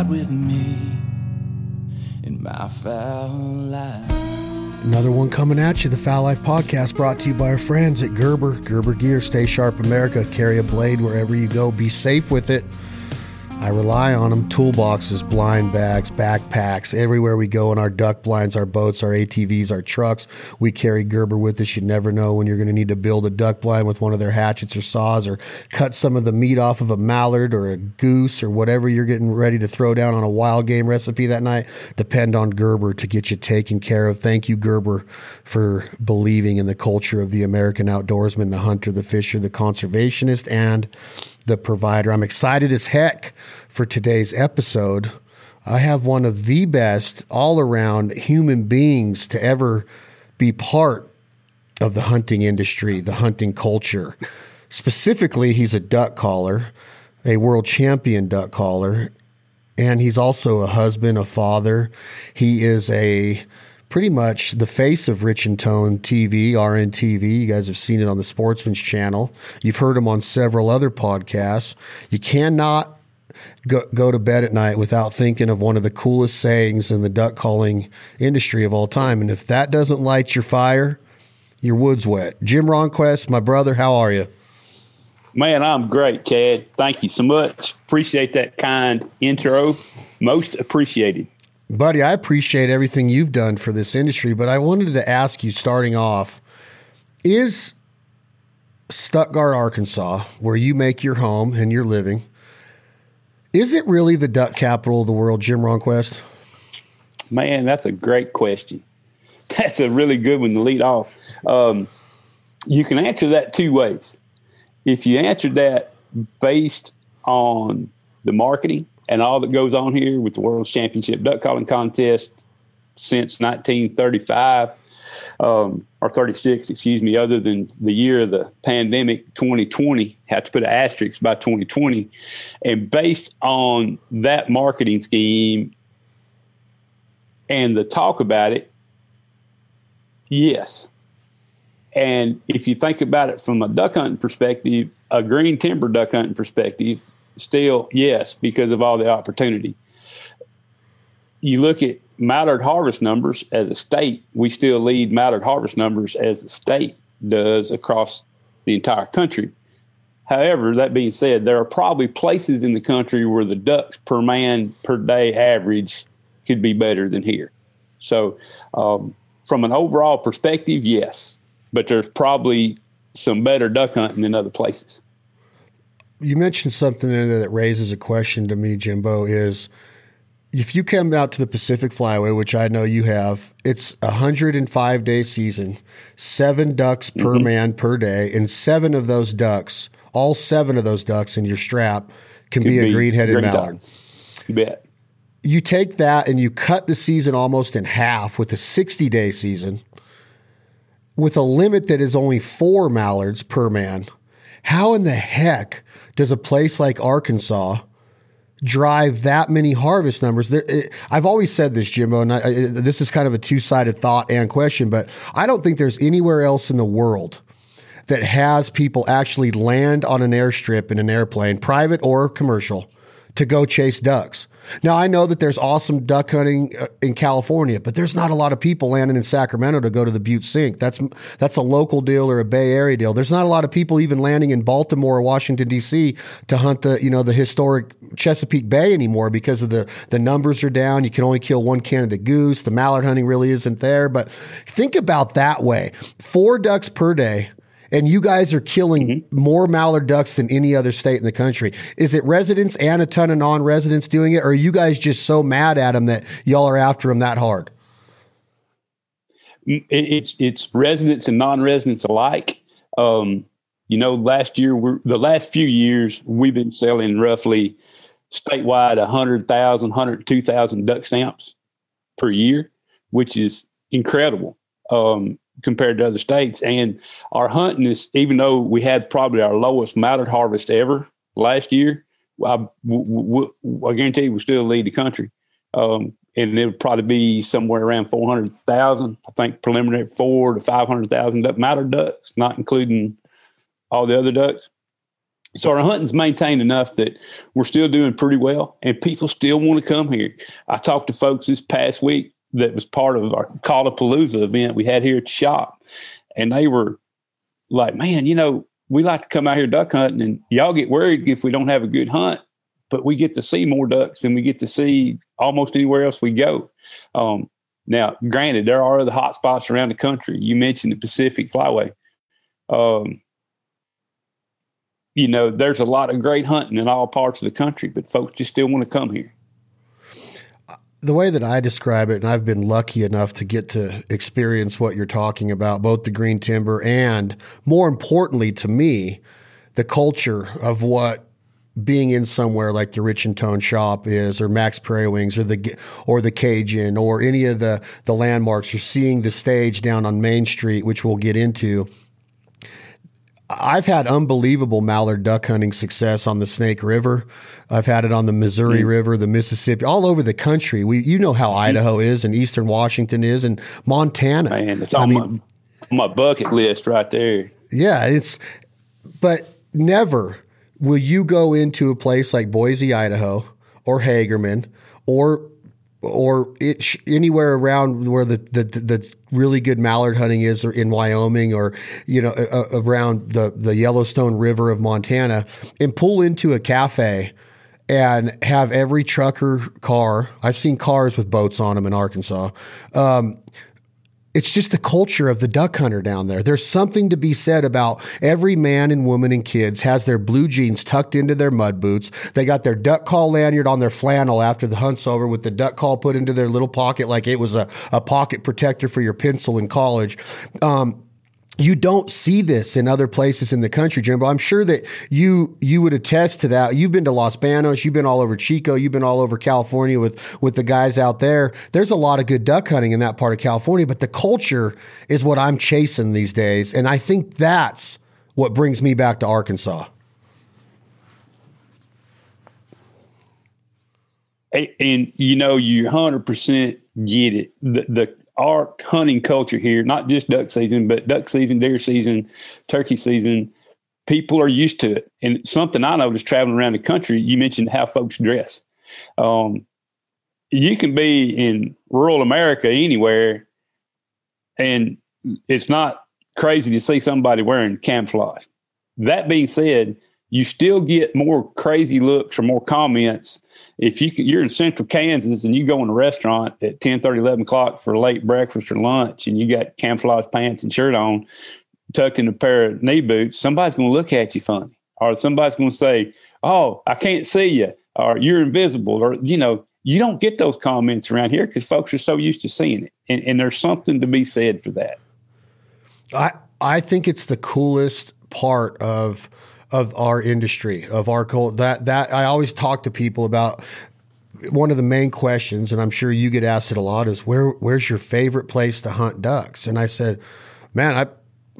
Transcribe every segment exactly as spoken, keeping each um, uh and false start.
ride with me in my foul life. Another one coming at you. The Foul Life Podcast brought to you by our friends at Gerber. Gerber Gear. Stay sharp, America. Carry a blade wherever you go. Be safe with it. I rely on them. Toolboxes, blind bags, backpacks, everywhere we go in our duck blinds, our boats, our A T Vs, our trucks. We carry Gerber with us. You never know when you're going to need to build a duck blind with one of their hatchets or saws, or cut some of the meat off of a mallard or a goose or whatever you're getting ready to throw down on a wild game recipe that night. Depend on Gerber to get you taken care of. Thank you, Gerber, for believing in the culture of the American outdoorsman, the hunter, the fisher, the conservationist, and the provider. I'm excited as heck for today's episode. I have one of the best all-around human beings to ever be part of the hunting industry, the hunting culture. Specifically, he's a duck caller, a world champion duck caller, and he's also a husband, a father. He is a pretty much the face of Rich and Tone T V, R N T V. You guys have seen it on the Sportsman's Channel. You've heard him on several other podcasts. You cannot go, go to bed at night without thinking of one of the coolest sayings in the duck calling industry of all time. And if that doesn't light your fire, your wood's wet. Jim Ronquest, my brother, how are you? Man, I'm great, Chad. Thank you so much. Appreciate that kind intro. Most appreciated. Buddy, I appreciate everything you've done for this industry, but I wanted to ask you, starting off, is Stuttgart, Arkansas, where you make your home and your living, is it really the duck capital of the world, Jim Ronquest? Man, that's a great question. That's a really good one to lead off. Um, you can answer that two ways. If you answer that based on the marketing and all that goes on here with the World Championship Duck Calling Contest since nineteen thirty-five um, or thirty-six, excuse me, other than the year of the pandemic, twenty twenty, had to put an asterisk by twenty twenty. And based on that marketing scheme and the talk about it, yes. And if you think about it from a duck hunting perspective, a green timber duck hunting perspective, still, yes, because of all the opportunity. You look at mallard harvest numbers as a state, we still lead mallard harvest numbers as the state does across the entire country. However, that being said, there are probably places in the country where the ducks per man per day average could be better than here. So um, from an overall perspective, yes, but there's probably some better duck hunting in other places. You mentioned something there that raises a question to me, Jimbo, is if you come out to the Pacific Flyway, which I know you have, it's a one hundred five day season, seven ducks mm-hmm. per man per day, and seven of those ducks, all seven of those ducks in your strap can be, be a green-headed green mallard. You bet. You take that and you cut the season almost in half with a sixty day season with a limit that is only four mallards per man. How in the heck does a place like Arkansas drive that many harvest numbers? There, it, I've always said this, Jimbo, and I, it, this is kind of a two-sided thought and question, but I don't think there's anywhere else in the world that has people actually land on an airstrip in an airplane, private or commercial, to go chase ducks. Now, I know that there's awesome duck hunting in California, but there's not a lot of people landing in Sacramento to go to the Butte Sink. That's that's a local deal or a Bay Area deal. There's not a lot of people even landing in Baltimore or Washington, D C to hunt the, you know, the historic Chesapeake Bay anymore because of the, the numbers are down. You can only kill one Canada goose. The mallard hunting really isn't there. But think about that way. Four ducks per day. And you guys are killing mm-hmm. more mallard ducks than any other state in the country. Is it residents and a ton of non-residents doing it? Or are you guys just so mad at them that y'all are after them that hard? It's it's residents and non-residents alike. Um, you know, last year, we're, the last few years, we've been selling roughly statewide one hundred thousand, one hundred two thousand duck stamps per year, which is incredible. Um compared to other states. And our hunting is, even though we had probably our lowest mallard harvest ever last year, I, w- w- w- I guarantee you we still lead the country. Um, and it'll probably be somewhere around four hundred thousand, I think preliminary four to five hundred thousand duck, mallard ducks, not including all the other ducks. So our hunting's maintained enough that we're still doing pretty well, and people still want to come here. I talked to folks this past week that was part of our Callapalooza event we had here at the shop, and they were like, man, you know, we like to come out here duck hunting, and y'all get worried if we don't have a good hunt, but we get to see more ducks than we get to see almost anywhere else we go. Um, now, granted, there are other hot spots around the country. You mentioned the Pacific Flyway. Um, You know, there's a lot of great hunting in all parts of the country, but folks just still want to come here. The way that I describe it, and I've been lucky enough to get to experience what you're talking about, both the green timber and, more importantly to me, the culture of what being in somewhere like the Rich and Tone shop is, or Max Prairie Wings, or the or the Cajun, or any of the, the landmarks, or seeing the stage down on Main Street, which we'll get into. I've had unbelievable mallard duck hunting success on the Snake River. I've had it on the Missouri mm-hmm. River, the Mississippi, all over the country. We, you know how Idaho mm-hmm. is, and Eastern Washington is, and Montana. Man, it's on my, my bucket list right there. Yeah, it's. But never will you go into a place like Boise, Idaho, or Hagerman, or or it, anywhere around where the the the really good mallard hunting is, or in Wyoming, or, you know, uh, around the, the Yellowstone River of Montana, and pull into a cafe and have every trucker car. I've seen cars with boats on them in Arkansas. Um, it's just the culture of the duck hunter down there. There's something to be said about every man and woman and kids has their blue jeans tucked into their mud boots. They got their duck call lanyard on their flannel after the hunt's over, with the duck call put into their little pocket like it was a, a pocket protector for your pencil in college. Um, you don't see this in other places in the country, Jimbo. I'm sure that you you would attest to that. You've been to Los Banos. You've been all over Chico. You've been all over California with, with the guys out there. There's a lot of good duck hunting in that part of California, but the culture is what I'm chasing these days, and I think that's what brings me back to Arkansas. And, and you know, you one hundred percent get it. The, the Our hunting culture here, not just duck season, but duck season, deer season, turkey season, people are used to it. And something I noticed traveling around the country, you mentioned how folks dress. Um, you can be in rural America anywhere, and it's not crazy to see somebody wearing camouflage. That being said, you still get more crazy looks or more comments. If you can, you're in central Kansas and you go in a restaurant at ten, thirty, eleven o'clock for late breakfast or lunch, and you got camouflage pants and shirt on, tucked in a pair of knee boots, somebody's going to look at you funny, or somebody's going to say, oh, I can't see you, or you're invisible, or, you know, you don't get those comments around here because folks are so used to seeing it. And, and there's something to be said for that. I, I think it's the coolest part of – of our industry, of our culture. That, that I always talk to people about. One of the main questions, and I'm sure you get asked it a lot, is where, where's your favorite place to hunt ducks? And I said, man, I,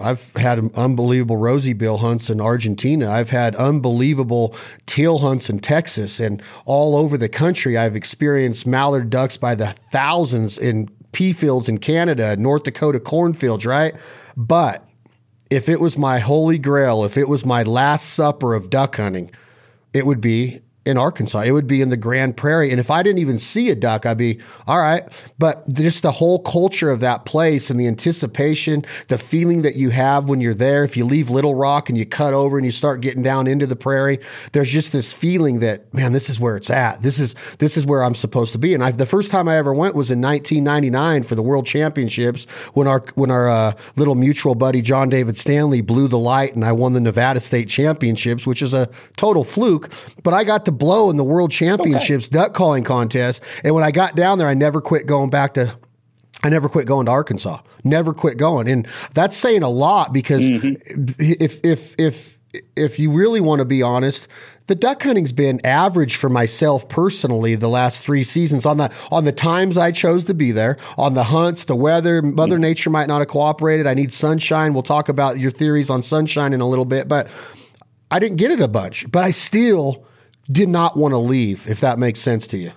I've had unbelievable rosy bill hunts in Argentina. I've had unbelievable teal hunts in Texas, and all over the country. I've experienced mallard ducks by the thousands in pea fields in Canada, North Dakota cornfields, right? But if it was my holy grail, if it was my last supper of duck hunting, it would be in Arkansas. It would be in the Grand Prairie. And if I didn't even see a duck, I'd be, all right. But just the whole culture of that place, and the anticipation, the feeling that you have when you're there. If you leave Little Rock and you cut over and you start getting down into the prairie, there's just this feeling that, man, this is where it's at. This is this is where I'm supposed to be. And I, the first time I ever went was in nineteen ninety-nine for the World Championships, when our when our uh, little mutual buddy John David Stanley blew the light, and I won the Nevada State Championships, which is a total fluke. But I got to blow in the World Championships okay. duck calling contest. And when I got down there, I never quit going back to, I never quit going to Arkansas, never quit going. And that's saying a lot, because mm-hmm. if, if, if, if you really want to be honest, the duck hunting's been average for myself personally the last three seasons, on the on the times I chose to be there, on the hunts, the weather. Mother mm-hmm. Nature might not have cooperated. I need sunshine. We'll talk about your theories on sunshine in a little bit, but I didn't get it a bunch, but I still did not want to leave, if that makes sense to you.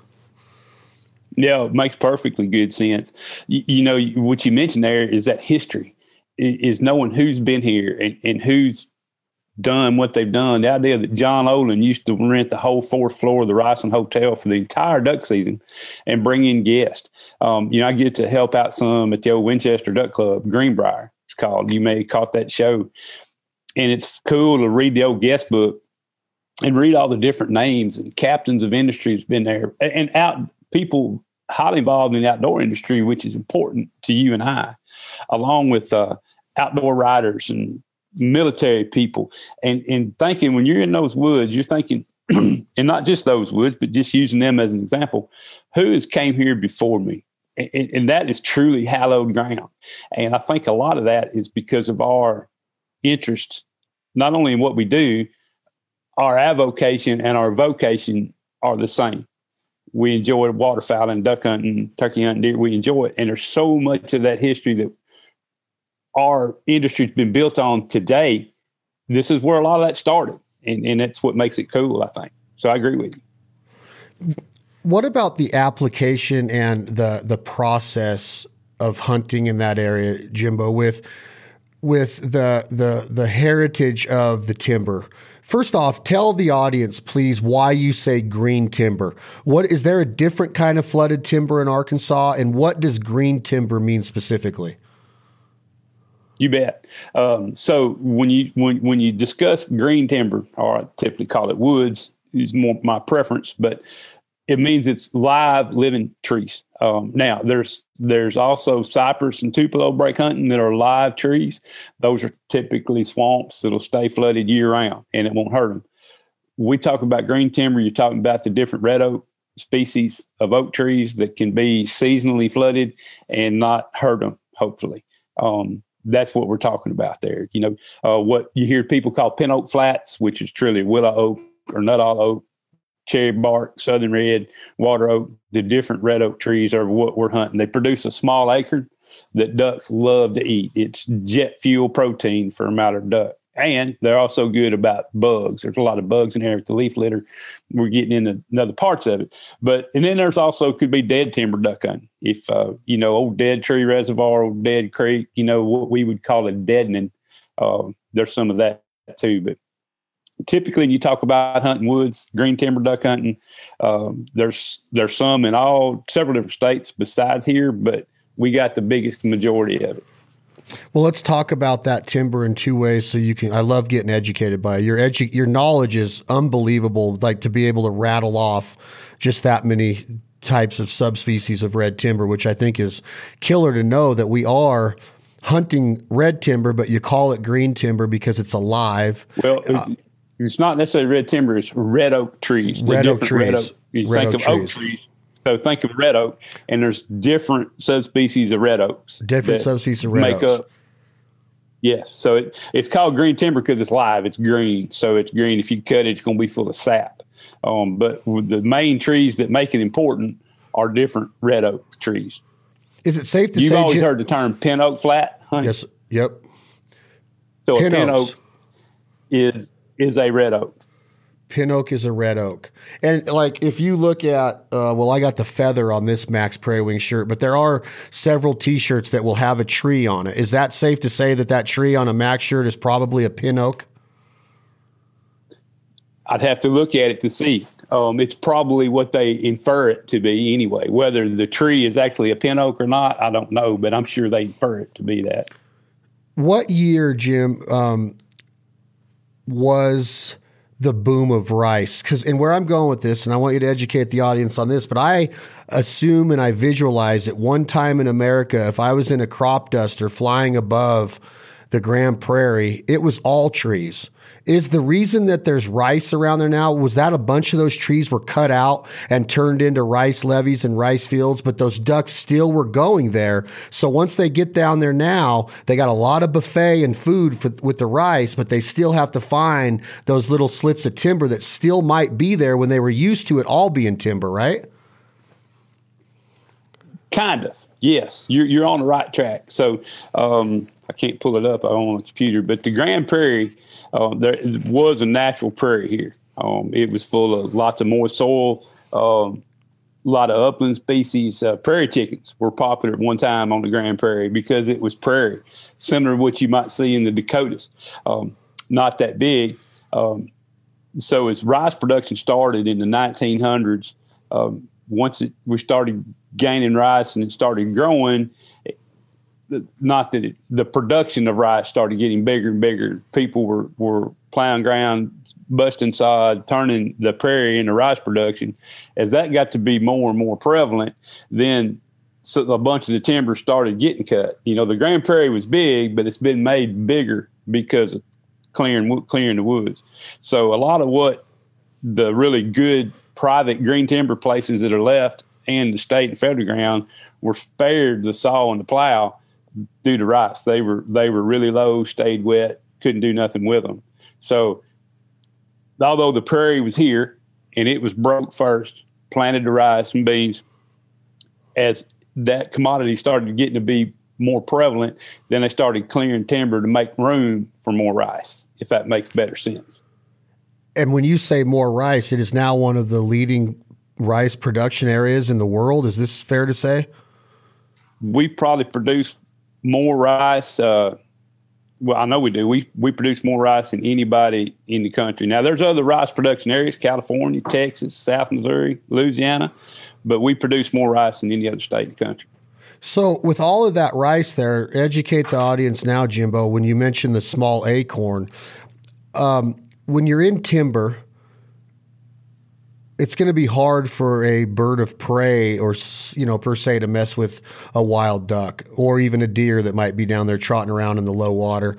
Yeah, it makes perfectly good sense. You, you know, what you mentioned there is that history, is knowing who's been here and, and who's done what they've done. The idea that John Olin used to rent the whole fourth floor of the Ryson Hotel for the entire duck season and bring in guests. Um, you know, I get to help out some at the old Winchester Duck Club, Greenbrier, it's called. You may have caught that show. And it's cool to read the old guest book and read all the different names and captains of industry that's been there, and out people highly involved in the outdoor industry, which is important to you and I, along with uh, outdoor riders and military people. And, and thinking when you're in those woods, you're thinking, and not just those woods, but just using them as an example, who has came here before me? And, and that is truly hallowed ground. And I think a lot of that is because of our interest, not only in what we do, our avocation and our vocation are the same. We enjoy waterfowl and duck hunting, turkey hunting, deer. We enjoy it. And there's so much of that history that our industry has been built on today. This is where a lot of that started. And, and that's what makes it cool, I think. So I agree with you. What about the application and the the process of hunting in that area, Jimbo, with with the the the heritage of the timber? First off, tell the audience, please, why you say green timber. What is there a different kind of flooded timber in Arkansas, and what does green timber mean specifically? You bet. Um, so when you when when you discuss green timber, or I typically call it woods, is more my preference, but it means it's live, living trees. Um, now, there's there's also cypress and tupelo break hunting that are live trees. Those are typically swamps that'll stay flooded year-round, and it won't hurt them. We talk about green timber, you're talking about the different red oak species of oak trees that can be seasonally flooded and not hurt them, hopefully. Um, that's what we're talking about there. You know, uh, what you hear people call pin oak flats, which is truly willow oak or nuttall oak, cherry bark, southern red, water oak. The different red oak trees are what we're hunting. They produce a small acorn that ducks love to eat. It's jet fuel protein for a mouter duck. And they're also good about bugs. There's a lot of bugs in here with the leaf litter. We're getting into other parts of it. But, and then there's also could be dead timber duck hunting. If, uh, you know, old dead tree reservoir, old dead creek, you know, what we would call a deadening. Uh, there's some of that too. But typically, when you talk about hunting woods, green timber duck hunting, um, there's there's some in all several different states besides here, but we got the biggest majority of it. Well, let's talk about that timber in two ways. So you can, I love getting educated by it. Your edu- your knowledge is unbelievable. Like to be able to rattle off just that many types of subspecies of red timber, which I think is killer to know that we are hunting red timber, but you call it green timber because it's alive. Well. Uh, It's not necessarily red timber, it's red oak trees. Red oak trees. Red oak, you red think oak of trees. Oak trees. So think of red oak, and there's different subspecies of red oaks. Different subspecies of red make oaks. Up, yes. So it, it's called green timber because it's live. It's green. So it's green. If you cut it, it's going to be full of sap. Um, but the main trees that make it important are different red oak trees. Is it safe to You've say... You've always Jim- heard the term pin oak flat, honey? Yes. Yep. So pin a pin oaks. oak is... is a red oak. Pin oak is a red oak. And like, if you look at, uh, well, I got the feather on this Max Prairie Wing shirt, but there are several t-shirts that will have a tree on it. Is that safe to say that that tree on a Max shirt is probably a pin oak? I'd have to look at it to see. Um, it's probably what they infer it to be anyway. Whether the tree is actually a pin oak or not, I don't know, but I'm sure they infer it to be that. What year, Jim, um, was the boom of rice? Because, and where I'm going with this, and I want you to educate the audience on this, but I assume and I visualize at one time in America, if I was in a crop duster flying above the Grand Prairie, it was all trees. Is the reason that there's rice around there now, was that a bunch of those trees were cut out and turned into rice levees and rice fields, but those ducks still were going there? So once they get down there now, they got a lot of buffet and food for, with the rice, but they still have to find those little slits of timber that still might be there when they were used to it all being timber, right? Kind of, yes. You're, you're on the right track. So um, I can't pull it up on the computer, but the Grand Prairie... Uh, there was a natural prairie here. Um, it was full of lots of moist soil, a um, lot of upland species. Uh, prairie chickens were popular at one time on the Grand Prairie because it was prairie, similar to what you might see in the Dakotas. Um, not that big. Um, so as rice production started in the nineteen hundreds, um, once it, we started gaining rice and it started growing, it, not that it, the production of rice started getting bigger and bigger. People were, were plowing ground, busting sod, turning the prairie into rice production. As that got to be more and more prevalent, then so a bunch of the timber started getting cut. You know, the Grand Prairie was big, but it's been made bigger because of clearing clearing the woods. So a lot of what the really good private green timber places that are left and the state and federal ground were spared the saw and the plow due to rice. They were they were really low, stayed wet, couldn't do nothing with them. So although the prairie was here and it was broke first, planted the rice and beans, as that commodity started getting to be more prevalent, then they started clearing timber to make room for more rice, if that makes better sense. And when you say more rice, it is now one of the leading rice production areas in the world. Is this fair to say? We probably produce more rice. Uh, well, I know we do. We we produce more rice than anybody in the country. Now, there's other rice production areas, California, Texas, South Missouri, Louisiana, but we produce more rice than any other state in the country. So with all of that rice there, educate the audience now, Jimbo, when you mention the small acorn. Um, when you're in timber, it's going to be hard for a bird of prey or, you know, per se to mess with a wild duck or even a deer that might be down there trotting around in the low water.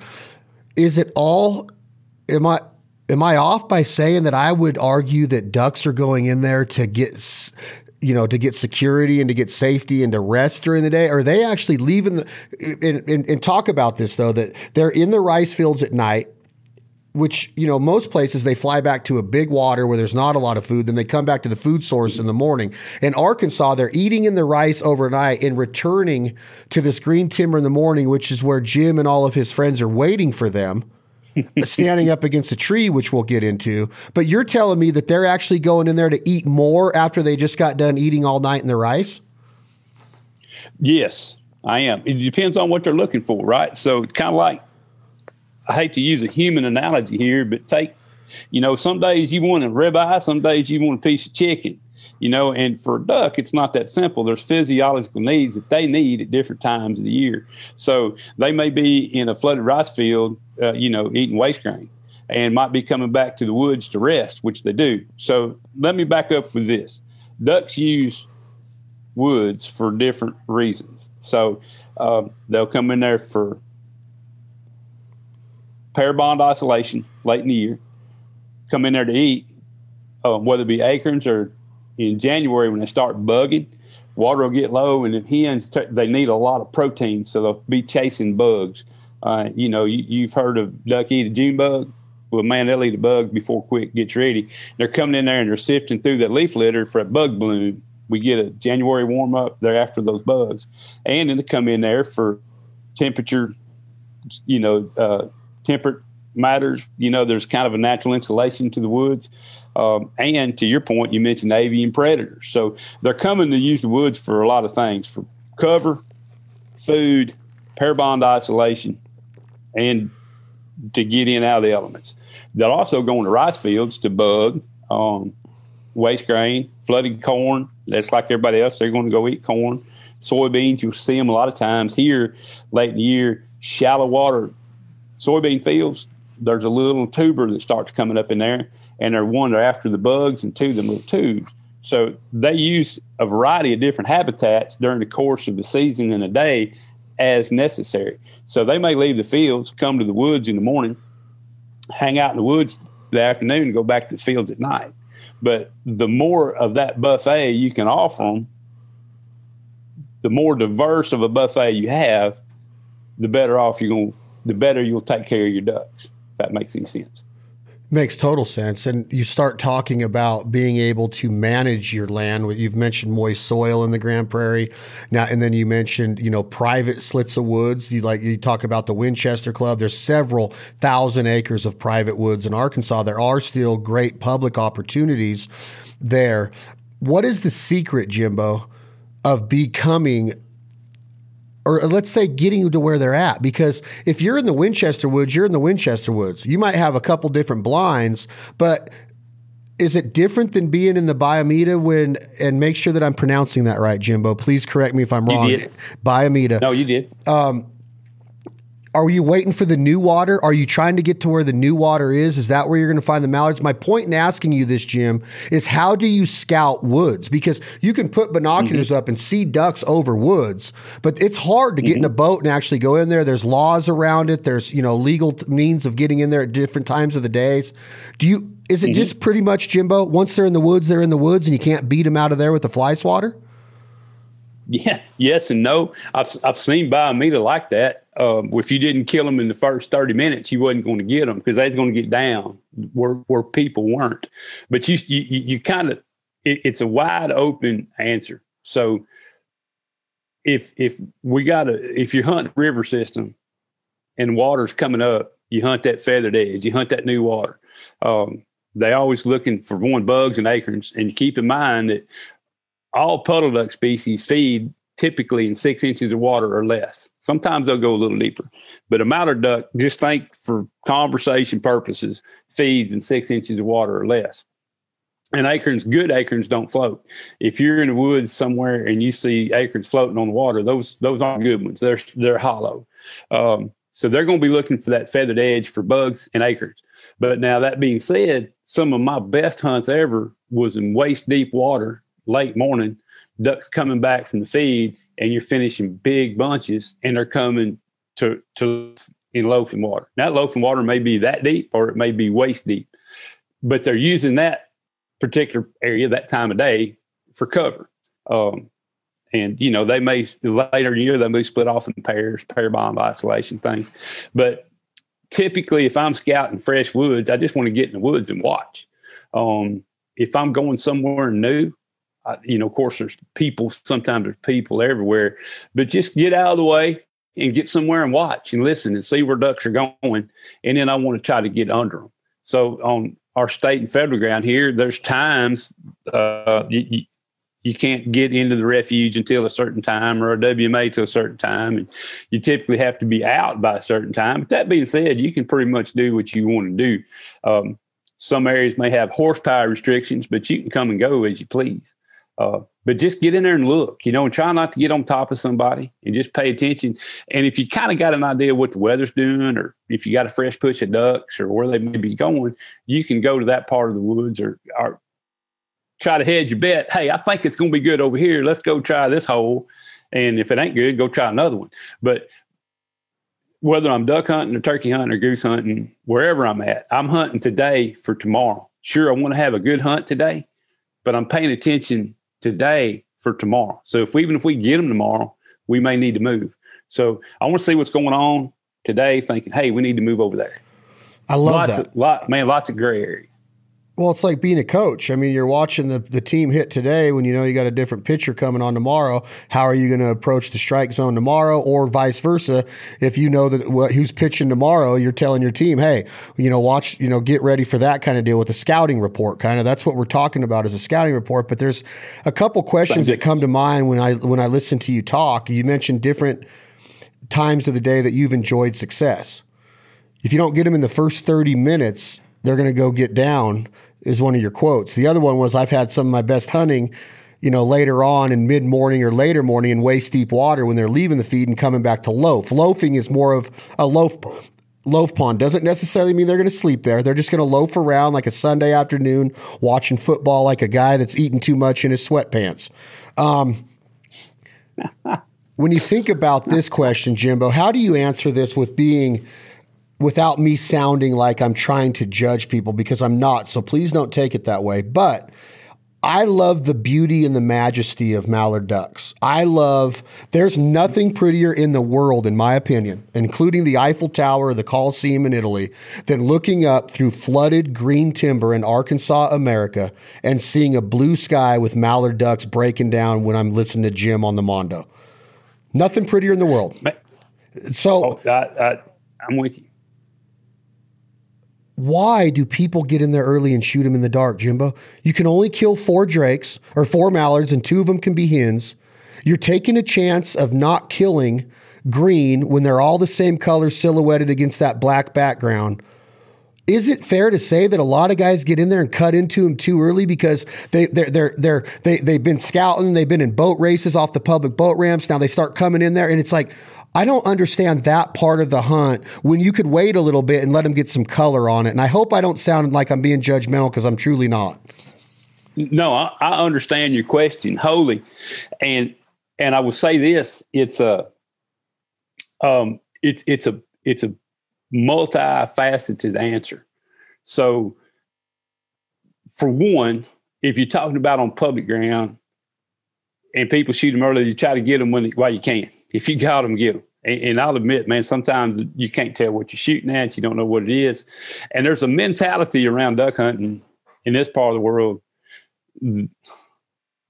Is it all – am I – am I off by saying that I would argue that ducks are going in there to get s- – you know, to get security and to get safety and to rest during the day? Are they actually leaving the, and, and, and talk about this though, that they're in the rice fields at night, which, you know, most places they fly back to a big water where there's not a lot of food. Then they come back to the food source in the morning. In Arkansas, they're eating in the rice overnight and returning to this green timber in the morning, which is where Jim and all of his friends are waiting for them, standing up against a tree, which we'll get into. But you're telling me that they're actually going in there to eat more after they just got done eating all night in the rice? Yes, I am. It depends on what they're looking for, right? So kind of like, I hate to use a human analogy here, but take, you know, some days you want a ribeye, some days you want a piece of chicken, you know, and for a duck, it's not that simple. There's physiological needs that they need at different times of the year. So they may be in a flooded rice field, Uh, you know, eating waste grain, and might be coming back to the woods to rest, which they do. So let me back up with this. Ducks use woods for different reasons. So um, they'll come in there for pair bond isolation late in the year, come in there to eat, um, whether it be acorns or in January when they start bugging, water will get low, and the hens, they need a lot of protein, so they'll be chasing bugs. Uh, you know, you, you've heard of duck eat a June bug. Well, man, they'll eat a bug before quick gets ready. They're coming in there and they're sifting through that leaf litter for a bug bloom. We get a January warm up. They're after those bugs. And then they come in there for temperature, you know, uh, temperate matters. You know, there's kind of a natural insulation to the woods. Um, and to your point, you mentioned avian predators. So they're coming to use the woods for a lot of things, for cover, food, pair bond isolation, and to get in and out of the elements. They'll also go into rice fields to bug, um, waste grain, flooded corn. That's like everybody else. They're going to go eat corn. Soybeans, you'll see them a lot of times here late in the year. Shallow water soybean fields, there's a little tuber that starts coming up in there, and they're one, they're after the bugs, and two, them little tubes. So they use a variety of different habitats during the course of the season and the day as necessary. So they may leave the fields, come to the woods in the morning, hang out in the woods the afternoon, and go back to the fields at night. But the more of that buffet you can offer them, the more diverse of a buffet you have, the better off you're going, the better you'll take care of your ducks, if that makes any sense. Makes total sense. And you start talking about being able to manage your land. You've mentioned moist soil in the Grand Prairie now, and then you mentioned, you know, private slits of woods. You like, you talk about the Winchester Club. There's several thousand acres of private woods in Arkansas. There are still great public opportunities there. What is the secret, Jimbo, of becoming or let's say getting to where they're at. Because if you're in the Winchester Woods, you're in the Winchester Woods. You might have a couple different blinds, but is it different than being in the Biomeda when, and make sure that I'm pronouncing that right, Jimbo, please correct me if I'm wrong. You did. Biomeda. No, you did. Um, Are you waiting for the new water? Are you trying to get to where the new water is? Is that where you're going to find the mallards? My point in asking you this, Jim, is how do you scout woods? Because you can put binoculars mm-hmm. up and see ducks over woods, but it's hard to get mm-hmm. in a boat and actually go in there. There's laws around it. There's, you know, legal means of getting in there at different times of the days. Do you, is it mm-hmm. just pretty much, Jimbo, once they're in the woods, they're in the woods and you can't beat them out of there with a fly swatter? Yeah. Yes and no. I've I've seen Biomeda like that. Um, if you didn't kill them in the first thirty minutes, you wasn't going to get them because they was going to get down where where people weren't. But you you, you kind of it, it's a wide open answer. So if if we got a if you hunt river system and water's coming up, you hunt that feathered edge, you hunt that new water. Um, they always looking for one bugs and acorns, and keep in mind that all puddle duck species feed typically in six inches of water or less. Sometimes they'll go a little deeper, but a mallard duck, just think for conversation purposes, feeds in six inches of water or less. And acorns, good acorns don't float. If you're in the woods somewhere and you see acorns floating on the water, those those aren't good ones. They're they're hollow. Um, so they're going to be looking for that feathered edge for bugs and acorns. But now that being said, some of my best hunts ever was in waist deep water. Late morning, ducks coming back from the feed, and you're finishing big bunches, and they're coming to to in loafing water. Now, loafing water may be that deep, or it may be waist deep, but they're using that particular area that time of day for cover. Um, and you know, they may later in the year they may split off in pairs, pair bond isolation things. But typically, if I'm scouting fresh woods, I just want to get in the woods and watch. Um, if I'm going somewhere new. I, you know, of course, there's people, sometimes there's people everywhere, but just get out of the way and get somewhere and watch and listen and see where ducks are going. And then I want to try to get under them. So on our state and federal ground here, there's times uh, you, you can't get into the refuge until a certain time or a W M A till a certain time. And you typically have to be out by a certain time. But that being said, you can pretty much do what you want to do. Um, some areas may have horsepower restrictions, but you can come and go as you please. Uh, but just get in there and look, you know, and try not to get on top of somebody and just pay attention. And if you kind of got an idea what the weather's doing, or if you got a fresh push of ducks or where they may be going, you can go to that part of the woods or, or try to hedge your bet. Hey, I think it's going to be good over here. Let's go try this hole. And if it ain't good, go try another one. But whether I'm duck hunting or turkey hunting or goose hunting, wherever I'm at, I'm hunting today for tomorrow. Sure, I want to have a good hunt today, but I'm paying attention today for tomorrow. So if we, even if we get them tomorrow, we may need to move. So I want to see what's going on today, thinking, hey, we need to move over there. I love lots that. Of, lot, man, lots of gray area. Well, it's like being a coach. I mean, you're watching the, the team hit today when you know you got a different pitcher coming on tomorrow. How are you going to approach the strike zone tomorrow, or vice versa? If you know that what, who's pitching tomorrow, you're telling your team, hey, you know, watch, you know, get ready for that kind of deal with a scouting report. Kind of that's what we're talking about, is a scouting report. But there's a couple questions that come to mind when I when I listen to you talk. You mentioned different times of the day that you've enjoyed success. If you don't get them in the first thirty minutes, they're going to go get down, is one of your quotes. The other one was, I've had some of my best hunting, you know, later on in mid morning or later morning in waist deep water when they're leaving the feed and coming back to loaf. Loafing is more of a loaf. Loaf pond doesn't necessarily mean they're going to sleep there. They're just going to loaf around like a Sunday afternoon, watching football, like a guy that's eating too much in his sweatpants. Um, when you think about this question, Jimbo, how do you answer this with being, without me sounding like I'm trying to judge people, because I'm not, so please don't take it that way. But I love the beauty and the majesty of mallard ducks. I love, there's nothing prettier in the world, in my opinion, including the Eiffel Tower, the Colosseum in Italy, than looking up through flooded green timber in Arkansas, America, and seeing a blue sky with mallard ducks breaking down when I'm listening to Jim on the Mondo. Nothing prettier in the world. So oh, I, I, I'm with you. Why do people get in there early and shoot them in the dark, Jimbo? You can only kill four drakes or four mallards, and two of them can be hens. You're taking a chance of not killing green when they're all the same color silhouetted against that black background. Is it fair to say that a lot of guys get in there and cut into them too early because they they're they're they're they they've been scouting, they've been in boat races off the public boat ramps. Now they start coming in there, and it's like, I don't understand that part of the hunt when you could wait a little bit and let them get some color on it. And I hope I don't sound like I'm being judgmental, because I'm truly not. No, I, I understand your question wholly, and and I will say this: it's a um, it's it's a it's a multifaceted answer. So, for one, if you're talking about on public ground and people shoot them early, you try to get them when while you can. If you got them, get them. And, and I'll admit, man, sometimes you can't tell what you're shooting at. You don't know what it is. And there's a mentality around duck hunting in this part of the world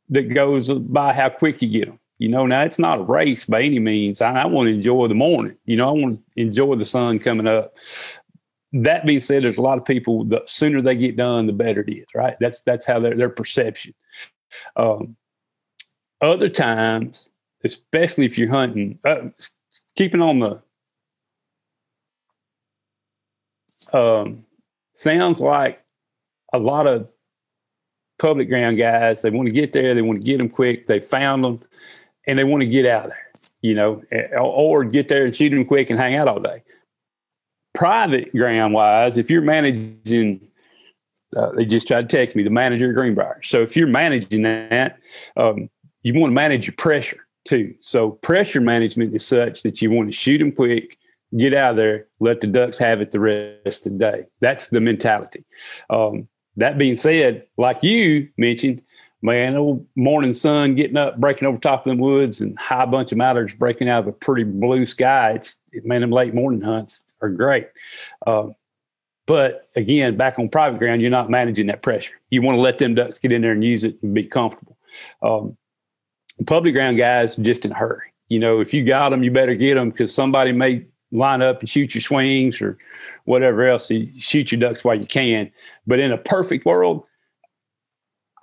that goes by how quick you get them. You know, now it's not a race by any means. I, I want to enjoy the morning. You know, I want to enjoy the sun coming up. That being said, there's a lot of people, the sooner they get done, the better it is, right? That's that's how their their perception. Um, other times, especially if you're hunting, uh, keeping on the, um, sounds like a lot of public ground guys, they want to get there, they want to get them quick, they found them, and they want to get out of there, you know, or, or get there and shoot them quick and hang out all day. Private ground-wise, if you're managing, uh, they just tried to text me, the manager at Greenbrier. So if you're managing that, um, you want to manage your pressure too. So pressure management is such that you want to shoot them quick, get out of there, let the ducks have it the rest of the day. That's the mentality. Um, that being said, like you mentioned, man, old morning sun getting up, breaking over top of them woods, and high bunch of mallards breaking out of a pretty blue sky. It's, man, them late morning hunts are great. Uh, but again, back on private ground, you're not managing that pressure. You want to let them ducks get in there and use it and be comfortable. Um, Public ground guys just in a hurry. You know, if you got them, you better get them, because somebody may line up and shoot your swings or whatever else. You shoot your ducks while you can. But in a perfect world,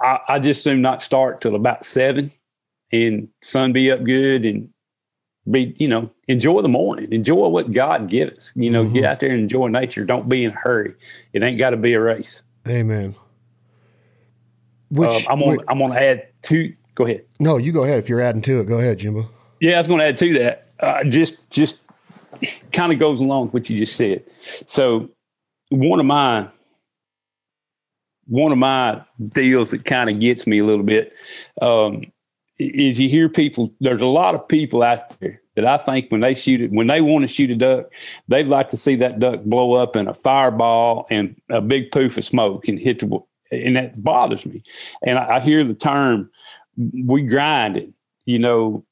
I, I just soon not start till about seven, and sun be up good and be, you know, enjoy the morning. Enjoy what God gives us. You know, mm-hmm. Get out there and enjoy nature. Don't be in a hurry. It ain't got to be a race. Amen. Which, uh, I'm gonna, wait. I'm gonna add two. Go ahead. No, you go ahead. If you're adding to it, go ahead, Jimbo. Yeah, I was going to add to that. Uh, just just kind of goes along with what you just said. So one of my one of my deals that kind of gets me a little bit um, is you hear people. There's a lot of people out there that I think when they shoot it, when they want to shoot a duck, they'd like to see that duck blow up in a fireball and a big poof of smoke and hit the. And that bothers me. And I, I hear the term. We grind it, you know,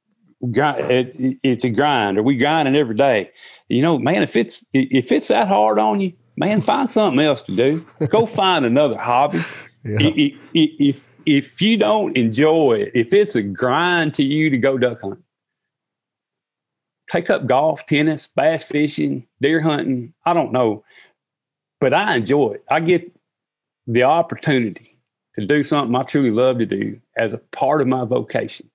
grind, it, it, it's a grind, or we grinding every day. You know, man, if it's if it's that hard on you, man, find something else to do. Go find another hobby. Yeah. If if you don't enjoy it, if it's a grind to you to go duck hunting, take up golf, tennis, bass fishing, deer hunting. I don't know, but I enjoy it. I get the opportunity to do something I truly love to do as a part of my vocation.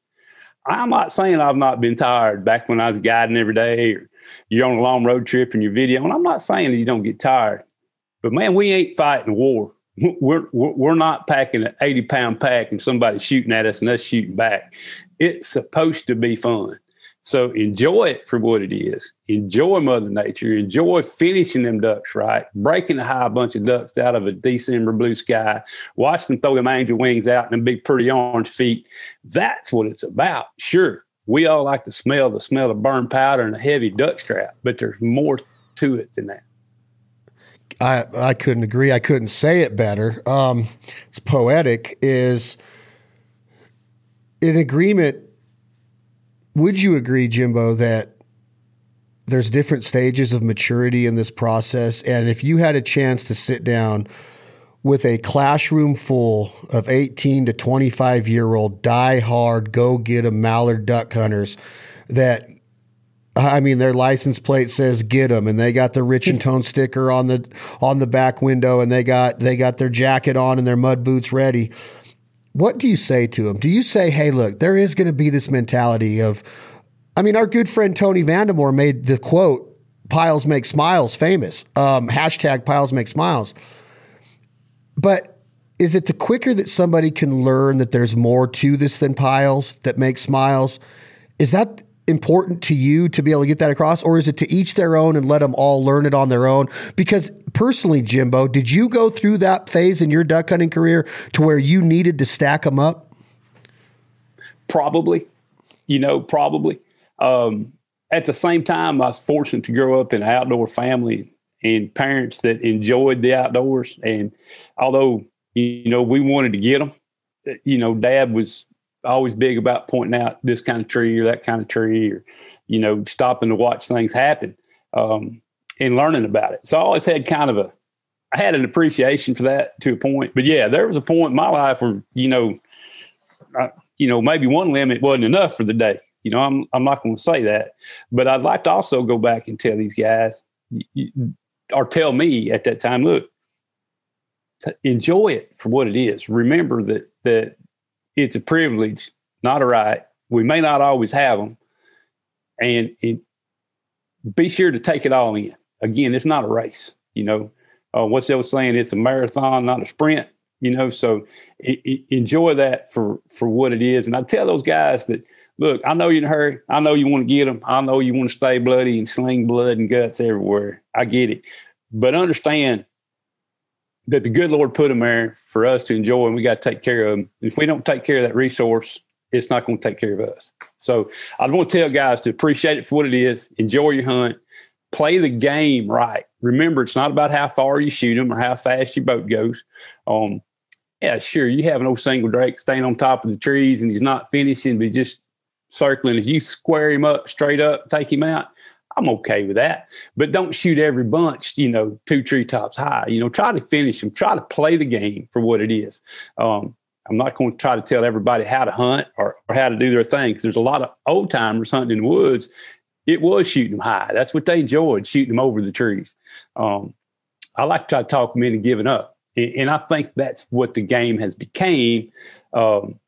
I'm not saying I've not been tired back when I was guiding every day, or you're on a long road trip and you're videoing. I'm not saying that you don't get tired, but man, we ain't fighting war. We're, we're not packing an eighty pound pack and somebody shooting at us and us shooting back. It's supposed to be fun. So enjoy it for what it is. Enjoy Mother Nature. Enjoy finishing them ducks right, breaking a high bunch of ducks out of a December blue sky, watch them throw them angel wings out and them big pretty orange feet. That's what it's about. Sure, we all like to smell the smell of burned powder and a heavy duck strap, but there's more to it than that. I, I couldn't agree. I couldn't say it better. Um, it's poetic. Is in agreement. Would you agree, Jimbo, that there's different stages of maturity in this process? And if you had a chance to sit down with a classroom full of eighteen to twenty-five year old diehard go get 'em mallard duck hunters that, I mean, their license plate says "get 'em," and they got the Rich and Tone sticker on the on the back window, and they got they got their jacket on and their mud boots ready. what do you say to them? Do you say, hey, look, there is going to be this mentality of, I mean, our good friend Tony Vandemore made the quote, piles make smiles, famous, um, hashtag piles make smiles. But is it the quicker that somebody can learn that there's more to this than piles that make smiles? Is that important to you to be able to get that across, or is it to each their own and let them all learn it on their own? Because personally, Jimbo, did you go through that phase in your duck hunting career to where you needed to stack them up? Probably, you know, probably. Um, at the same time, I was fortunate to grow up in an outdoor family and parents that enjoyed the outdoors. And although, you know, we wanted to get them, you know, Dad was always big about pointing out this kind of tree or that kind of tree, or, you know, stopping to watch things happen, um, and learning about it. So I always had kind of a, I had an appreciation for that to a point. But yeah, there was a point in my life where, you know, I, you know, maybe one limit wasn't enough for the day. You know, I'm I'm not going to say that, but I'd like to also go back and tell these guys, or tell me at that time, look, enjoy it for what it is. Remember that that it's a privilege, not a right. We may not always have them, and it, be sure to take it all in. Again, it's not a race. You know, uh, what's else saying? It's a marathon, not a sprint. You know, so it, it, enjoy that for for what it is. And I tell those guys that, look, I know you're in a hurry. I know you want to get them. I know you want to stay bloody and sling blood and guts everywhere. I get it. But understand that the good Lord put them there for us to enjoy, and we got to take care of them. If we don't take care of that resource, it's not going to take care of us. So I want to tell guys to appreciate it for what it is. Enjoy your hunt. Play the game right. Remember, it's not about how far you shoot them or how fast your boat goes. Um, yeah, sure, you have an old single drake staying on top of the trees, and he's not finishing, but he just circling. If you square him up, straight up, take him out, I'm okay with that. But don't shoot every bunch, you know, two treetops high. You know, try to finish them. Try to play the game for what it is. Um, I'm not going to try to tell everybody how to hunt or, or how to do their thing, because there's a lot of old timers hunting in the woods. It was shooting them high. That's what they enjoyed, shooting them over the trees. Um, I like to try to talk them into giving up. And, and I think that's what the game has became. Um,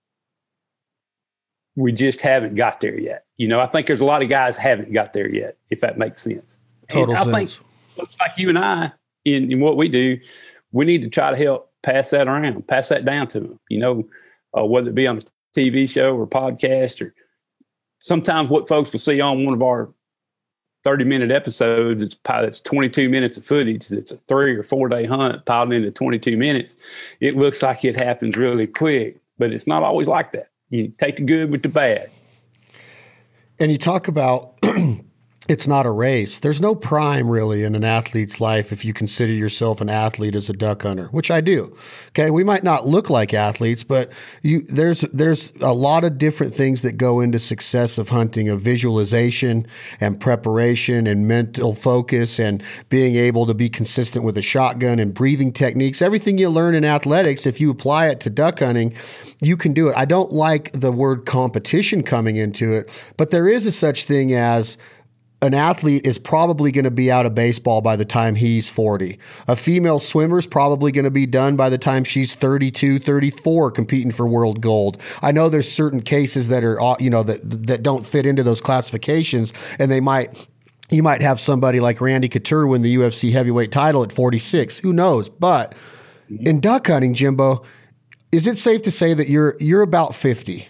We just haven't got there yet. You know, I think there's a lot of guys haven't got there yet, if that makes sense. Total and I sense. think, like you and I, in, in what we do, we need to try to help pass that around, pass that down to them, you know, uh, whether it be on a T V show or podcast, or sometimes what folks will see on one of our thirty-minute episodes, it's, it's twenty-two minutes of footage. It's a three- or four-day hunt piled into twenty-two minutes. It looks like it happens really quick, but it's not always like that. You take the good with the bad. And you talk about it's not a race. There's no prime really in an athlete's life if you consider yourself an athlete as a duck hunter, which I do. Okay, we might not look like athletes, but you there's there's a lot of different things that go into success of hunting, of visualization and preparation and mental focus and being able to be consistent with a shotgun and breathing techniques. Everything you learn in athletics, if you apply it to duck hunting, you can do it. I don't like the word competition coming into it, but there is a such thing as an athlete is probably going to be out of baseball by the time he's forty. A female swimmer is probably going to be done by the time she's thirty-two, thirty-four competing for world gold. I know there's certain cases that are, you know, that, that don't fit into those classifications, and they might, you might have somebody like Randy Couture win the U F C heavyweight title at forty-six. Who knows? But in duck hunting, Jimbo, is it safe to say that you're, you're about fifty?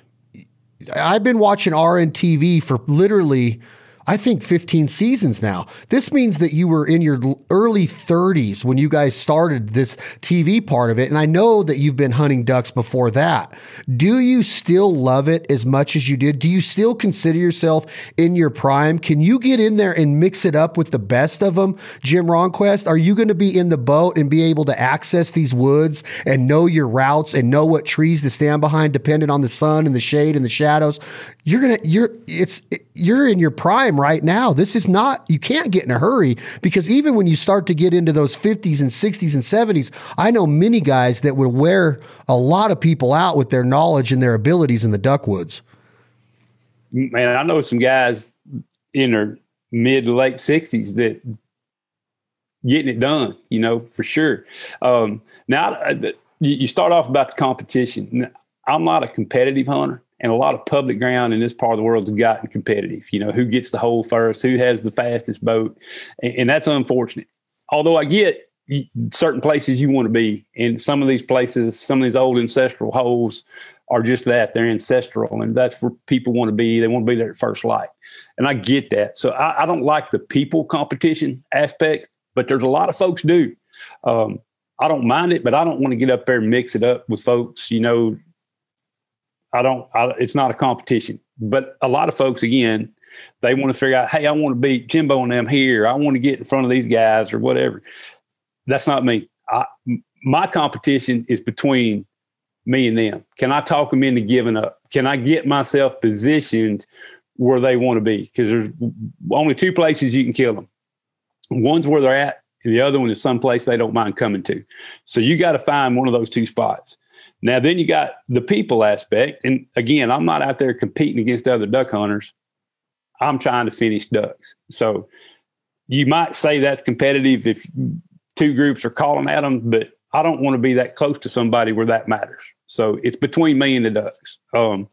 I've been watching R N T V for literally, I think, fifteen seasons now. This means that you were in your early thirties when you guys started this T V part of it. And I know that you've been hunting ducks before that. Do you still love it as much as you did? Do you still consider yourself in your prime? Can you get in there and mix it up with the best of them, Jim Ronquest? Are you going to be in the boat and be able to access these woods and know your routes and know what trees to stand behind depending on the sun and the shade and the shadows? You're going to, you're, it's, you're in your prime right now. This is not, you can't get in a hurry, because even when you start to get into those fifties and sixties and seventies, I know many guys that would wear a lot of people out with their knowledge and their abilities in the duck woods. Man, I know some guys in their mid to late sixties that getting it done, you know, for sure. Um, now you start off about the competition. I'm not a competitive hunter, and a lot of public ground in this part of the world's gotten competitive. You know, who gets the hole first, who has the fastest boat, and, and that's unfortunate. Although I get certain places you want to be, and some of these places, some of these old ancestral holes are just that, they're ancestral, and that's where people want to be. They want to be there at first light, and I get that. So I, I don't like the people competition aspect, but there's a lot of folks do. Um, I don't mind it, but I don't want to get up there and mix it up with folks. You know, I don't, I, it's not a competition, but a lot of folks, again, they want to figure out, hey, I want to beat Jimbo and them here. I want to get in front of these guys or whatever. That's not me. I, my competition is between me and them. Can I talk them into giving up? Can I get myself positioned where they want to be? Because there's only two places you can kill them. One's where they're at, and the other one is someplace they don't mind coming to. So you got to find one of those two spots. Now, then you got the people aspect. And again, I'm not out there competing against other duck hunters. I'm trying to finish ducks. So you might say that's competitive if two groups are calling at them, but I don't want to be that close to somebody where that matters. So it's between me and the ducks. Um,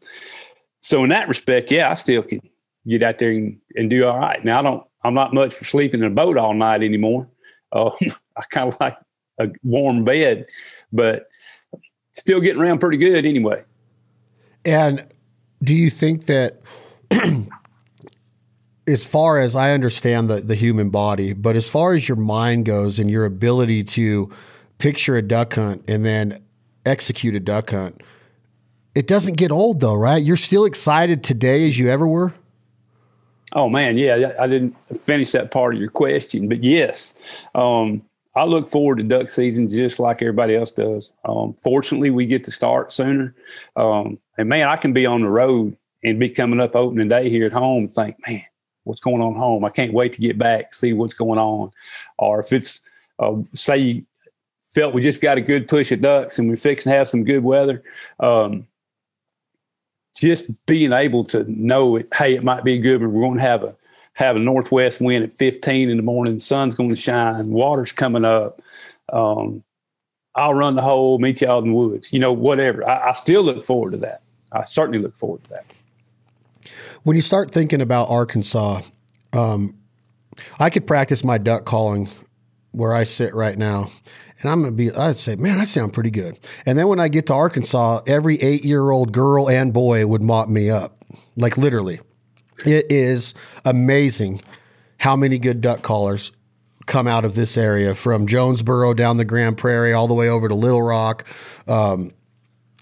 so in that respect, yeah, I still can get out there and, and do all right. Now, I don't, I'm not much for sleeping in a boat all night anymore. Uh, I kind of like a warm bed, but still getting around pretty good anyway. And do you think that as far as I understand the, the human body, but as far as your mind goes and your ability to picture a duck hunt and then execute a duck hunt, it doesn't get old though, right? You're still excited today as you ever were? Oh man, yeah, I didn't finish that part of your question, but yes, um, I look forward to duck season just like everybody else does. Um, fortunately, we get to start sooner. Um, and man, I can be on the road and be coming up opening day here at home and think, man, what's going on at home? I can't wait to get back, see what's going on. Or if it's, uh, say you felt we just got a good push of ducks and we're fixing to have some good weather, um, just being able to know it, hey, it might be good, but we're going to have a have a northwest wind at fifteen in the morning. The sun's going to shine. Water's coming up. Um, I'll run the hole, meet y'all in the woods. You know, whatever. I, I still look forward to that. I certainly look forward to that. When you start thinking about Arkansas, um, I could practice my duck calling where I sit right now. And I'm going to be, I'd say, man, I sound pretty good. And then when I get to Arkansas, every eight-year-old girl and boy would mop me up. Like literally. It is amazing how many good duck callers come out of this area, from Jonesboro down the Grand Prairie all the way over to Little Rock. Um,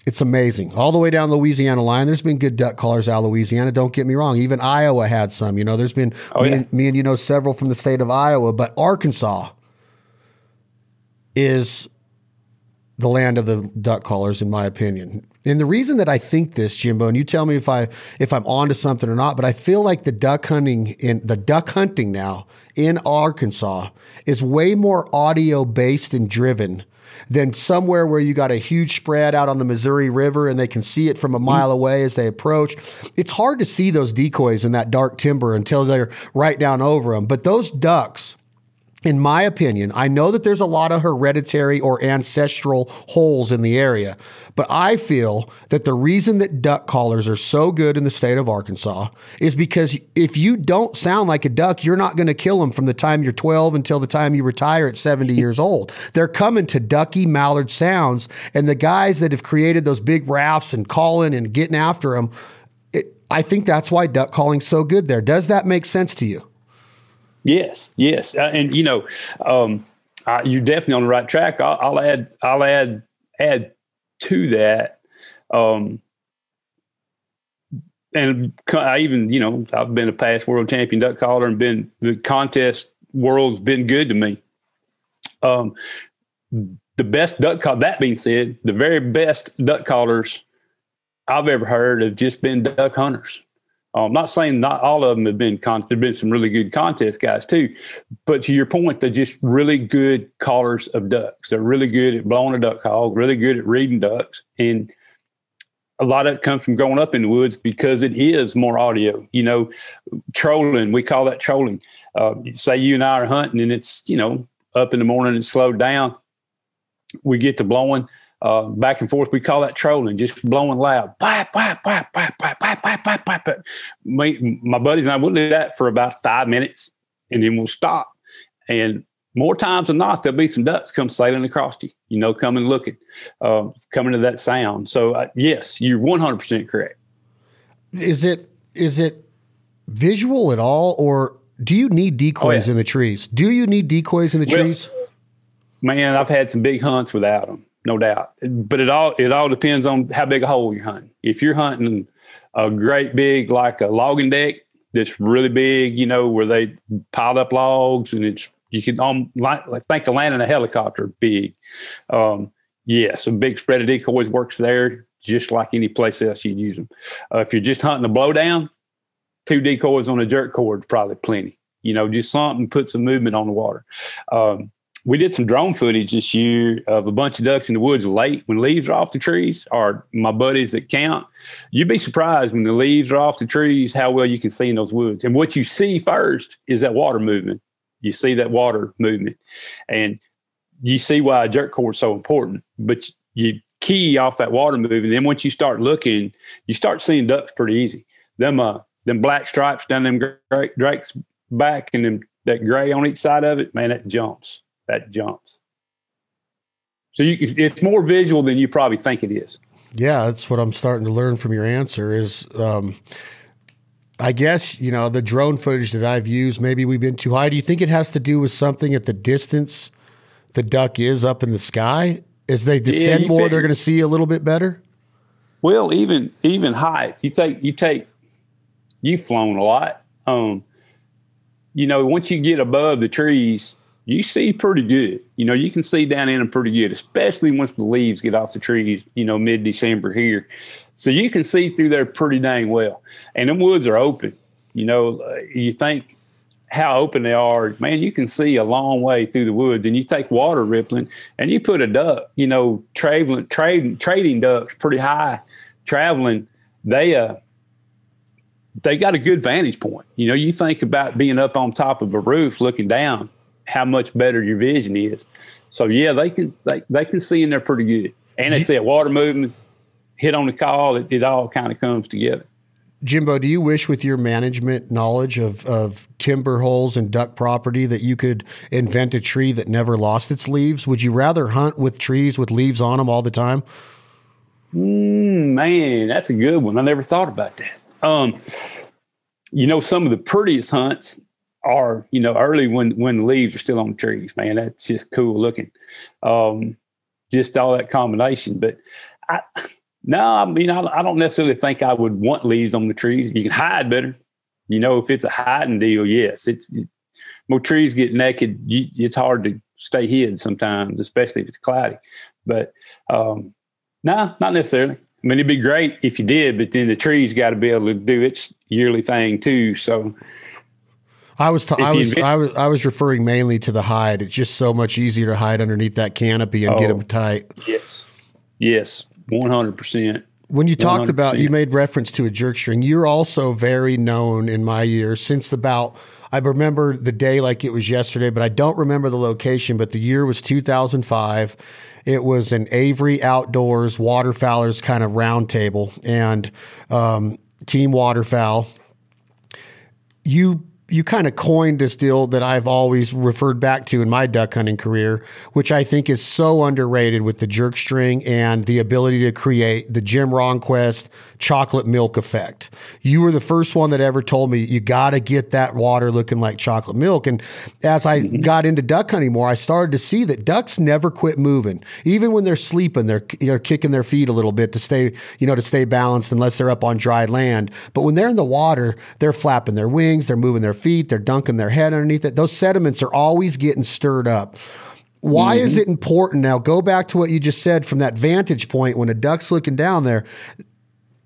it's amazing. All the way down the Louisiana line, there's been good duck callers out of Louisiana. Don't get me wrong. Even Iowa had some. You know, there's been oh, me, yeah. and, me and, you know, several from the state of Iowa. But Arkansas is the land of the duck callers, in my opinion. And the reason that I think this, Jimbo, and you tell me if I if I'm onto something or not, but I feel like the duck hunting in the duck hunting now in Arkansas is way more audio based and driven than somewhere where you got a huge spread out on the Missouri River and they can see it from a mile away as they approach. It's hard to see those decoys in that dark timber until they're right down over them. But those ducks, in my opinion, I know that there's a lot of hereditary or ancestral holes in the area, but I feel that the reason that duck callers are so good in the state of Arkansas is because if you don't sound like a duck, you're not going to kill them from the time you're twelve until the time you retire at seventy years old. They're coming to ducky mallard sounds, and the guys that have created those big rafts and calling and getting after them, it, I think that's why duck calling's so good there. Does that make sense to you? Yes. Yes. Uh, and, you know, um, I, you're definitely on the right track. I'll, I'll add, I'll add, add to that. Um, and I even, you know, I've been a past world champion duck caller and been the contest world's been good to me. Um, the best duck call, that being said, the very best duck callers I've ever heard have just been duck hunters. I'm not saying not all of them have been, con- there have been some really good contest guys too, but to your point, they're just really good callers of ducks. They're really good at blowing a duck call, really good at reading ducks. And a lot of it comes from growing up in the woods because it is more audio, you know, trolling. We call that trolling. Uh, say you and I are hunting and it's, you know, up in the morning and slowed down. We get to blowing. uh, back and forth. We call that trolling, just blowing loud. Bap, bap, bap, bap, bap, bap, bap, bap, bap. Me, my buddies and I would do that for about five minutes, and then we'll stop. And more times than not, there'll be some ducks come sailing across you, you know, come and look at, uh, coming to that sound. So, uh, yes, you're one hundred percent correct. Is it is it visual at all, or do you need decoys oh, yeah. in the trees? Do you need decoys in the well, trees? Man, I've had some big hunts without them, no doubt. But it all it all depends on how big a hole you're hunting. If you're hunting a great big, like a logging deck that's really big, you know, where they piled up logs and it's, you can um, like, like think of landing a helicopter big. Um, yes, a big spread of decoys works there, just like any place else you'd use them. Uh, if you're just hunting a blowdown, two decoys on a jerk cord is probably plenty. You know, just something, put some movement on the water. Um, we did some drone footage this year of a bunch of ducks in the woods late when leaves are off the trees, or my buddies that count. You'd be surprised when the leaves are off the trees how well you can see in those woods. And what you see first is that water movement. You see that water movement. And you see why a jerk cord is so important. But you key off that water movement. Then once you start looking, you start seeing ducks pretty easy. Them uh, them black stripes down them gray, Drake's back and them, that gray on each side of it, man, that jumps. That jumps. So you, it's more visual than you probably think it is. Yeah, that's what I'm starting to learn from your answer is, um, I guess, you know, the drone footage that I've used, maybe we've been too high. Do you think it has to do with something at the distance the duck is up in the sky? As they descend yeah, more, think, they're going to see a little bit better? Well, even even height. You take, you take, you've flown a lot. Um, you know, once you get above the trees, you see pretty good. You know, you can see down in them pretty good, especially once the leaves get off the trees, you know, mid-December here. So you can see through there pretty dang well. And them woods are open. You know, uh, you think how open they are. Man, you can see a long way through the woods. And you take water rippling and you put a duck, you know, traveling, trading, trading ducks pretty high, traveling. They, uh, they got a good vantage point. You know, you think about being up on top of a roof looking down, how much better your vision is. So yeah, they can they, they can see in there pretty good. And they see water movement, hit on the call, it, it all kind of comes together. Jimbo, do you wish with your management knowledge of, of timber holes and duck property that you could invent a tree that never lost its leaves? Would you rather hunt with trees with leaves on them all the time? Mm, man, that's a good one. I never thought about that. Um, you know, some of the prettiest hunts are, you know, early when, when the leaves are still on the trees, man. That's just cool looking. Um, just all that combination. But I, no, I mean, I, I don't necessarily think I would want leaves on the trees. You can hide better. You know, if it's a hiding deal, yes. It's it, more trees get naked. You, it's hard to stay hid sometimes, especially if it's cloudy. But um, no, not necessarily. I mean, it'd be great if you did, but then the trees got to be able to do its yearly thing too. So, I was, ta- I was, I was, I was referring mainly to the hide. It's just so much easier to hide underneath that canopy and oh, get them tight. Yes, yes, one hundred percent. When you talked one hundred percent about, you made reference to a jerk string. You're also very known in my years since the bout. I remember the day like it was yesterday, but I don't remember the location. But the year was two thousand five. It was an Avery Outdoors Waterfowlers kind of roundtable and um, Team Waterfowl. You. You kind of coined this deal that I've always referred back to in my duck hunting career, which I think is so underrated with the jerk string and the ability to create the Jim Ronquest chocolate milk effect. You were the first one that ever told me you got to get that water looking like chocolate milk. And as I got into duck hunting more, I started to see that ducks never quit moving. Even when they're sleeping, they're, they're kicking their feet a little bit to stay, you know, to stay balanced unless they're up on dry land. But when they're in the water, they're flapping their wings, they're moving their feet, they're dunking their head underneath it. Those sediments are always getting stirred up. Why mm-hmm. is it important? Now go back to what you just said from that vantage point. When a duck's looking down there,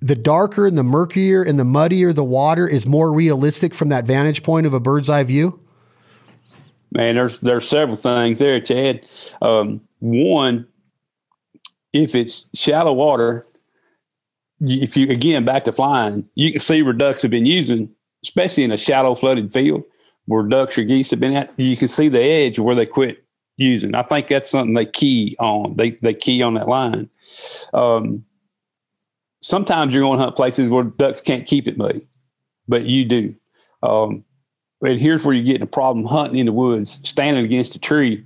the darker and the murkier and the muddier the water is more realistic from that vantage point of a bird's eye view. Man, there's, there's several things there, Chad. Um, one, if it's shallow water, if you, again, back to flying, you can see where ducks have been using, especially in a shallow flooded field where ducks or geese have been at, you can see the edge where they quit using. I think that's something they key on. They they key on that line. Um, sometimes you're going to hunt places where ducks can't keep it mate, but you do. Um, and here's where you're getting a problem hunting in the woods, standing against a tree.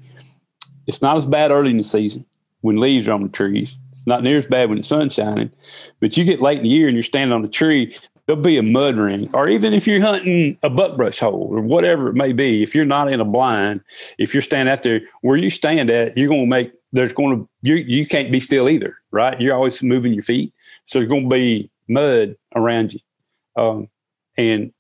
It's not as bad early in the season when leaves are on the trees. It's not near as bad when the sun's shining, but you get late in the year and you're standing on a tree, there'll be a mud ring, or even if you're hunting a buckbrush hole or whatever it may be, if you're not in a blind, if you're standing out there where you stand at, you're going to make, there's going to, you you can't be still either, right? You're always moving your feet. So there's going to be mud around you. Um, and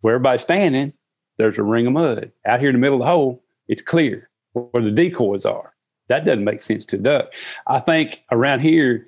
where everybody's standing, there's a ring of mud. Out here in the middle of the hole, it's clear where the decoys are. That doesn't make sense to a duck. I think around here,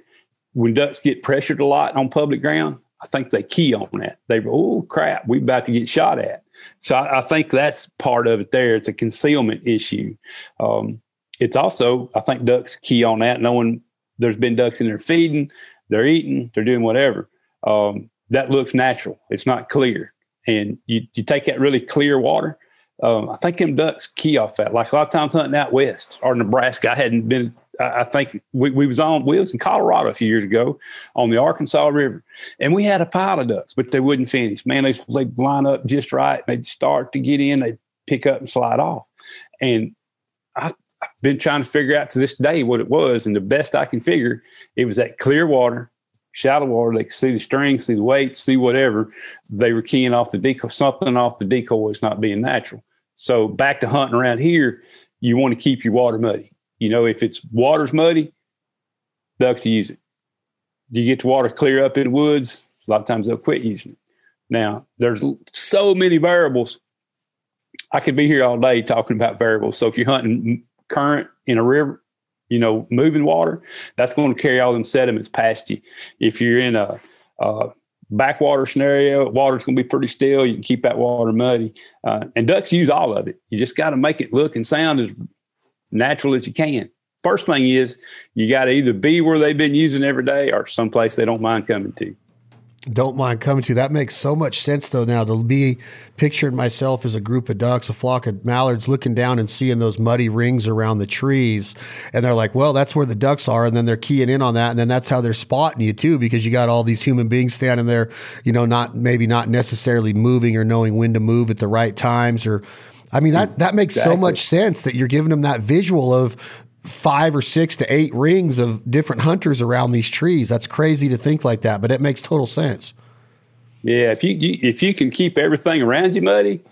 when ducks get pressured a lot on public ground, I think they key on that. They go, oh, crap, we're about to get shot at. So I, I think that's part of it there. It's a concealment issue. Um, it's also, I think ducks key on that, knowing there's been ducks in there feeding, they're eating, they're doing whatever. Um, that looks natural. It's not clear. And you, you take that really clear water, Um, I think them ducks key off that. Like a lot of times hunting out west or Nebraska, I hadn't been, I, I think we, we was on, we was in Colorado a few years ago on the Arkansas River. And we had a pile of ducks, but they wouldn't finish. Man, they, they'd line up just right. They'd start to get in. They'd pick up and slide off. And I, I've been trying to figure out to this day what it was. And the best I can figure, it was that clear water, shallow water. They could see the string, see the weight, see whatever. They were keying off the decoy, something off the decoy is not being natural. So back to hunting around here, you want to keep your water muddy. You know, if it's water's muddy, ducks use it. You get the water clear up in the woods, a lot of times they'll quit using it. Now, there's so many variables. I could be here all day talking about variables. So if you're hunting current in a river, you know, moving water, that's going to carry all them sediments past you. If you're in a uh backwater scenario, water's going to be pretty still. You can keep that water muddy. Uh, and ducks use all of it. You just got to make it look and sound as natural as you can. First thing is you got to either be where they've been using every day or someplace they don't mind coming to. Don't mind coming to. That makes so much sense, though, now to be pictured myself as a group of ducks, a flock of mallards looking down and seeing those muddy rings around the trees. And they're like, well, that's where the ducks are. And then they're keying in on that. And then that's how they're spotting you, too, because you got all these human beings standing there, you know, not maybe not necessarily moving or knowing when to move at the right times. Or I mean, that, that makes exactly. so much sense that you're giving them that visual of five or six to eight rings of different hunters around these trees. That's crazy to think like that, but it makes total sense. Yeah. If you, you if you can keep everything around you muddy,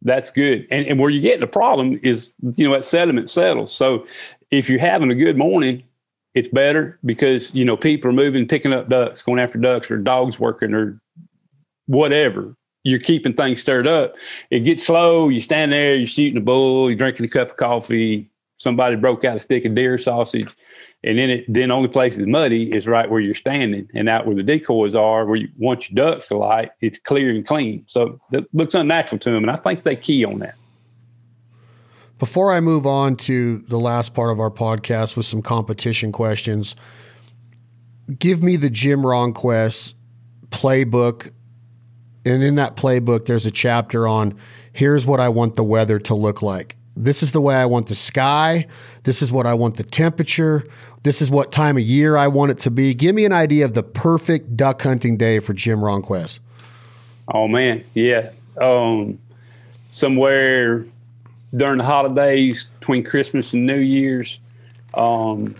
that's good. And, and where you get the problem is, you know, that sediment settles. So if you're having a good morning, it's better because, you know, people are moving, picking up ducks, going after ducks, or dogs working or whatever. You're keeping things stirred up. It gets slow. You stand there, you're shooting a bull, you're drinking a cup of coffee. Somebody broke out a stick of deer sausage, and then it then only place is muddy is right where you're standing and out where the decoys are, where you once your ducks alight, it's clear and clean. So that looks unnatural to them, and I think they key on that. Before I move on to the last part of our podcast with some competition questions, give me the Jim Ronquest playbook. And in that playbook, there's a chapter on here's what I want the weather to look like. This is the way I want the sky. This is what I want the temperature. This is what time of year I want it to be. Give me an idea of the perfect duck hunting day for Jim Ronquest. Oh, man. Yeah. Um, somewhere during the holidays, between Christmas and New Year's, um,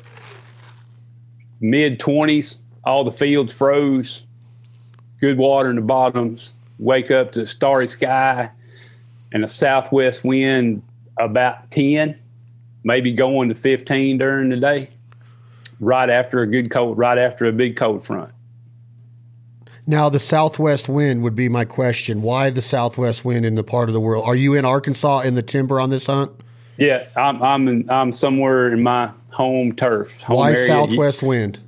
mid-twenties, all the fields froze, good water in the bottoms, wake up to a starry sky and a southwest wind about ten, maybe going to fifteen during the day, right after a good cold, right after a big cold front. Now, the southwest wind would be my question. Why the southwest wind in the part of the world? Are you in Arkansas in the timber on this hunt? Yeah, I'm I'm in, I'm somewhere in my home turf. Home Why area. Southwest you, wind?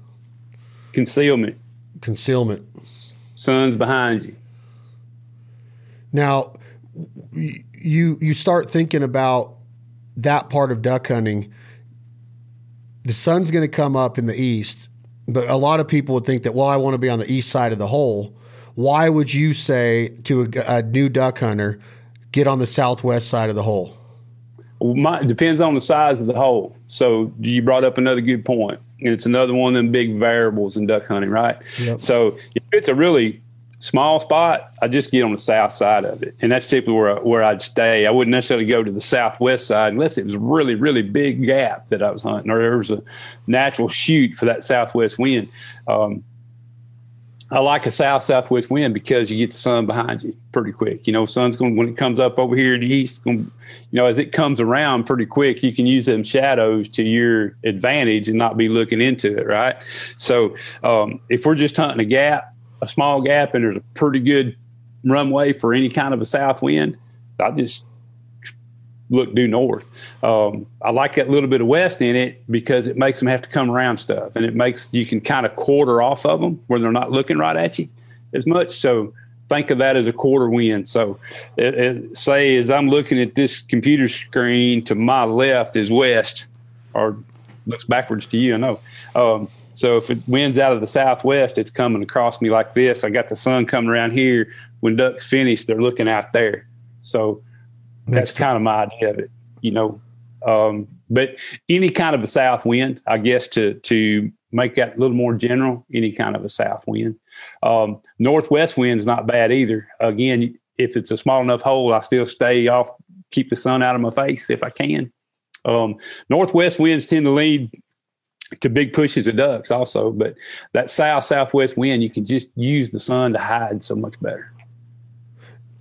Concealment. Concealment. Sun's behind you. Now, you you start thinking about that part of duck hunting. The sun's going to come up in the east, but a lot of people would think that, well, I want to be on the east side of the hole. Why would you say to a, a new duck hunter, get on the southwest side of the hole? My, depends on the size of the hole. So you brought up another good point, and it's another one of them big variables in duck hunting, right? Yep. So if it's a really small spot, I just get on the south side of it, and that's typically where I, where I'd stay. I wouldn't necessarily go to the southwest side unless it was a really, really big gap that I was hunting, or there was a natural chute for that southwest wind. Um, I like a south-southwest wind because you get the sun behind you pretty quick. You know, sun's going, when it comes up over here in the east, it's gonna, you know, as it comes around pretty quick, you can use them shadows to your advantage and not be looking into it, right? So um, if we're just hunting a gap, a small gap, and there's a pretty good runway for any kind of a south wind, I just look due north. Um, I like that little bit of west in it because it makes them have to come around stuff, and it makes, you can kind of quarter off of them where they're not looking right at you as much. So think of that as a quarter wind. So it, it, say as I'm looking at this computer screen, to my left is west, or looks backwards to you, I know. Um, so if it winds out of the southwest, it's coming across me like this. I got the sun coming around here. When ducks finish, they're looking out there. So that's kind of my idea of it, you know. Um, but any kind of a south wind, I guess, to to make that a little more general, any kind of a south wind. Um, northwest wind's not bad either. Again, if it's a small enough hole, I still stay off, keep the sun out of my face if I can. Um, northwest winds tend to lead to big pushes of ducks also, but that south, southwest wind, you can just use the sun to hide so much better.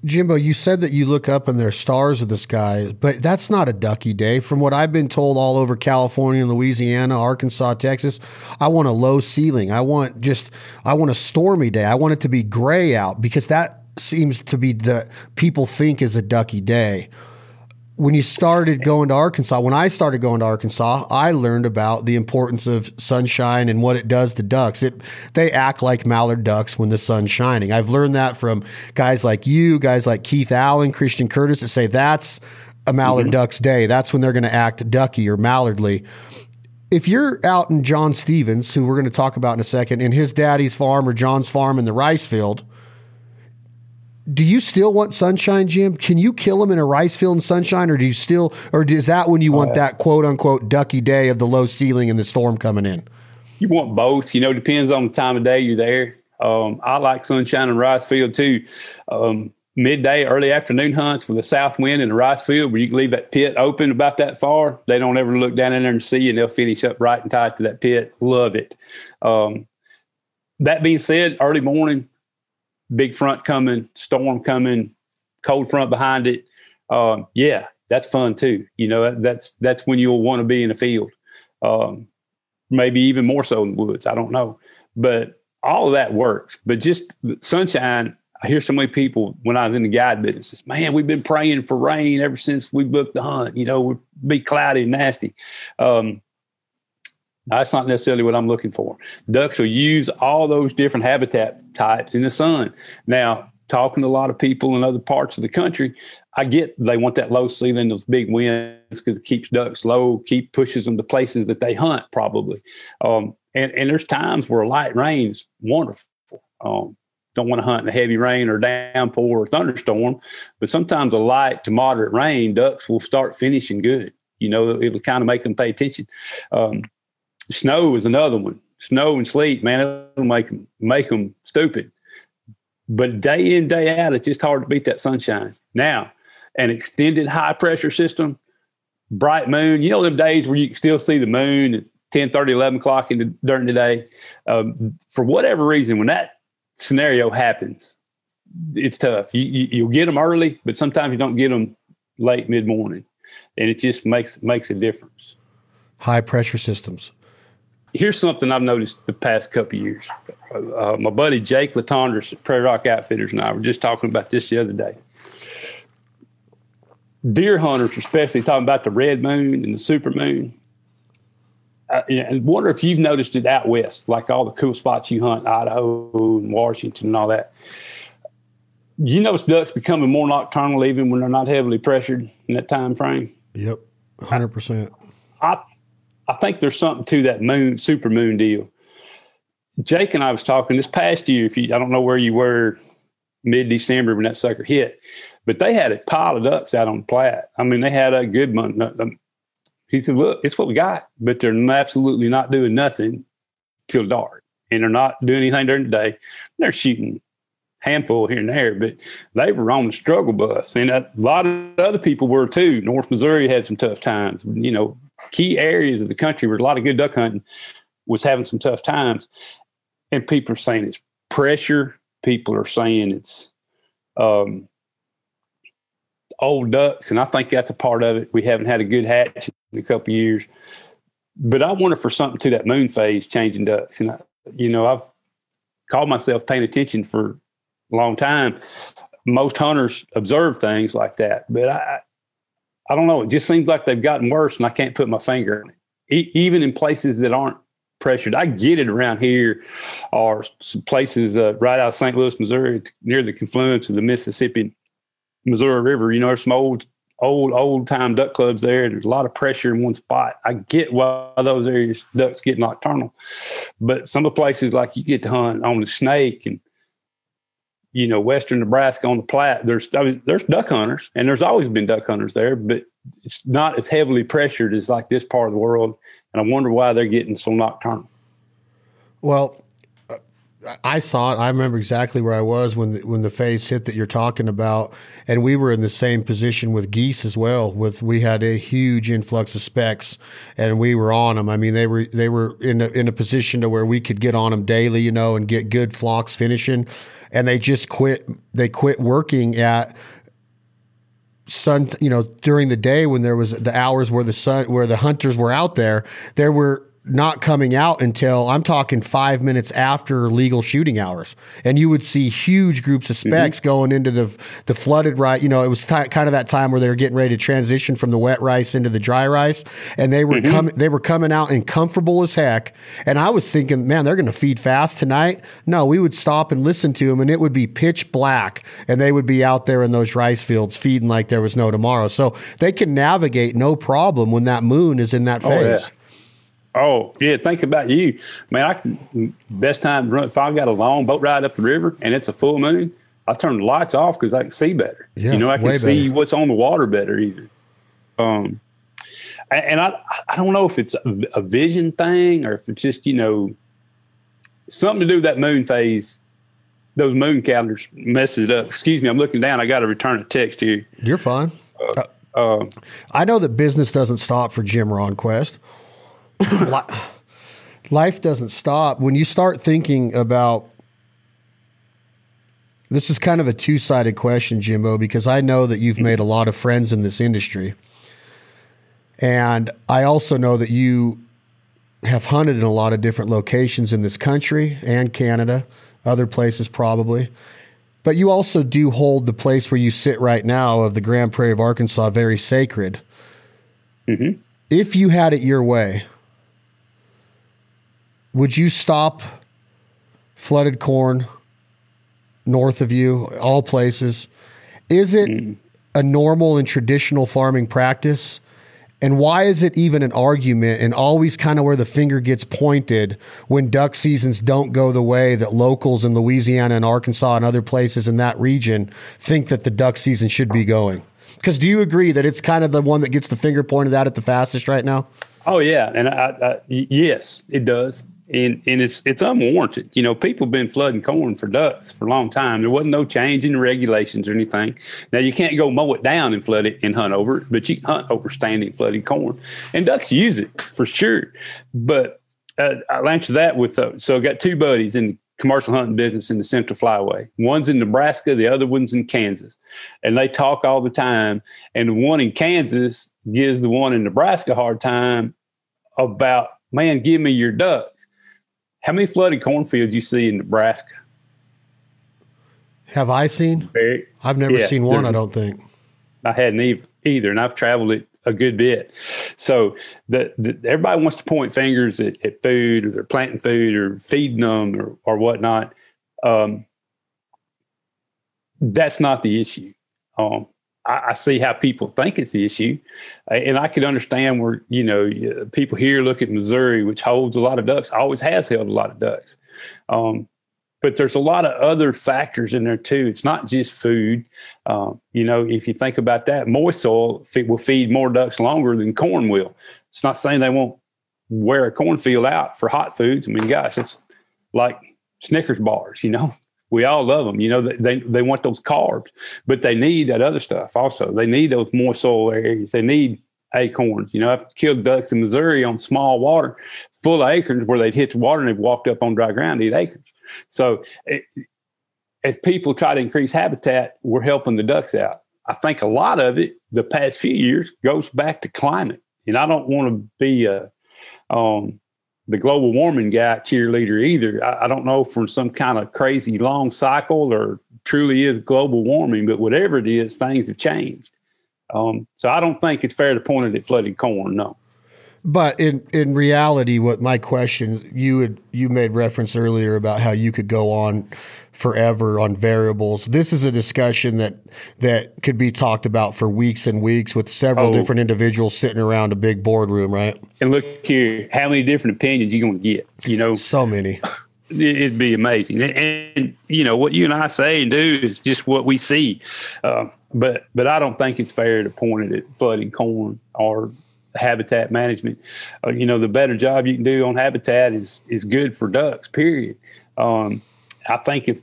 Jimbo, you said that you look up and there are stars in the sky, but that's not a ducky day. From what I've been told all over California, Louisiana, Arkansas, Texas, I want a low ceiling. I want just, I want a stormy day. I want it to be gray out, because that seems to be the people think is a ducky day. When you started going to Arkansas, when I started going to Arkansas, I learned about the importance of sunshine and what it does to ducks. It, they act like mallard ducks when the sun's shining. I've learned that from guys like you, guys like Keith Allen, Christian Curtis, that say that's a mallard mm-hmm. duck's day. That's when they're going to act ducky or mallardly. If you're out in John Stevens, who we're going to talk about in a second, in his daddy's farm or John's farm in the rice field, do you still want sunshine, Jim? Can you kill them in a rice field in sunshine, or do you still, or is that when you want that quote unquote ducky day of the low ceiling and the storm coming in? You want both, you know, depends on the time of day you're there. Um, I like sunshine and rice field too. Um, midday, early afternoon hunts with a south wind in the rice field where you can leave that pit open about that far. They don't ever look down in there and see you, and they'll finish up right and tight to that pit. Love it. Um, that being said, early morning, big front coming, storm coming, cold front behind it. Um, yeah, that's fun too. You know, that, that's that's when you'll want to be in the field. Um, maybe even more so in the woods. I don't know. But all of that works. But just sunshine, I hear so many people when I was in the guide business, man, we've been praying for rain ever since we booked the hunt. You know, we'd be cloudy and nasty. Um That's not necessarily what I'm looking for. Ducks will use all those different habitat types in the sun. Now, talking to a lot of people in other parts of the country, I get they want that low ceiling, those big winds, because it keeps ducks low, keep pushes them to places that they hunt probably. Um, and, and there's times where light rain is wonderful. Um, don't want to hunt in a heavy rain or downpour or thunderstorm, but sometimes a light to moderate rain, ducks will start finishing good. You know, it'll kind of make them pay attention. Um, Snow is another one. Snow and sleet, man, it'll make them, make them stupid. But day in, day out, it's just hard to beat that sunshine. Now, an extended high-pressure system, bright moon. You know them days where you can still see the moon at ten, thirty, eleven o'clock in the, during the day? Um, for whatever reason, when that scenario happens, it's tough. You, you, you'll get them early, but sometimes you don't get them late, mid-morning. And it just makes makes a difference. High-pressure systems. Here's something I've noticed the past couple of years. Uh, my buddy Jake Latondres at Prairie Rock Outfitters and I were just talking about this the other day. Deer hunters, especially, talking about the red moon and the super moon. I, I wonder if you've noticed it out west, like all the cool spots you hunt, Idaho and Washington and all that. You notice ducks becoming more nocturnal even when they're not heavily pressured in that time frame? Yep, one hundred percent. I, I I think there's something to that moon, super moon deal. Jake and I was talking this past year. If you, I don't know where you were mid-December when that sucker hit. But they had a pile of ducks out on Platte. I mean, they had a good month. He said, look, it's what we got, but they're absolutely not doing nothing till dark. And they're not doing anything during the day. They're shooting a handful here and there, but they were on the struggle bus. And a lot of other people were too. North Missouri had some tough times. You know, key areas of the country where a lot of good duck hunting was having some tough times. And people are saying it's pressure. People are saying it's um, old ducks. And I think that's a part of it. We haven't had a good hatch in a couple of years. But I wonder for something to that moon phase changing ducks. And, I, you know, I've called myself paying attention for a long time. Most hunters observe things like that. But I I don't know. It just seems like they've gotten worse, and I can't put my finger on it, e- even in places that aren't pressured. I get it around here or some places uh, right out of Saint Louis, Missouri, near the confluence of the Mississippi and Missouri River. You know, there's some old, old, old time duck clubs there. There's a lot of pressure in one spot. I get why those areas ducks get nocturnal, but some of the places like you get to hunt on the Snake and, you know, Western Nebraska on the Platte, there's, I mean, there's duck hunters, and there's always been duck hunters there, but it's not as heavily pressured as like this part of the world. And I wonder why they're getting so nocturnal. Well, I saw it. I remember exactly where I was when the, when the phase hit that you're talking about, and we were in the same position with geese as well. With we had a huge influx of specks, and we were on them. I mean, they were they were in a, in a position to where we could get on them daily, you know, and get good flocks finishing, and they just quit. They quit working at sun, you know, during the day when there was the hours where the sun where the hunters were out there. There were not coming out until I'm talking five minutes after legal shooting hours. And you would see huge groups of specks mm-hmm. going into the, the flooded rice. You know, it was t- kind of that time where they were getting ready to transition from the wet rice into the dry rice. And they were mm-hmm. coming, they were coming out and comfortable as heck. And I was thinking, man, they're going to feed fast tonight. No, we would stop and listen to them, and it would be pitch black, and they would be out there in those rice fields feeding like there was no tomorrow. So they can navigate no problem when that moon is in that phase. Oh, yeah. Oh, yeah, think about you. Man, I can, best time to run, if I've got a long boat ride up the river and it's a full moon, I turn the lights off because I can see better. Yeah, you know, I can see better. What's on the water better either. Um, and I I don't know if it's a, a vision thing or if it's just, you know, something to do with that moon phase. Those moon calendars messes it up. Excuse me, I'm looking down. I got to return a text here. You're fine. Uh, uh, I know that business doesn't stop for Jim Ronquest. Life doesn't stop. When you start thinking about, this is kind of a two-sided question, Jimbo, because I know that you've made a lot of friends in this industry. And I also know that you have hunted in a lot of different locations in this country and Canada, other places probably. But you also do hold the place where you sit right now of the Grand Prairie of Arkansas very sacred. Mm-hmm. If you had it your way, would you stop flooded corn north of you, all places? Is it mm. a normal and traditional farming practice? And why is it even an argument and always kind of where the finger gets pointed when duck seasons don't go the way that locals in Louisiana and Arkansas and other places in that region think that the duck season should be going? Because do you agree that it's kind of the one that gets the finger pointed at it the fastest right now? Oh, yeah. And I, I, yes, it does. And and it's it's unwarranted. You know, people have been flooding corn for ducks for a long time. There wasn't no change in the regulations or anything. Now, you can't go mow it down and flood it and hunt over it, but you hunt over standing flooded corn. And ducks use it for sure. But uh, I'll answer that with, uh, so I've got two buddies in the commercial hunting business in the Central Flyway. One's in Nebraska, the other one's in Kansas. And they talk all the time. And the one in Kansas gives the one in Nebraska a hard time about, man, give me your ducks. How many flooded cornfields you see in Nebraska? Have I seen? Very, I've never yeah, seen one, I don't think. I hadn't either, either, and I've traveled it a good bit. So the, the, everybody wants to point fingers at, at food, or they're planting food or feeding them or, or whatnot. Um, that's not the issue. Um, I, I see how people think it's the issue. And I could understand where, you know, people here look at Missouri, which holds a lot of ducks, always has held a lot of ducks. Um, But there's a lot of other factors in there, too. It's not just food. Uh, you know, if you think about that, moist soil will feed more ducks longer than corn will. It's not saying they won't wear a cornfield out for hot foods. I mean, gosh, it's like Snickers bars, you know. We all love them. You know, they they want those carbs, but they need that other stuff also. They need those moist soil areas. They need acorns. You know, I've killed ducks in Missouri on small water full of acorns where they'd hit the water and they've walked up on dry ground to eat acorns. So it, as people try to increase habitat, we're helping the ducks out. I think a lot of it, the past few years, goes back to climate. And I don't want to be a, um, the global warming guy cheerleader either. I, I don't know if from some kind of crazy long cycle or truly is global warming, but whatever it is, things have changed. Um, so I don't think it's fair to point it at flooded corn, no. But in, in reality, what my question, you had, you made reference earlier about how you could go on forever on variables. This is a discussion that that could be talked about for weeks and weeks with several oh. different individuals sitting around a big boardroom, right? And look here, how many different opinions you're going to get, you know? So many. It'd be amazing. And, and, you know, what you and I say and do is just what we see. Uh, but, but I don't think it's fair to point it at flooding corn or habitat management. Uh, you know, the better job you can do on habitat is is good for ducks, period. Um, I think if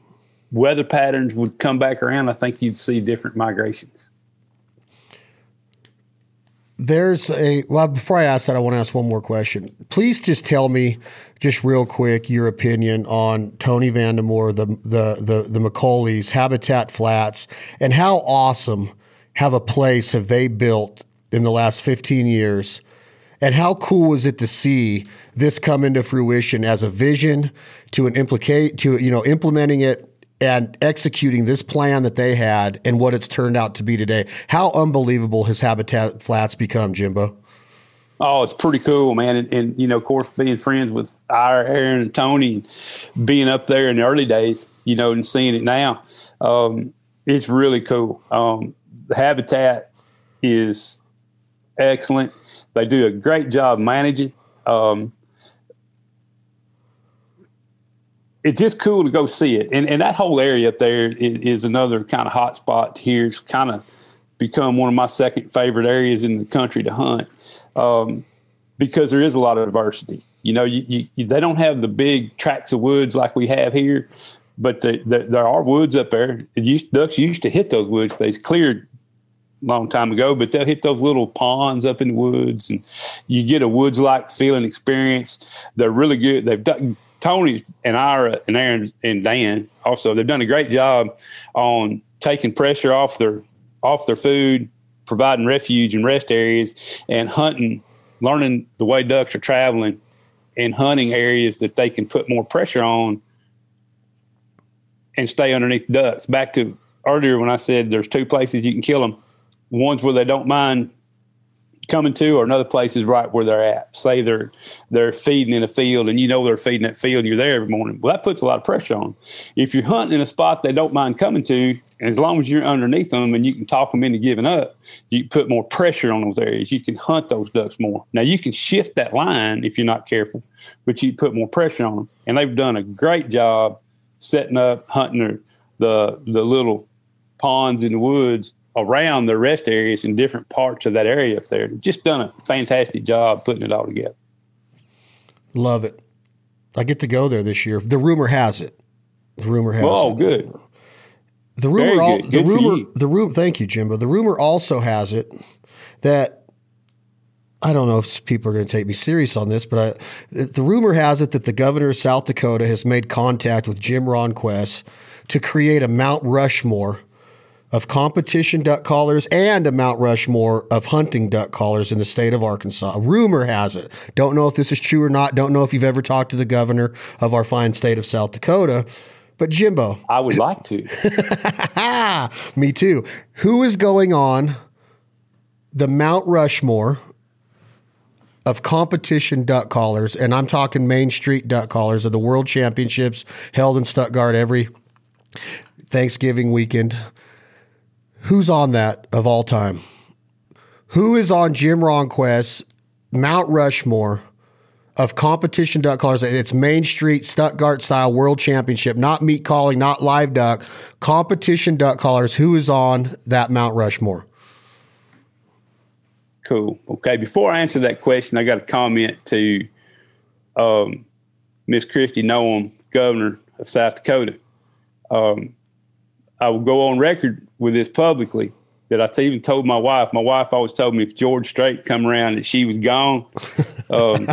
weather patterns would come back around, I think you'd see different migrations. There's a, well, before I ask that, I want to ask one more question. Please just tell me, just real quick, your opinion on Tony Vandemore, the, the, the, the McCauleys, Habitat Flats, and how awesome have a place have they built in the last fifteen years, and how cool was it to see this come into fruition as a vision to an implicate to, you know, implementing it and executing this plan that they had and what it's turned out to be today. How unbelievable has Habitat Flats become, Jimbo? Oh, it's pretty cool, man. And, and you know, of course, being friends with our Aaron and Tony, being up there in the early days, you know, and seeing it now, um, it's really cool. Um, the Habitat is excellent. They do a great job managing. Um, it's just cool to go see it. And and that whole area up there is, is another kind of hot spot here. It's kind of become one of my second favorite areas in the country to hunt, um, because there is a lot of diversity. You know, you, you, they don't have the big tracts of woods like we have here, but the, the, there are woods up there. It used, ducks used to hit those woods. They cleared long time ago, but they'll hit those little ponds up in the woods, and you get a woods-like feeling experience. They're really good. They've done, Tony and Ira and Aaron and Dan also, they've done a great job on taking pressure off their off their food, providing refuge and rest areas, and hunting, learning the way ducks are traveling, and hunting areas that they can put more pressure on and stay underneath ducks. Back to earlier when I said there's two places you can kill them. Ones where they don't mind coming to, or another place is right where they're at. Say they're they're feeding in a field, and you know they're feeding that field, and you're there every morning. Well, that puts a lot of pressure on them. If you're hunting in a spot they don't mind coming to, and as long as you're underneath them and you can talk them into giving up, you put more pressure on those areas. You can hunt those ducks more. Now, you can shift that line if you're not careful, but you put more pressure on them. And they've done a great job setting up, hunting their, the the little ponds in the woods around the rest areas in different parts of that area up there. Just done a fantastic job putting it all together. Love it. I get to go there this year. The rumor has it. The rumor has oh, it. Oh, good. The rumor, al- good. The good rumor, the rumor, thank you, Jimbo. The rumor also has it that, I don't know if people are going to take me serious on this, but I, the rumor has it that the governor of South Dakota has made contact with Jim Ronquest to create a Mount Rushmore of competition duck callers and a Mount Rushmore of hunting duck callers in the state of Arkansas. Rumor has it. Don't know if this is true or not. Don't know if you've ever talked to the governor of our fine state of South Dakota, but Jimbo. I would like to. Me too. Who is going on the Mount Rushmore of competition duck callers? And I'm talking Main Street duck callers of the World Championships held in Stuttgart every Thanksgiving weekend. Who's on that of all time? Who is on Jim Ronquest's Mount Rushmore of competition duck callers. It's Main Street Stuttgart style world championship, not meat calling, not live duck, competition duck callers. Who is on that Mount Rushmore? Cool. Okay. Before I answer that question, I got a comment to um, Miss Christy Noem, governor of South Dakota. Um, I will go on record with this publicly that I even told my wife. My wife always told me if George Strait come around that she was gone. Um,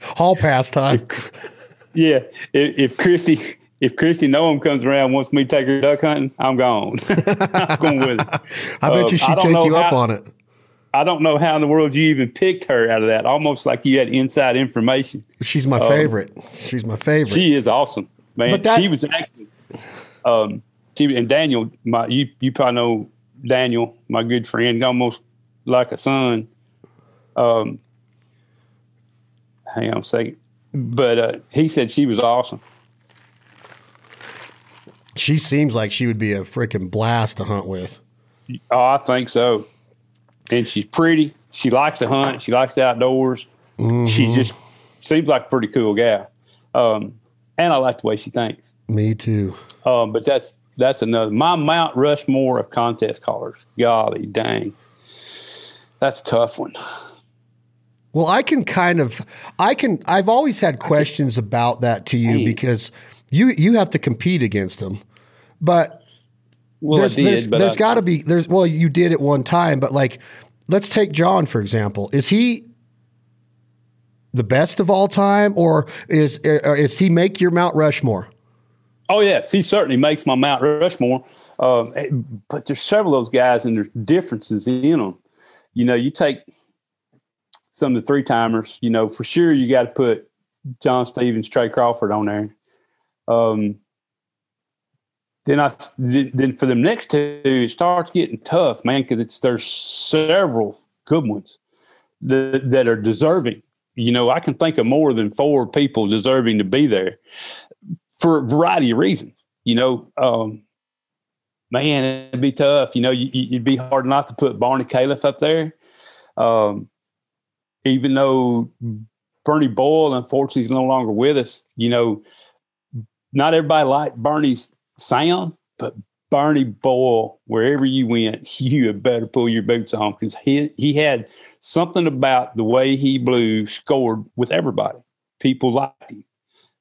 Hall pass time. If, yeah. If, if Christy, if Christy Noem comes around and wants me to take her duck hunting, I'm gone. I'm going with it. I bet um, you she'd take you how, up on it. I don't know how in the world you even picked her out of that. Almost like you had inside information. She's my um, favorite. She's my favorite. She is awesome, man. But that, she was actually, um, she and Daniel, my, you, you probably know Daniel, my good friend, almost like a son. Um, hang on a second. But uh, he said she was awesome. She seems like she would be a freaking blast to hunt with. Oh, I think so. And she's pretty. She likes to hunt. She likes the outdoors. Mm-hmm. She just seems like a pretty cool gal. Um, and I like the way she thinks. Me too. Um, but that's that's another. My Mount Rushmore of contest callers. Golly dang. That's a tough one. Well, I can kind of – I can – I've always had questions about that to you dang. because you, you have to compete against them. But – Well, there's, I did, there's, but there's got to be there's well, you did at one time, but like, let's take John for example. Is he the best of all time, or is or is he make your Mount Rushmore? Oh yes, he certainly makes my Mount Rushmore. Uh, but there's several of those guys, and there's differences in them. You know, you take some of the three timers. You know, for sure you got to put John Stevens, Trey Crawford on there. Um, Then I then for the next two, it starts getting tough, man, because it's there's several good ones that, that are deserving. You know, I can think of more than four people deserving to be there for a variety of reasons. You know, um, man, it'd be tough. You know, you, it'd be hard not to put Barney Califf up there, um, even though Bernie Boyle, unfortunately, is no longer with us. You know, not everybody liked Bernie's sound, but Barney Boyle, wherever you went, you had better pull your boots on, because he he had something about the way he blew scored with everybody. People liked him,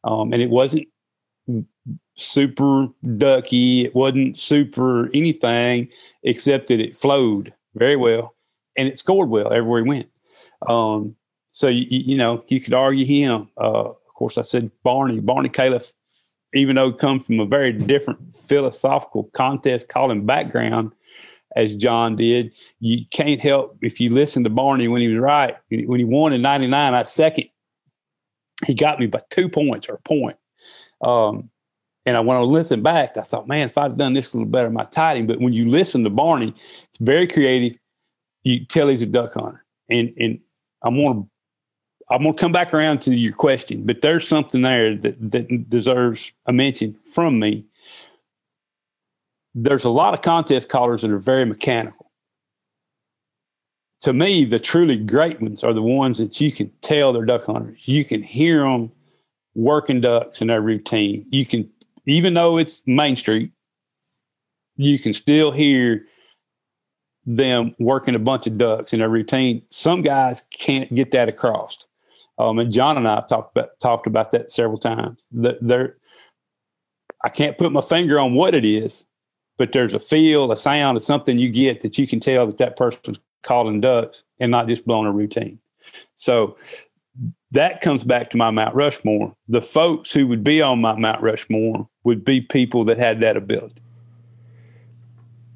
um, and it wasn't super ducky. It wasn't super anything, except that it flowed very well and it scored well everywhere he went. Um, so you, you know you could argue him. Uh, of course, I said Barney, Barney Califf. Even though it comes from a very different philosophical contest calling background as John did, you can't help if you listen to Barney when he was right. When he won in ninety-nine, I second. He got me by two points or a point. Um, and I when I listened back, I thought, man, if I'd done this a little better, my tiding. But when you listen to Barney, it's very creative. You tell he's a duck hunter. And and I'm going to I'm going to come back around to your question, but there's something there that, that deserves a mention from me. There's a lot of contest callers that are very mechanical. To me, the truly great ones are the ones that you can tell they're duck hunters. You can hear them working ducks in their routine. You can, even though it's Main Street, you can still hear them working a bunch of ducks in their routine. Some guys can't get that across. Um, and John and I have talked about, talked about that several times. There, I can't put my finger on what it is, but there's a feel, a sound, or something you get that you can tell that that person's calling ducks and not just blowing a routine. So that comes back to my Mount Rushmore. The folks who would be on my Mount Rushmore would be people that had that ability.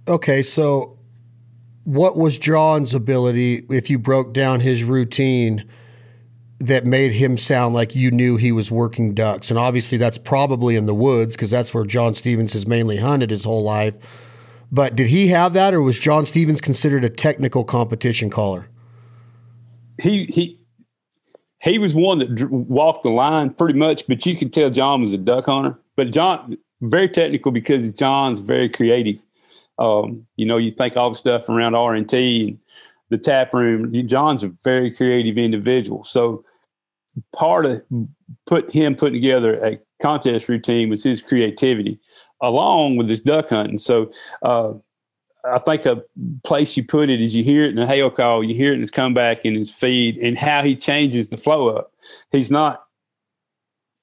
Okay, so what was John's ability, if you broke down his routine, that made him sound like you knew he was working ducks? And obviously that's probably in the woods, because that's where John Stevens has mainly hunted his whole life. But did he have that, or was John Stevens considered a technical competition caller? He he he was one that dr- walked the line pretty much, but you could tell John was a duck hunter. But John, very technical, because John's very creative. Um, you know, you think all the stuff around R and T and the tap room. John's a very creative individual. So part of put him putting together a contest routine was his creativity, along with his duck hunting. So uh, I think a place you put it is you hear it in the hail call, you hear it in his comeback and his feed, and how he changes the flow up. He's not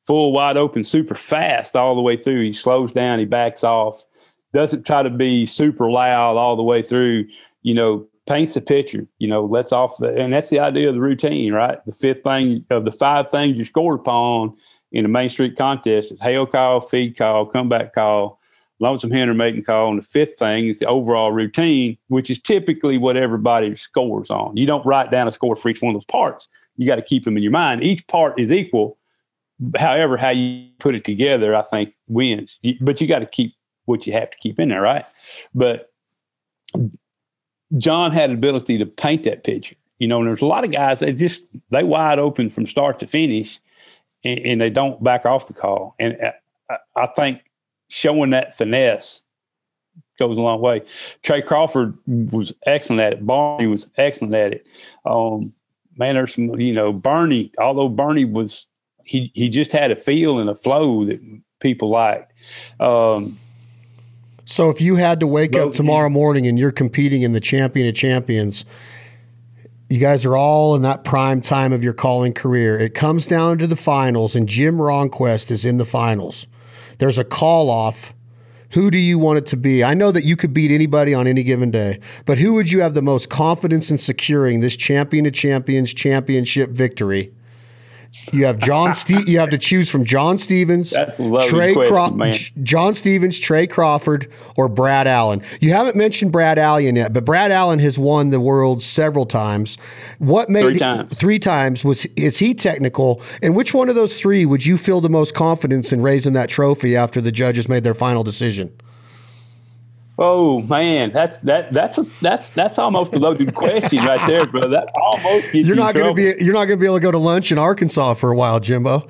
full wide open, super fast all the way through. He slows down, he backs off, doesn't try to be super loud all the way through, you know, paints a picture, you know, lets off. The, and that's the idea of the routine, right? The fifth thing of the five things you scored upon in a Main Street contest is hail call, feed call, comeback call, lonesome hen or mating call. And the fifth thing is the overall routine, which is typically what everybody scores on. You don't write down a score for each one of those parts. You got to keep them in your mind. Each part is equal. However, how you put it together, I think, wins. But you got to keep what you have to keep in there, right? But John had an ability to paint that picture. You know, and there's a lot of guys that just, they wide open from start to finish, and, and they don't back off the call. And I, I think showing that finesse goes a long way. Trey Crawford was excellent at it. Barney was excellent at it. Um, man, there's some, you know, Bernie, although Bernie was, He he just had a feel and a flow that people liked. Um, so if you had to wake up tomorrow morning and you're competing in the Champion of Champions, you guys are all in that prime time of your calling career. It comes down to the finals, and Jim Ronquest is in the finals. There's a call-off. Who do you want it to be? I know that you could beat anybody on any given day, but who would you have the most confidence in securing this Champion of Champions championship victory? You have John. Ste- you have to choose from John Stevens, Trey question, Cro- John Stevens, Trey Crawford, or Brad Allen. You haven't mentioned Brad Allen yet, but Brad Allen has won the world several times. What made three times? It, three times was is he technical? And which one of those three would you feel the most confidence in raising that trophy after the judges made their final decision? Oh man, that's that that's a, that's that's almost a loaded question right there, bro. That almost gets you're not you going to be you're not going to be able to go to lunch in Arkansas for a while, Jimbo.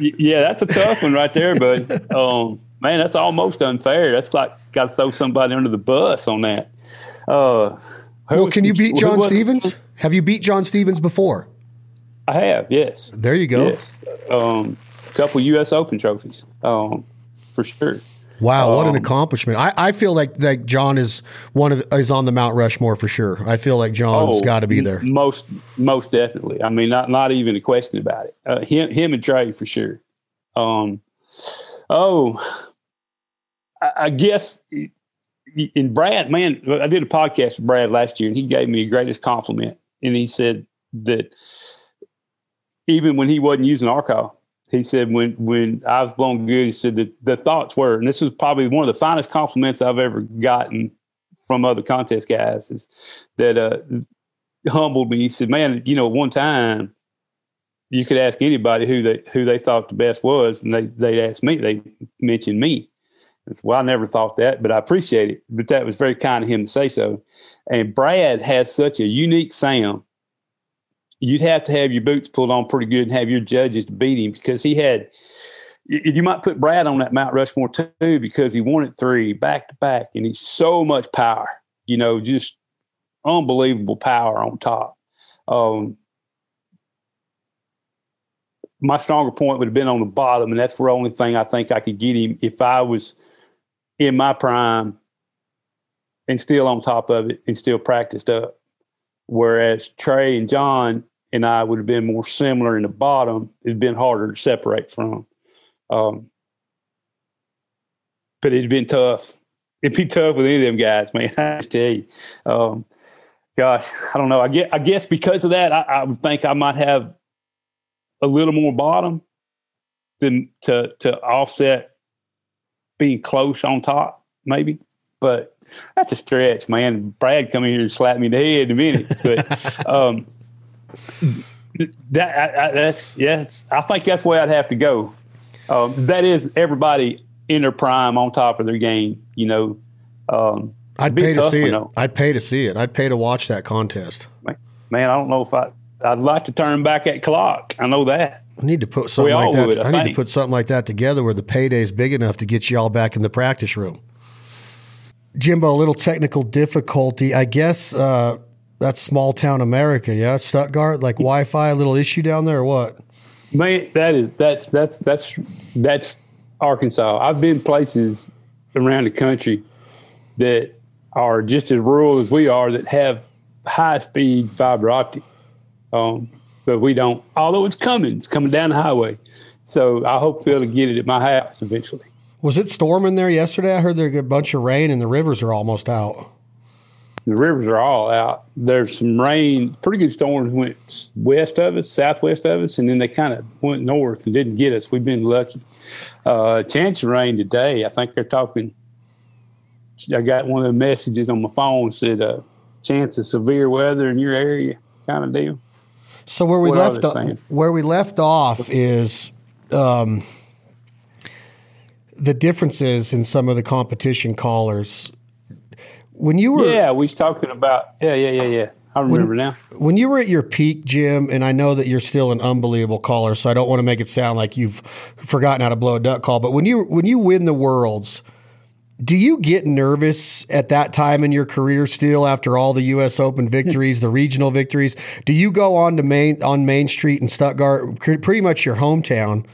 Yeah, that's a tough one right there, bud. Um, man, that's almost unfair. That's like got to throw somebody under the bus on that. Uh, well, was, can you beat John Stevens? Have you beat John Stevens before? I have, yes. There you go. Yes. Um, a couple U S Open trophies, um, for sure. Wow, what an accomplishment! I, I feel like like John is one of the, is on the Mount Rushmore for sure. I feel like John's oh, got to be there. Most most definitely. I mean, not not even a question about it. Uh, him him and Trey for sure. Um, oh, I, I guess in Brad, man, I did a podcast with Brad last year, and he gave me the greatest compliment, and he said that even when he wasn't using our call, he said, when when I was blown good, he said that the thoughts were, and this was probably one of the finest compliments I've ever gotten from other contest guys, is that uh, humbled me. He said, man, you know, one time you could ask anybody who they who they thought the best was, and they, they'd ask me, they mentioned me. I said, well, I never thought that, but I appreciate it. But that was very kind of him to say so. And Brad has such a unique sound. You'd have to have your boots pulled on pretty good and have your judges to beat him, because he had, you might put Brad on that Mount Rushmore too, because he won it three back to back, and he's so much power, you know, just unbelievable power on top. Um, my stronger point would have been on the bottom, and that's the only thing I think I could get him if I was in my prime and still on top of it and still practiced up. Whereas Trey and John and I would have been more similar in the bottom. It'd been harder to separate from. Um, but it'd been tough. It'd be tough with any of them guys, man. I just tell you. Um, gosh, I don't know. I guess, I guess because of that, I, I would think I might have a little more bottom than to, to offset being close on top, maybe. But that's a stretch, man. Brad come in here and slap me in the head in a minute. But um, that I, I, that's yeah. I think that's where I'd have to go. Um, that is everybody in their prime, on top of their game. You know, um, I'd pay to see it. Though. I'd pay to see it. I'd pay to watch that contest. Man, man I don't know if I. I'd like to turn back that clock. I know that. I need to put something we like that. Would, I, I need to put something like that together where the payday's big enough to get you all back in the practice room. Jimbo, a little technical difficulty. I guess uh, that's small town America, yeah? Stuttgart, like Wi-Fi, a little issue down there or what? Man, that is that's that's that's that's Arkansas. I've been places around the country that are just as rural as we are that have high-speed fiber optic, um, but we don't. Although it's coming, it's coming down the highway. So I hope they'll get it at my house eventually. Was it storming there yesterday? I heard there was a bunch of rain, and the rivers are almost out. The rivers are all out. There's some rain. Pretty good storms went west of us, southwest of us, and then they kind of went north and didn't get us. We've been lucky. Uh, chance of rain today. I think they're talking. I got one of the messages on my phone said, uh, chance of severe weather in your area kind of deal. So where we what left o- where we left off is um, the differences in some of the competition callers. When you were yeah, we was talking about yeah, yeah, yeah, yeah. I remember when, now. When you were at your peak, Jim, and I know that you're still an unbelievable caller, so I don't want to make it sound like you've forgotten how to blow a duck call. But when you when you win the Worlds, do you get nervous at that time in your career still after all the U S Open victories, the regional victories? Do you go on to Main on Main Street in Stuttgart, pretty much your hometown?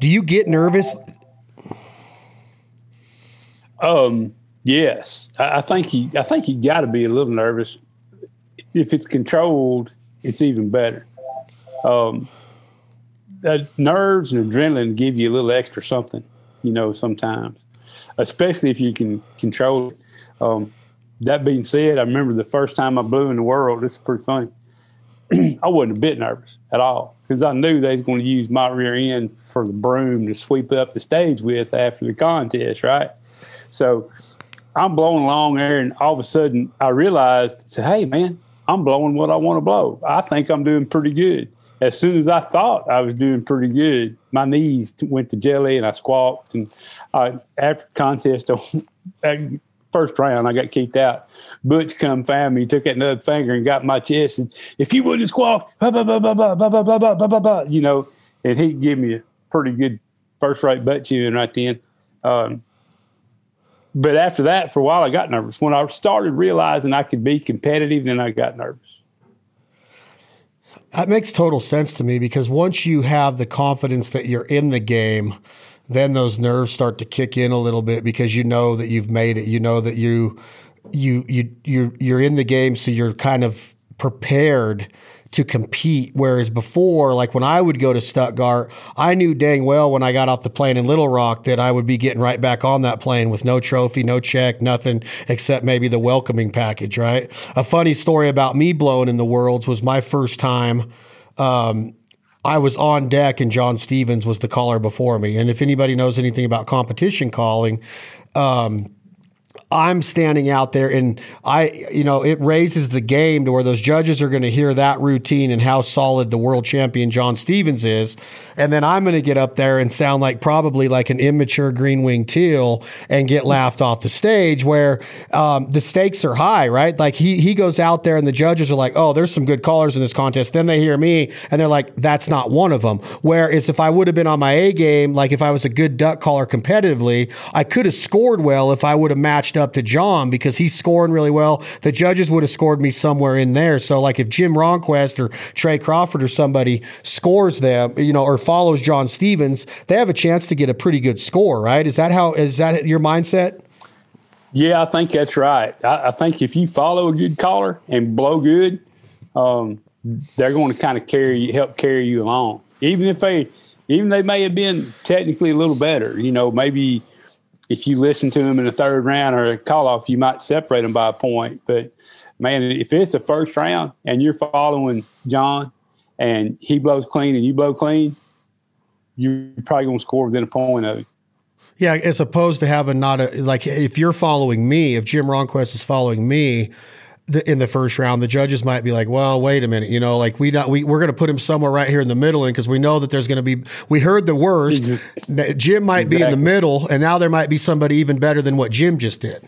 Do you get nervous? Um. Yes, I think you. I think you got to be a little nervous. If it's controlled, it's even better. Um, that nerves and adrenaline give you a little extra something, you know. Sometimes, especially if you can control it. Um, that being said, I remember the first time I blew in the world. This is pretty funny. I wasn't a bit nervous at all because I knew they was going to use my rear end for the broom to sweep up the stage with after the contest, right? So. I'm blowing along there, and all of a sudden I realized, say, hey, man, I'm blowing what I want to blow. I think I'm doing pretty good. As soon as I thought I was doing pretty good, my knees went to jelly, and I squawked. And uh, after the contest, first round, I got kicked out. Butch come found me, took that nub finger and got my chest. And if you wouldn't squawk, bah, bah, bah, bah, bah, bah, bah, bah, bah, bah, you know, and he gave me a pretty good first-rate butt chewing right then. Um, But after that, for a while, I got nervous. When I started realizing I could be competitive, then I got nervous. That makes total sense to me because once you have the confidence that you're in the game, then those nerves start to kick in a little bit because you know that you've made it. You know that you, you, you, you're, you're in the game, so you're kind of prepared to compete. Whereas before, like when I would go to Stuttgart, I knew dang well when I got off the plane in Little Rock that I would be getting right back on that plane with no trophy, no check, nothing except maybe the welcoming package, right? A funny story about me blowing in the Worlds was my first time um, I was on deck and John Stevens was the caller before me. And if anybody knows anything about competition calling, um, I'm standing out there and I, you know, it raises the game to where those judges are going to hear that routine and how solid the world champion John Stevens is. And then I'm going to get up there and sound like probably like an immature green-winged teal and get laughed off the stage where um, the stakes are high, right? Like he, he goes out there and the judges are like, oh, there's some good callers in this contest. Then they hear me and they're like, that's not one of them. Whereas if I would have been on my A game, like if I was a good duck caller competitively, I could have scored well if I would have matched up to John because he's scoring really well. The judges would have scored me somewhere in there. So like if Jim Ronquest or Trey Crawford or somebody scores them, you know, or follows John Stevens, they have a chance to get a pretty good score, right? Is that how, is that your mindset? Yeah, I think that's right. I, I think if you follow a good caller and blow good, um, they're going to kind of carry you, help carry you along. Even if they, even they may have been technically a little better, you know, maybe if you listen to them in the third round or a call-off, you might separate them by a point. But, man, if it's a first round and you're following John and he blows clean and you blow clean, you're probably going to score within a point of it. Yeah, as opposed to having not a – like if you're following me, if Jim Ronquest is following me – The, in the first round, the judges might be like, well, wait a minute, you know, like we not, we, we're going to put him somewhere right here in the middle. And cause we know that there's going to be, we heard the worst that Jim might exactly. be in the middle. And now there might be somebody even better than what Jim just did.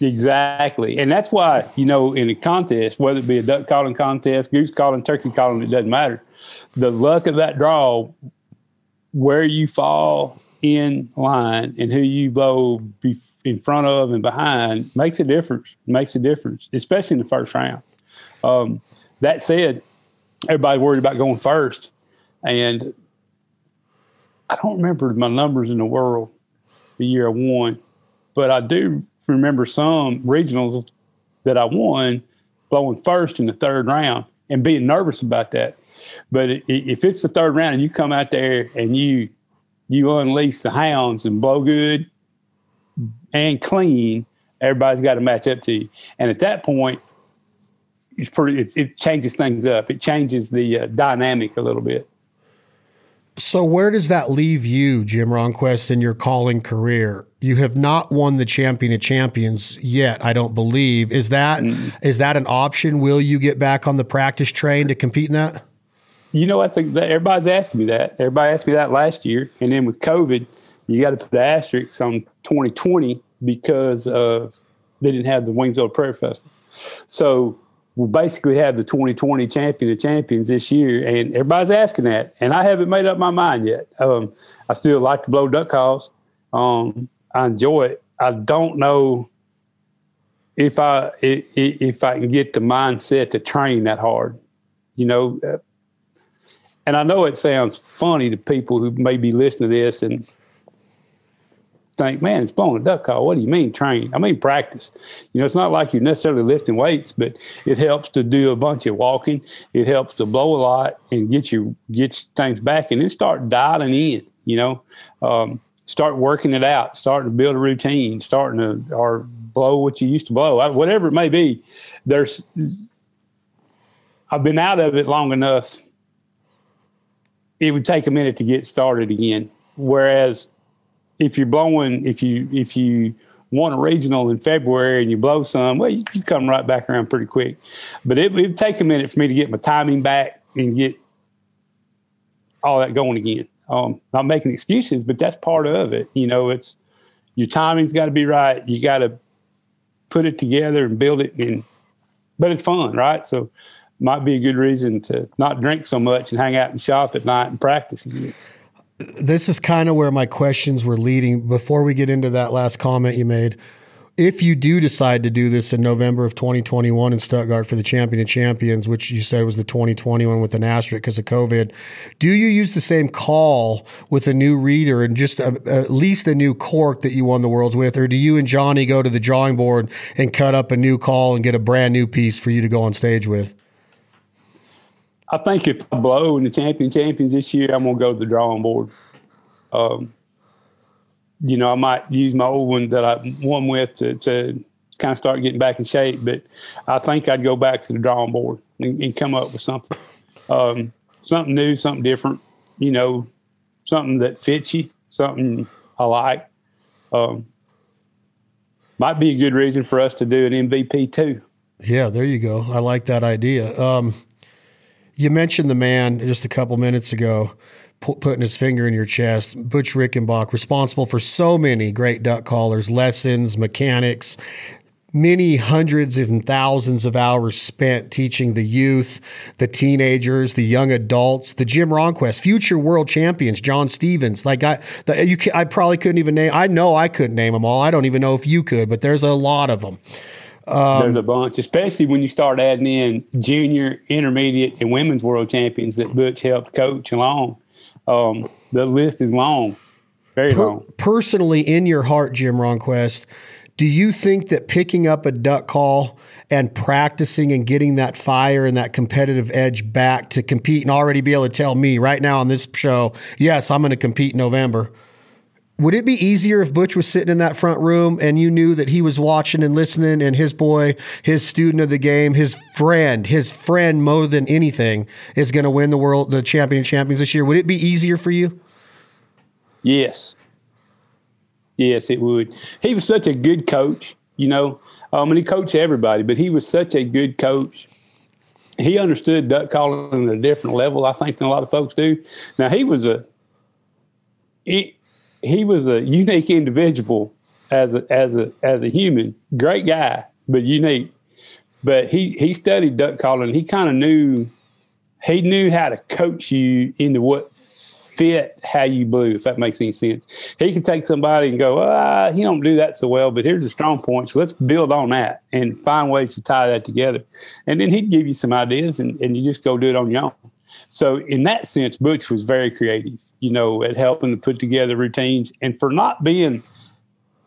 Exactly. And that's why, you know, in a contest, whether it be a duck calling contest, goose calling, turkey calling, it doesn't matter. The luck of that draw, where you fall in line and who you blow before, in front of and behind makes a difference, makes a difference, especially in the first round. Um, that said, everybody's worried about going first. And I don't remember my numbers in the world the year I won, but I do remember some regionals that I won blowing first in the third round and being nervous about that. But it, it, if it's the third round and you come out there and you you unleash the hounds and blow good and clean, everybody's got to match up to you. And at that point, it's pretty, it, it changes things up. It changes the uh, dynamic a little bit. So where does that leave you, Jim Ronquest, in your calling career? You have not won the Champion of Champions yet, I don't believe. Is that mm-hmm. is that an option? Will you get back on the practice train to compete in that? You know, I think that everybody's asking me that. Everybody asked me that last year. And then with COVID, you got to put the asterisk on twenty twenty because of they didn't have the Wings Over Prayer Festival. So we'll basically have the twenty twenty Champion of Champions this year, and everybody's asking that. And I haven't made up my mind yet. Um, I still like to blow duck calls. Um, I enjoy it. I don't know if I if I can get the mindset to train that hard, you know. And I know it sounds funny to people who may be listening to this and think, man, it's blowing a duck call. What do you mean train? I mean practice. You know, it's not like you're necessarily lifting weights, but it helps to do a bunch of walking. It helps to blow a lot and get you get things back and then start dialing in, you know, um, start working it out, starting to build a routine, starting to or blow what you used to blow, whatever it may be. There's I've been out of it long enough. It would take a minute to get started again, whereas if you're blowing, if you if you want a regional in February and you blow some, well, you, you come right back around pretty quick. But it would take a minute for me to get my timing back and get all that going again. Um, not making excuses, but that's part of it. You know, it's your timing's got to be right. You got to put it together and build it. And but it's fun, right? So might be a good reason to not drink so much and hang out and shop at night and practice again. This is kind of where my questions were leading. Before we get into that last comment you made, if you do decide to do this in November of twenty twenty-one in Stuttgart for the Champion of Champions, which you said was the twenty twenty-one with an asterisk because of COVID, do you use the same call with a new reader and just a, at least a new cork that you won the Worlds with, or do you and Johnny go to the drawing board and cut up a new call and get a brand new piece for you to go on stage with? I think if I blow in the Champion Champions this year, I'm going to go to the drawing board. Um, you know, I might use my old one that I won with to, to kind of start getting back in shape, but I think I'd go back to the drawing board and, and come up with something. Um, something new, something different, you know, something that fits you, something I like. Um, might be a good reason for us to do an M V P too. Yeah, there you go. I like that idea. Um You mentioned the man just a couple minutes ago pu- putting his finger in your chest, Butch Rickenbach, responsible for so many great duck callers, lessons, mechanics, many hundreds and thousands of hours spent teaching the youth, the teenagers, the young adults, the Jim Ronquest, future world champions, John Stevens. Like I, the, you, I probably couldn't even name, I know I couldn't name them all. I don't even know if you could, but there's a lot of them. Um, There's a bunch, especially when you start adding in junior, intermediate, and women's world champions that Butch helped coach along. Um, the list is long, very per- long. Personally, in your heart, Jim Ronquest, do you think that picking up a duck call and practicing and getting that fire and that competitive edge back to compete and already be able to tell me right now on this show, yes, I'm going to compete in November? Would it be easier if Butch was sitting in that front room and you knew that he was watching and listening and his boy, his student of the game, his friend, his friend more than anything is going to win the world, the Champion of Champions this year? Would it be easier for you? Yes. Yes, it would. He was such a good coach, you know, um, and he coached everybody, but he was such a good coach. He understood duck calling at a different level, I think, than a lot of folks do. Now, he was a he, – He was a unique individual as a, as a as a human. Great guy, but unique. But he, he studied duck calling. He kind of knew he knew how to coach you into what fit how you blew, if that makes any sense. He could take somebody and go, ah, he don't do that so well, but here's the strong points. So let's build on that and find ways to tie that together. And then he'd give you some ideas, and, and you just go do it on your own. So in that sense, Butch was very creative, you know, at helping to put together routines. And for not being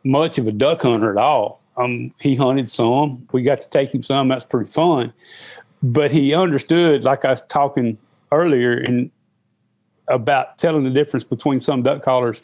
much of a duck hunter at all, um, he hunted some. We got to take him some. That's pretty fun. But he understood, like I was talking earlier, and about telling the difference between some duck callers,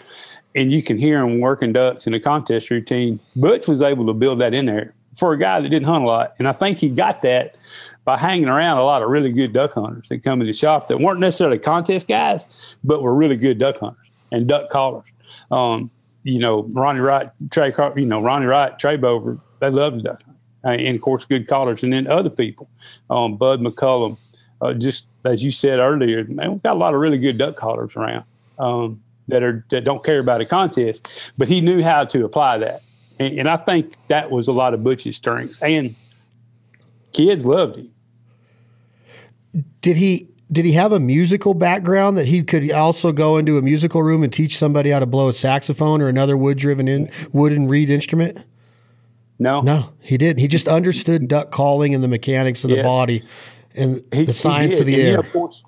and you can hear them working ducks in a contest routine. Butch was able to build that in there for a guy that didn't hunt a lot. And I think he got that by hanging around a lot of really good duck hunters that come in the shop that weren't necessarily contest guys, but were really good duck hunters and duck callers. Um, you know, Ronnie Wright, Trey, you know, Ronnie Wright, Trey Bover, they loved duck hunting. And of course, good callers. And then other people, um, Bud McCullum, uh, just as you said earlier, man, we've got a lot of really good duck callers around um, that are, that don't care about a contest, but he knew how to apply that. And, and I think that was a lot of Butch's strengths, and kids loved him. Did he, did he have a musical background that he could also go into a musical room and teach somebody how to blow a saxophone or another wood driven in wood and reed instrument? No, no, he didn't. He just understood duck calling and the mechanics of yeah. the body and he, the science of the and air. Yeah, of course,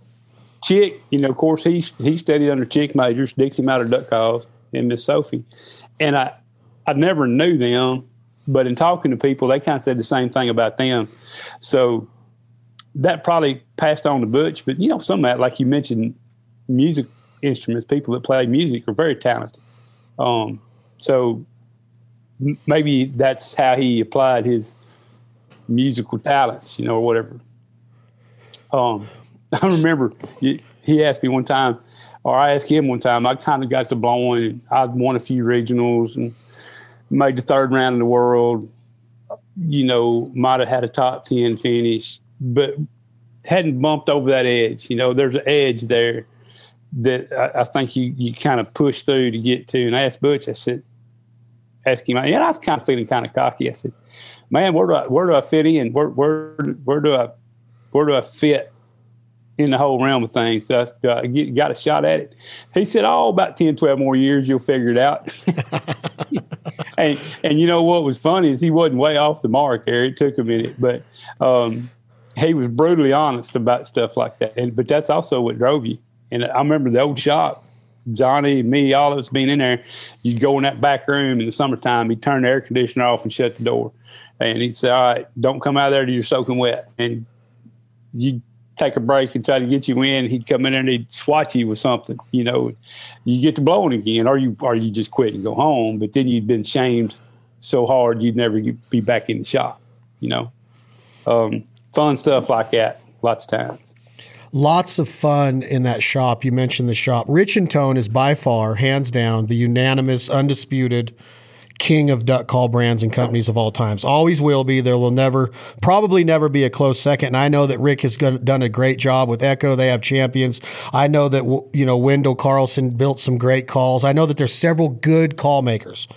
Chick, you know, of course, he he studied under Chick Majors, Dixie Matter Duck Calls, and Miss Sophie. And I, I never knew them, but in talking to people, they kind of said the same thing about them. So that probably passed on to Butch. But, you know, some of that, like you mentioned, music instruments, people that play music are very talented. Um, so maybe that's how he applied his musical talents, you know, or whatever. Um, I remember he asked me one time, or I asked him one time, I kind of got to blowing. I'd won a few regionals and made the third round in the world, you know, might have had a top ten finish, but hadn't bumped over that edge. You know, there's an edge there that I, I think you, you kind of push through to get to. And I asked Butch, I said, ask him, and I was kind of feeling kind of cocky. I said, man, where do I, where do I fit in? Where, where, where do I, where do I fit in the whole realm of things? So I uh, get, got a shot at it. He said, oh, about ten, twelve more years, you'll figure it out. and, and you know what was funny is he wasn't way off the mark there. It took a minute, but um, he was brutally honest about stuff like that. And, but that's also what drove you. And I remember the old shop, Johnny, me, all of us being in there, you'd go in that back room in the summertime, he'd turn the air conditioner off and shut the door. And he'd say, all right, don't come out of there till you're soaking wet. And you'd take a break and try to get you in. He'd come in there and he'd swat you with something, you know. You get to blowing again, or you or you just quit and go home. But then you'd been shamed so hard you'd never be back in the shop, you know. Um, fun stuff like that, lots of times. Lots of fun in that shop. You mentioned the shop. Rich and Tone is by far, hands down, the unanimous, undisputed king of duck call brands and companies of all times. Always will be. There will never, probably never be a close second. And I know that Rick has done a great job with Echo. They have champions. I know that, you know, Wendell Carlson built some great calls. I know that there's several good call makers.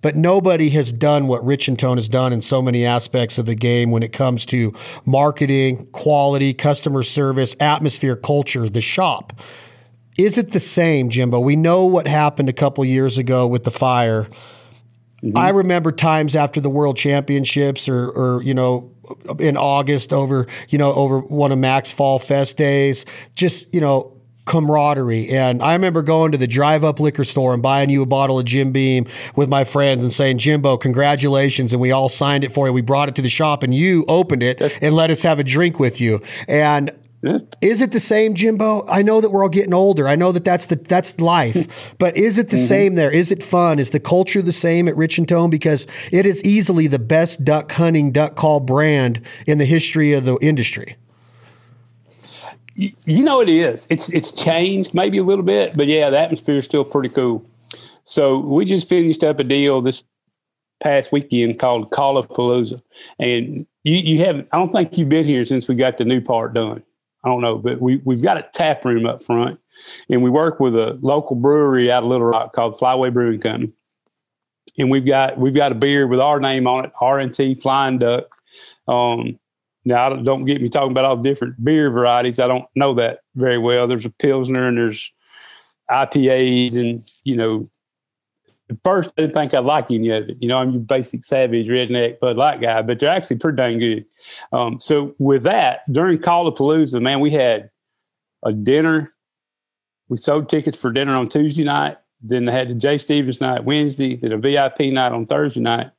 But nobody has done what Rich and Tone has done in so many aspects of the game when it comes to marketing, quality, customer service, atmosphere, culture, the shop. Is it the same, Jimbo? We know what happened a couple years ago with the fire. Mm-hmm. I remember times after the World Championships or, or, you know, in August over, you know, over one of Mac's Fall Fest days, just, you know, camaraderie. And I remember going to the drive up liquor store and buying you a bottle of Jim Beam with my friends and saying, Jimbo, congratulations. And we all signed it for you. We brought it to the shop and you opened it and let us have a drink with you. And is it the same, Jimbo? I know that we're all getting older. I know that that's the, that's life, but is it the mm-hmm. same there? Is it fun? Is the culture the same at Rich and Tone? Because it is easily the best duck hunting, duck call brand in the history of the industry. You know, it is. It's it's changed maybe a little bit, but yeah, the atmosphere is still pretty cool. So we just finished up a deal this past weekend called Callapalooza. And you, you haven't, I don't think you've been here since we got the new part done. I don't know, but we, we've got a tap room up front, and we work with a local brewery out of Little Rock called Flyway Brewing Company. And we've got, we've got a beer with our name on it, R and T Flying Duck. Um, Now, I don't, don't get me talking about all the different beer varieties. I don't know that very well. There's a Pilsner and there's I P As and, you know, at first I didn't think I'd like any of it. You know, I'm your basic savage, redneck, Bud Light guy, but they're actually pretty dang good. Um, so with that, during Callapalooza, man, we had a dinner. We sold tickets for dinner on Tuesday night. Then they had the Jay Stevens night Wednesday, then a V I P night on Thursday night.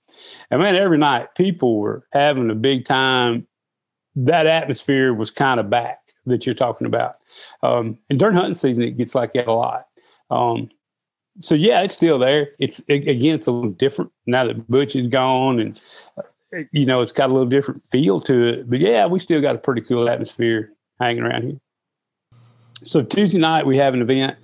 And man, every night people were having a big time. That atmosphere was kind of back that you're talking about. Um, and during hunting season, it gets like that a lot. Um, so yeah, it's still there. It's it, again, it's a little different now that Butch is gone, and uh, you know, it's got a little different feel to it, but yeah, we still got a pretty cool atmosphere hanging around here. So Tuesday night we have an event,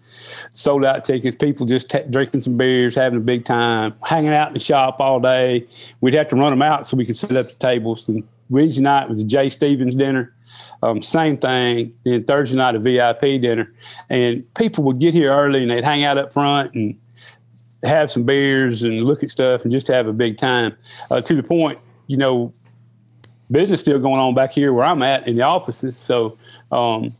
sold out tickets, people just t- drinking some beers, having a big time, hanging out in the shop all day. We'd have to run them out so we could set up the tables. And Wednesday night was a Jay Stevens dinner. Um, same thing. Then Thursday night, a V I P dinner. And people would get here early and they'd hang out up front and have some beers and look at stuff and just have a big time. Uh, to the point, you know, business still going on back here where I'm at in the offices. So um,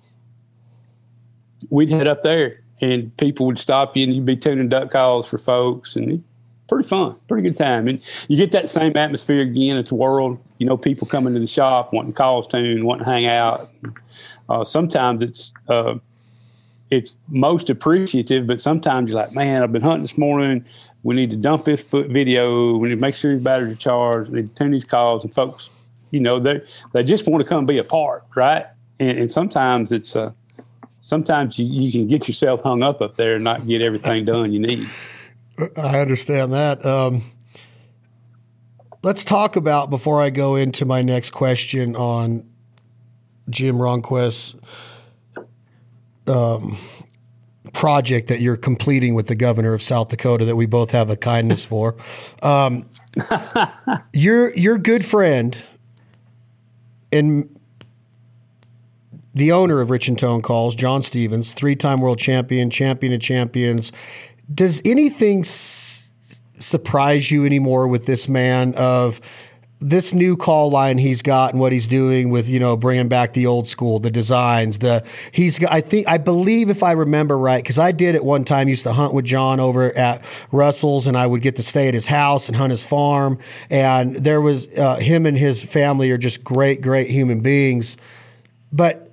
we'd head up there and people would stop you and you'd be tuning duck calls for folks. And pretty fun, pretty good time. And you get that same atmosphere again at the World. You know, people coming to the shop, wanting calls tuned, wanting to hang out. Uh, sometimes it's uh, it's most appreciative, but sometimes you're like, man, I've been hunting this morning. We need to dump this foot video. We need to make sure these batteries are charged. We need to tune these calls. And folks, you know, they they just want to come be a part, right? And, and sometimes it's uh, sometimes you, you can get yourself hung up up there and not get everything done you need. I understand that. Um, let's talk about, before I go into my next question on Jim Ronquest's um, project that you're completing with the governor of South Dakota that we both have a kindness for. Um, your, your good friend and the owner of Rich and Tone Calls, John Stevens, three-time world champion, champion of champions. Does anything s- surprise you anymore with this man, of this new call line he's got and what he's doing with, you know, bringing back the old school, the designs, the he's I think, I believe if I remember right, because I did at one time used to hunt with John over at Russell's, and I would get to stay at his house and hunt his farm. And there was uh, him and his family are just great, great human beings, but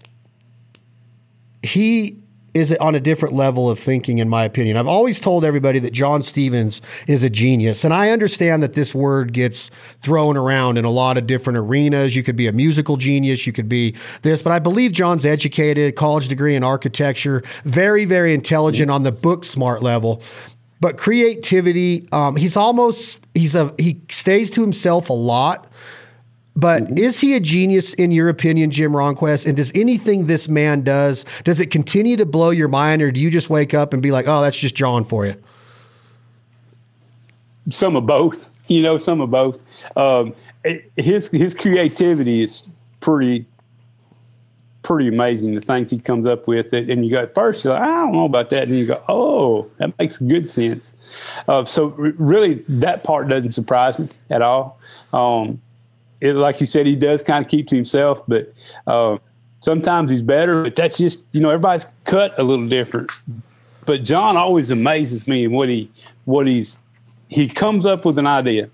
he is on a different level of thinking, in my opinion. I've always told everybody that John Stevens is a genius. And I understand that this word gets thrown around in a lot of different arenas. You could be a musical genius. You could be this. But I believe John's educated, college degree in architecture, very, very intelligent on the book smart level. But creativity, um, he's almost, he's a he stays to himself a lot. But is he a genius in your opinion, Jim Ronquest? And does anything this man does, does it continue to blow your mind, or do you just wake up and be like, oh, that's just John for you? Some of both, you know, some of both. Um, his, his creativity is pretty, pretty amazing. The things he comes up with, and you go at first, you're like, I don't know about that. And you go, oh, that makes good sense. Uh, so really that part doesn't surprise me at all. Um, It, like you said, he does kind of keep to himself, but uh, sometimes he's better. But that's just, you know, everybody's cut a little different. But John always amazes me in what he, what he's, he comes up with an idea,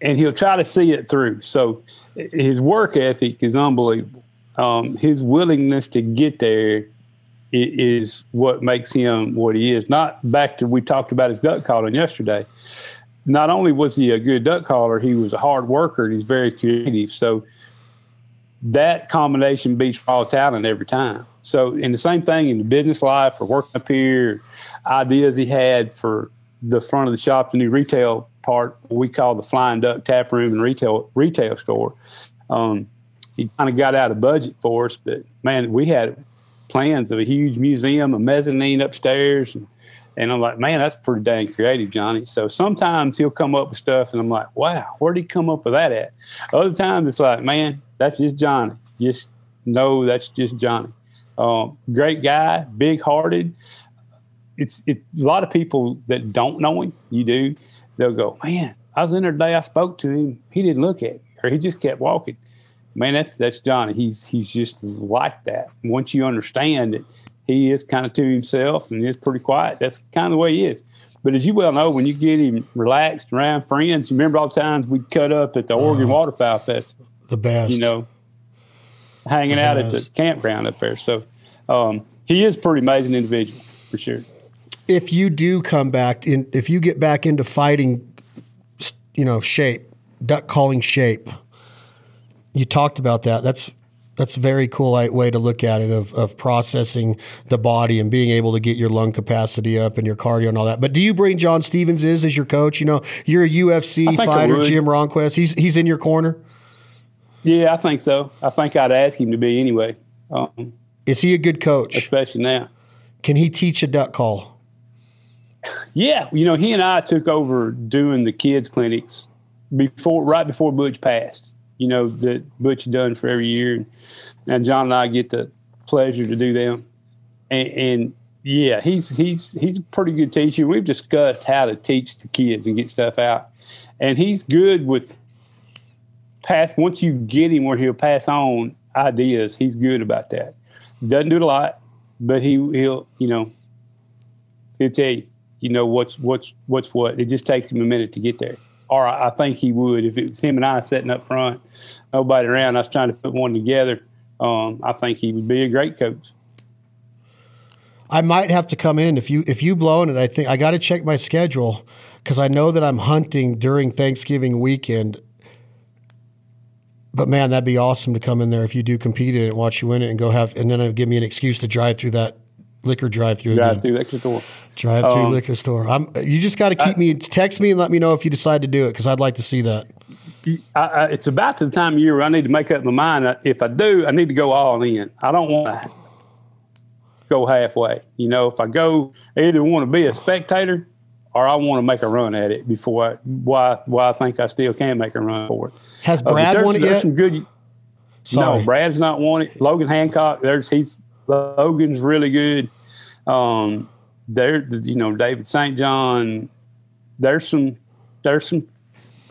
and he'll try to see it through. So his work ethic is unbelievable. Um, his willingness to get there is what makes him what he is. Not back to we talked about his duck calling yesterday. Not only was he a good duck caller, he was a hard worker and he's very creative. So that combination beats raw talent every time. So, and the same thing in the business life or working up here, ideas he had for the front of the shop, the new retail part, we call the Flying Duck Tap Room and Retail retail store. Um, he kind of got out of budget for us, but man, we had plans of a huge museum, a mezzanine upstairs, and And I'm like, man, that's pretty dang creative, Johnny. So sometimes he'll come up with stuff, and I'm like, wow, where'd he come up with that at? Other times it's like, man, that's just Johnny. Just no, that's just Johnny. Um, great guy, big-hearted. It's it, a lot of people that don't know him, you do, they'll go, man, I was in there today, I spoke to him, he didn't look at me, or he just kept walking. Man, that's that's Johnny. He's, he's just like that. Once you understand it, he is kind of to himself and is pretty quiet. That's kind of the way he is. But as you well know, when you get him relaxed around friends, you remember all the times we cut up at the uh, Oregon Waterfowl Festival. The best. You know, hanging out at the campground up there. So um, he is a pretty amazing individual for sure. If you do come back in, if you get back into fighting, you know, shape, duck calling shape, you talked about that. That's, that's a very cool way to look at it, of, of processing the body and being able to get your lung capacity up and your cardio and all that. But do you bring John Stevens is as your coach? You know, you're a U F C fighter, Jim Ronquest. He's he's in your corner? Yeah, I think so. I think I'd ask him to be anyway. Um, is he a good coach? Especially now. Can he teach a duck call? Yeah. You know, he and I took over doing the kids' clinics before, right before Butch passed. You know, that Butch done for every year, and, and John and I get the pleasure to do them. And, and yeah, he's he's he's a pretty good teacher. We've discussed how to teach the kids and get stuff out, and he's good with pass. Once you get him where he'll pass on ideas, he's good about that. Doesn't do it a lot, but he he'll you know he'll tell you you know what's what's what's what. It just takes him a minute to get there. Or I think he would if it was him and I sitting up front, nobody around. I was trying to put one together. Um, I think he would be a great coach. I might have to come in if you if you blowing it. I think I got to check my schedule because I know that I'm hunting during Thanksgiving weekend. But man, that'd be awesome to come in there if you do compete in it and watch you win it and go have, and then it'll give me an excuse to drive through that liquor drive-through. Drive-through liquor store. Drive-through um, liquor store. I'm. You just got to keep I, me, text me and let me know if you decide to do it, because I'd like to see that. I, I, it's about the time of year where I need to make up my mind. If I do, I need to go all in. I don't want to go halfway. You know, if I go, I either want to be a spectator or I want to make a run at it before I, why, why I think I still can make a run for it. Has Brad uh, won it yet? Some good, no, Brad's not won it. Logan Hancock, there's he's Logan's really good. Um, there, you know, David Saint John. There's some, there's some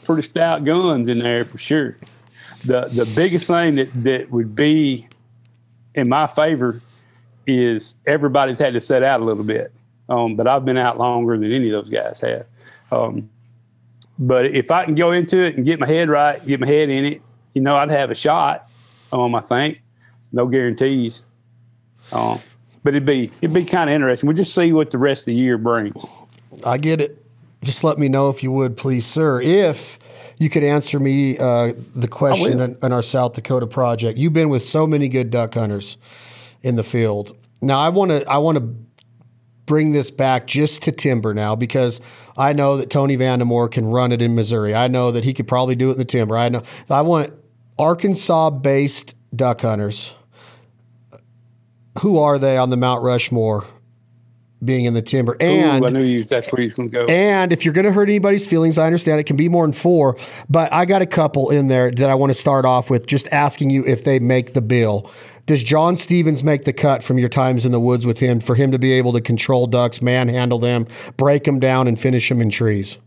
pretty stout guns in there for sure. The the biggest thing that, that would be in my favor is everybody's had to set out a little bit. Um, but I've been out longer than any of those guys have. Um, but if I can go into it and get my head right, get my head in it, you know, I'd have a shot. Um, I think no guarantees. Um, but it'd be it'd be kind of interesting. We'll just see what the rest of the year brings. I get it. Just let me know if you would, please, sir. If you could answer me uh, the question in, in our South Dakota project. You've been with so many good duck hunters in the field. Now I want to I want to bring this back just to timber now, because I know that Tony Vandemore can run it in Missouri. I know that he could probably do it in the timber. I know I want Arkansas-based duck hunters. Who are they on the Mount Rushmore being in the timber? And Ooh, I knew you, that's where you can go. And if you're going to hurt anybody's feelings, I understand it can be more than four, but I got a couple in there that I want to start off with just asking you if they make the bill. Does John Stevens make the cut from your times in the woods with him for him to be able to control ducks, manhandle them, break them down, and finish them in trees?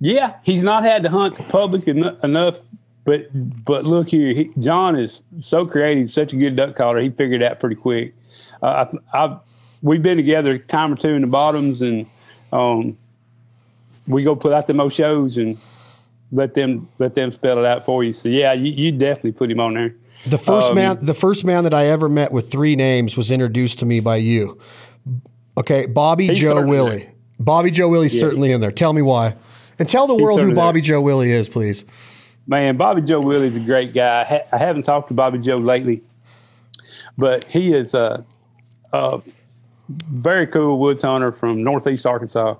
Yeah, he's not had to hunt the public en- enough. But but look here, he, John is so creative, such a good duck caller. He figured it out pretty quick. Uh, I, I, we've been together a time or two in the bottoms, and um, we go put out the most shows and let them let them spell it out for you. So yeah, you, you definitely put him on there. The first um, man, the first man that I ever met with three names was introduced to me by you. Okay, Bobby Joe Willey. Bobby Joe Willey's yeah. certainly in there. Tell me why, and tell the world who Bobby Joe Willey is, please. Man, Bobby Joe Willey's a great guy. Ha- I haven't talked to Bobby Joe lately, but he is a, a very cool woods hunter from northeast Arkansas.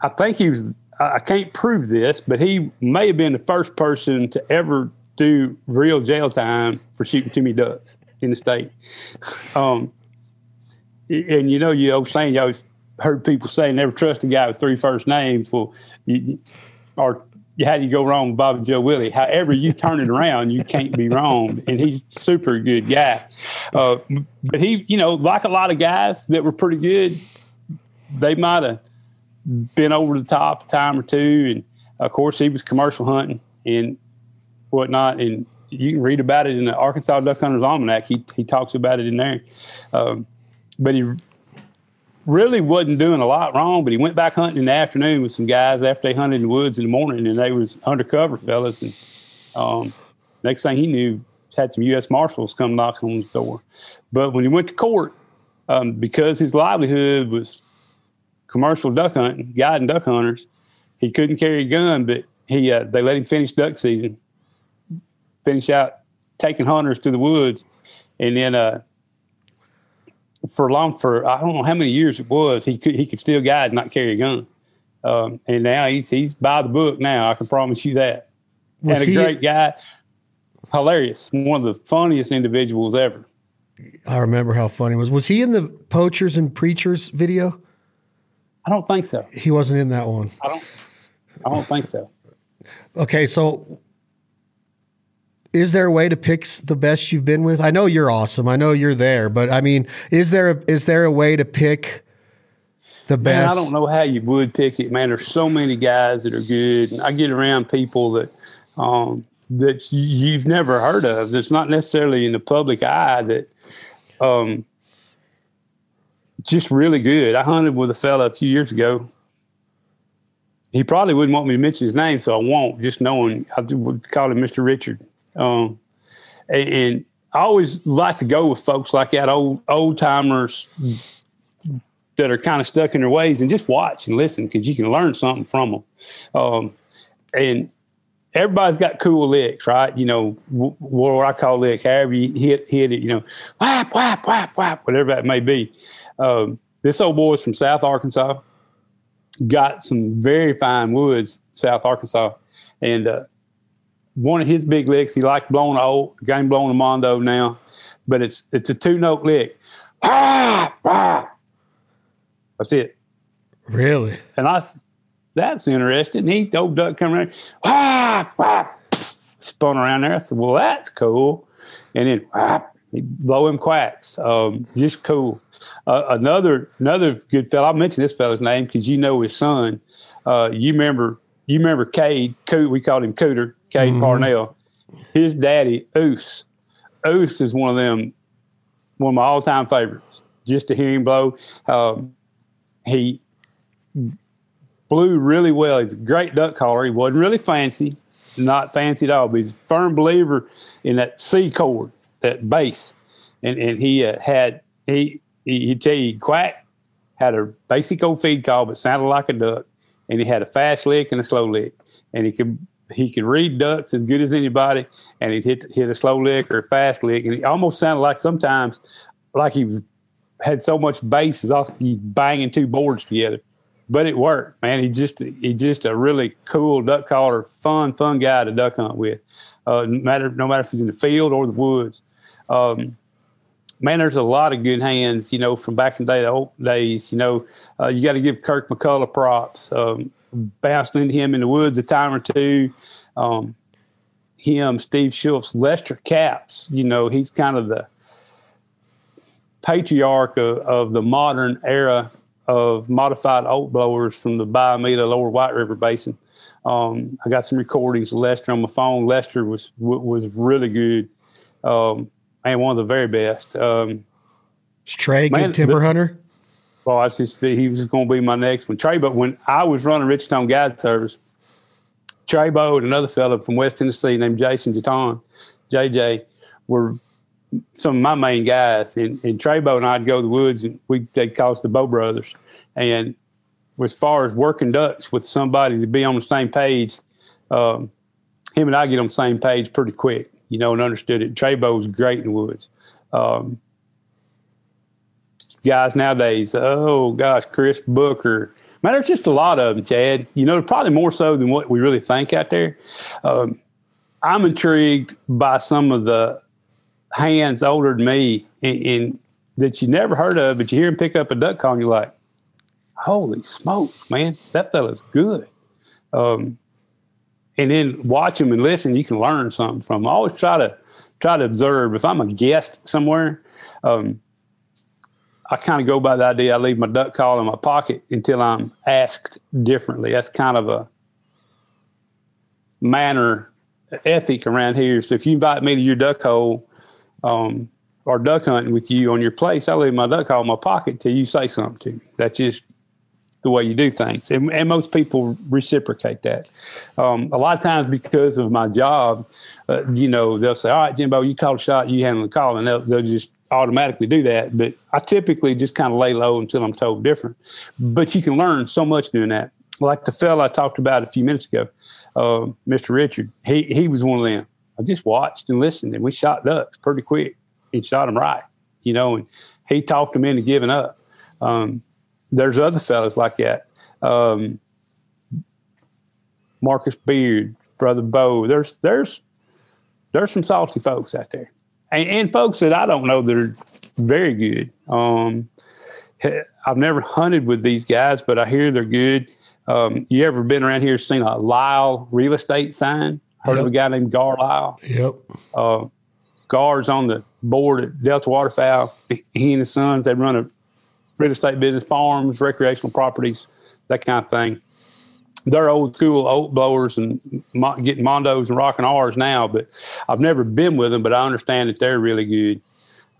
I think he was, I can't prove this, but he may have been the first person to ever do real jail time for shooting too many ducks in the state. Um, and you know, you old saying, you always heard people say, never trust a guy with three first names. Well, you, or how do you go wrong with Bobby Joe Willey? However you turn it around, you can't be wrong. And he's a super good guy. Uh, but he, you know, like a lot of guys that were pretty good, they might have been over the top a time or two. And, of course, he was commercial hunting and whatnot. And you can read about it in the Arkansas Duck Hunter's Almanac. He he talks about it in there. Um, but he really wasn't doing a lot wrong, but he went back hunting in the afternoon with some guys after they hunted in the woods in the morning, and they was undercover fellas. And um, next thing he knew, had some U S Marshals come knocking on his door. But when he went to court, um, because his livelihood was commercial duck hunting, guiding duck hunters, he couldn't carry a gun, but he uh, they let him finish duck season, finish out taking hunters to the woods. And then uh, for long, for I don't know how many years it was, he could he could still guide and not carry a gun. Um, and now he's he's by the book now. I can promise you that. Was and a he, great guy, hilarious, one of the funniest individuals ever. I remember how funny it was. Was he in the Poachers and Preachers video? I don't think so. He wasn't in that one. I don't. I don't think so. Okay, so is there a way to pick the best you've been with? I know you're awesome. I know you're there, but I mean, is there a, is there a way to pick the best? Man, I don't know how you would pick it, man. There's so many guys that are good, and I get around people that um, that you've never heard of. That's not necessarily in the public eye. That um, just really good. I hunted with a fella a few years ago. He probably wouldn't want me to mention his name, so I won't, just knowing I would call him Mister Richard. Um, and, and I always like to go with folks like that, old old timers that are kind of stuck in their ways, and just watch and listen, because you can learn something from them. Um, and everybody's got cool licks, right? You know, w- what I call lick, however you hit, hit it, you know, whap, whap, whap, whap, whatever that may be. Um, this old boy's from South Arkansas. Got some very fine woods, South Arkansas, and uh, one of his big licks. He liked blowing old game, blowing a mondo now, but it's it's a two note lick. That's it. Really? And I, that's interesting. He the old duck coming around, spun around there. I said, well, that's cool. And then he blow him quacks. Um, just cool. Uh, another another good fellow. I'll mention this fellow's name because you know his son. Uh, you remember you remember Cade. Coot, we called him Cooter. Cade mm-hmm. Parnell. His daddy, Oose. Oose is one of them. One of my all time favorites. Just to hear him blow. Um, he blew really well. He's a great duck caller. He wasn't really fancy, not fancy at all. But he's a firm believer in that C chord, that bass, and and he uh, had he. He'd tell you, quack, had a basic old feed call, but sounded like a duck. And he had a fast lick and a slow lick. And he could he could read ducks as good as anybody. And he'd hit hit a slow lick or a fast lick. And he almost sounded like sometimes like he had so much bass as off he's banging two boards together. But it worked, man. He just he just a really cool duck caller, fun fun guy to duck hunt with. Uh, no matter no matter if he's in the field or the woods. Um, Man, there's a lot of good hands, you know, from back in the day, the old days. You know, uh, you got to give Kirk McCullough props. Um, bounced into him in the woods a time or two. Um, him, Steve Schultz, Lester Capps. You know, he's kind of the patriarch of, of the modern era of modified oak blowers from the Biomeda Lower White River Basin. Um, I got some recordings of Lester on my phone. Lester was was really good. Um, Man, one of the very best. Um, Is Trey a good timber the, hunter? Well, I was just, he was going to be my next one. Trey, but when I was running Rich and Tone Guide Service, Trey Bowe and another fellow from West Tennessee named Jason Jaton, J J, were some of my main guys. And, and Trey Bowe and I would go to the woods, and we'd take calls to the Bowe brothers. And as far as working ducks with somebody to be on the same page, um, him and I get on the same page pretty quick. You know, and understood it. Trey Bowe was great in the woods. Um, guys nowadays, oh gosh, Chris Booker. Man, there's just a lot of them, Chad. You know, probably more so than what we really think out there. Um, I'm intrigued by some of the hands older than me and, and that you never heard of, but you hear them pick up a duck call and you're like, holy smoke, man, that fella's good. Um, And then watch them and listen. You can learn something from them. I always try to try to observe. If I'm a guest somewhere, um, I kind of go by the idea I leave my duck call in my pocket until I'm asked differently. That's kind of a manner ethic around here. So if you invite me to your duck hole um, or duck hunting with you on your place, I leave my duck call in my pocket till you say something to me. That's just the way you do things. And, and most people reciprocate that. Um, a lot of times because of my job, uh, you know, they'll say, all right, Jimbo, you call a shot, you handle the call, and they'll, they'll just automatically do that. But I typically just kind of lay low until I'm told different. But you can learn so much doing that. Like the fella I talked about a few minutes ago, uh, Mister Richard, he, he was one of them. I just watched and listened, and we shot ducks pretty quick and shot them right, you know, and he talked them into giving up. Um, there's other fellas like that. Um, Marcus Beard, Brother Bo. There's there's there's some salty folks out there, and, and folks that I don't know that are very good. Um, I've never hunted with these guys, but I hear they're good. Um, you ever been around here seen a Lyle real estate sign? Heard yep. of a guy named Gar Lyle? Yep. Uh, Gar's on the board at Delta Waterfowl. He and his sons, they run a real estate business, farms, recreational properties, that kind of thing. They're old school oat blowers and mo- getting Mondos and rocking R's now, but I've never been with them, but I understand that they're really good.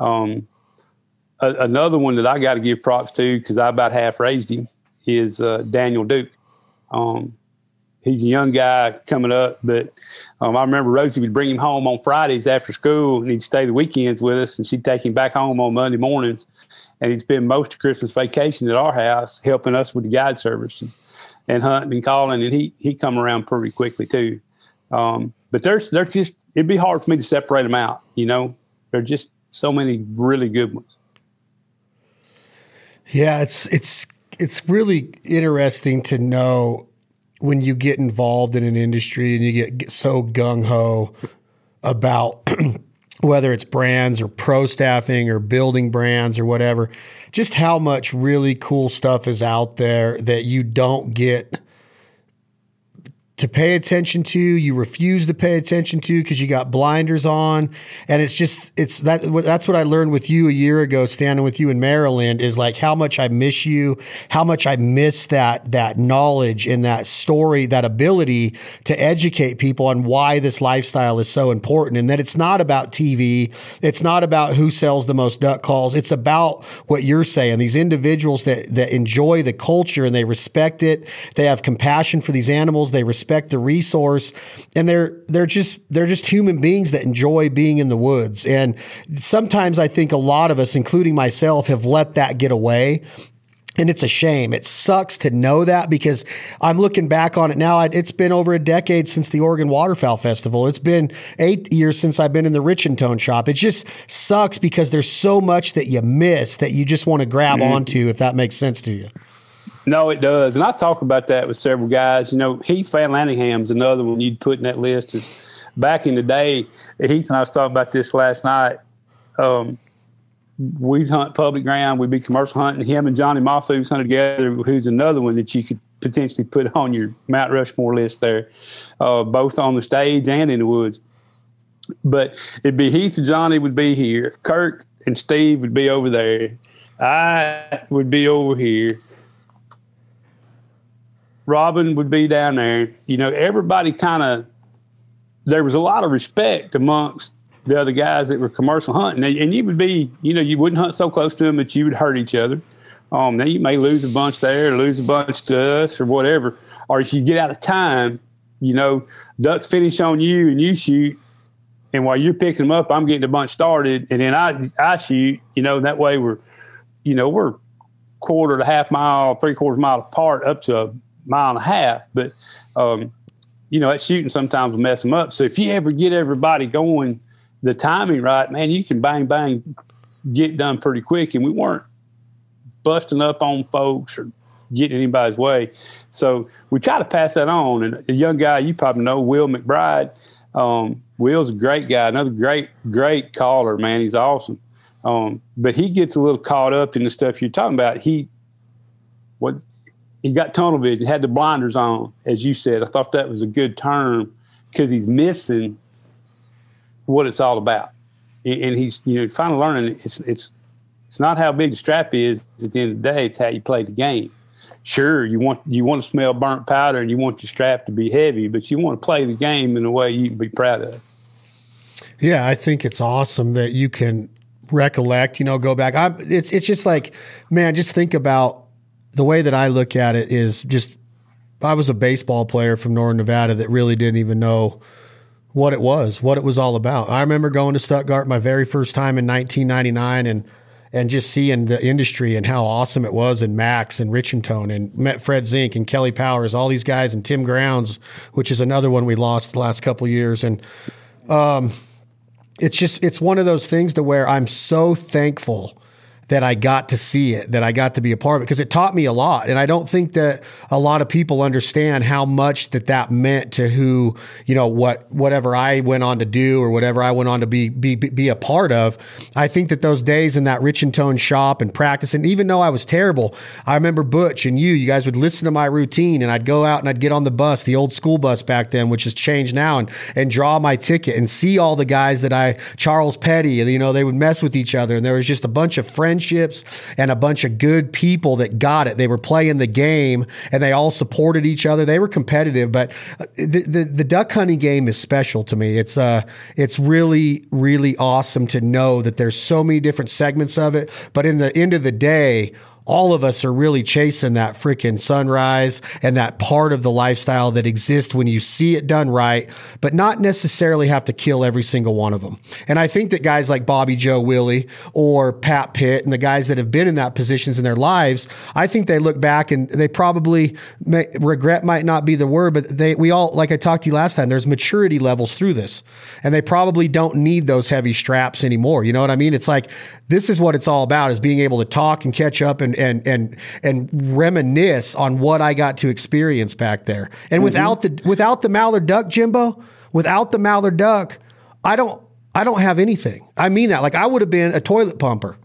Um, a- another one that I got to give props to, because I about half raised him, is uh, Daniel Duke. Um, He's a young guy coming up, but um, I remember Rosie would bring him home on Fridays after school, and he'd stay the weekends with us, and she'd take him back home on Monday mornings, and he'd spend most of Christmas vacation at our house helping us with the guide service and, and hunting and calling, and he, he'd come around pretty quickly too. Um, but there's, there's just – it'd be hard for me to separate them out, you know. There are just so many really good ones. Yeah, it's it's it's really interesting to know – when you get involved in an industry and you get, get so gung-ho about whether it's brands or pro staffing or building brands or whatever, just how much really cool stuff is out there that you don't get to pay attention to, you refuse to pay attention to because you got blinders on. And it's just, it's that, that's what I learned with you a year ago, standing with you in Maryland, is like how much I miss you, how much I miss that, that knowledge and that story, that ability to educate people on why this lifestyle is so important. And that it's not about T V. It's not about who sells the most duck calls. It's about what you're saying. These individuals that, that enjoy the culture and they respect it. They have compassion for these animals. They respect Respect the resource, and they're they're just they're just human beings that enjoy being in the woods. And sometimes I think a lot of us, including myself, have let that get away. And it's a shame. It sucks to know that, because I'm looking back on it now. It's been over a decade since the Oregon Waterfowl Festival. It's been eight years since I've been in the Rich and Tone shop. It just sucks because there's so much that you miss that you just want to grab mm-hmm. onto, if that makes sense to you. No, it does. And I talk about that with several guys. You know, Heath Van Lanningham's another one you'd put in that list. Is back in the day, Heath and I was talking about this last night. Um, we'd hunt public ground. We'd be commercial hunting. Him and Johnny Mafu's hunted together, who's another one that you could potentially put on your Mount Rushmore list there, uh, both on the stage and in the woods. But it'd be Heath and Johnny would be here. Kirk and Steve would be over there. I would be over here. Robin would be down there. You know, everybody kind of, there was a lot of respect amongst the other guys that were commercial hunting. And, and you would be, you know, you wouldn't hunt so close to them that you would hurt each other. Um, now you may lose a bunch there, lose a bunch to us or whatever. Or if you get out of time, you know, ducks finish on you and you shoot. And while you're picking them up, I'm getting a bunch started. And then I, I shoot, you know, that way we're, you know, we're quarter to half mile, three quarters mile apart up to a mile and a half, but um, you know, that shooting sometimes will mess them up. So if you ever get everybody going, the timing right, man, you can bang, bang, get done pretty quick. And we weren't busting up on folks or getting in anybody's way. So we try to pass that on. And a young guy, you probably know, Will McBride. Um, Will's a great guy, another great, great caller, man. He's awesome. Um, but he gets a little caught up in the stuff you're talking about. He, what, He got tunnel vision, had the blinders on, as you said. I thought that was a good term, because he's missing what it's all about. And he's, you know, finally learning it's it's it's not how big the strap is at the end of the day, it's how you play the game. Sure, you want you want to smell burnt powder and you want your strap to be heavy, but you want to play the game in a way you can be proud of. Yeah, I think it's awesome that you can recollect, you know, go back. I'm, it's it's just like, man, just think about the way that I look at it is just, I was a baseball player from Northern Nevada that really didn't even know what it was, what it was all about. I remember going to Stuttgart my very first time in nineteen ninety-nine and and just seeing the industry and how awesome it was, and Max and Rich and Tone and met Fred Zink and Kelly Powers, all these guys, and Tim Grounds, which is another one we lost the last couple of years. And um, it's just, it's one of those things to where I'm so thankful that I got to see it, that I got to be a part of it, because it taught me a lot. And I don't think that a lot of people understand how much that that meant to who, you know, what, whatever I went on to do or whatever I went on to be, be, be a part of. I think that those days in that Rich and Tone shop and practice, and even though I was terrible, I remember Butch and you, you guys would listen to my routine, and I'd go out and I'd get on the bus, the old school bus back then, which has changed now, and, and draw my ticket and see all the guys that I, Charles Petty, you know, they would mess with each other. And there was just a bunch of friends and a bunch of good people that got it. They were playing the game and they all supported each other. They were competitive, but the, the, the duck hunting game is special to me. It's uh, it's really, really awesome to know that there's so many different segments of it. But in the end of the day, all of us are really chasing that freaking sunrise and that part of the lifestyle that exists when you see it done right, but not necessarily have to kill every single one of them. And I think that guys like Bobby Joe Willey or Pat Pitt and the guys that have been in that positions in their lives, I think they look back and they probably may, regret might not be the word, but they we all, like I talked to you last time, there's maturity levels through this, and they probably don't need those heavy straps anymore. You know what I mean? It's like, this is what it's all about, is being able to talk and catch up and and and and reminisce on what I got to experience back there. And mm-hmm. without the without the mallard duck, Jimbo, without the mallard duck, I don't I don't have anything. I mean that. Like, I would have been a toilet pumper.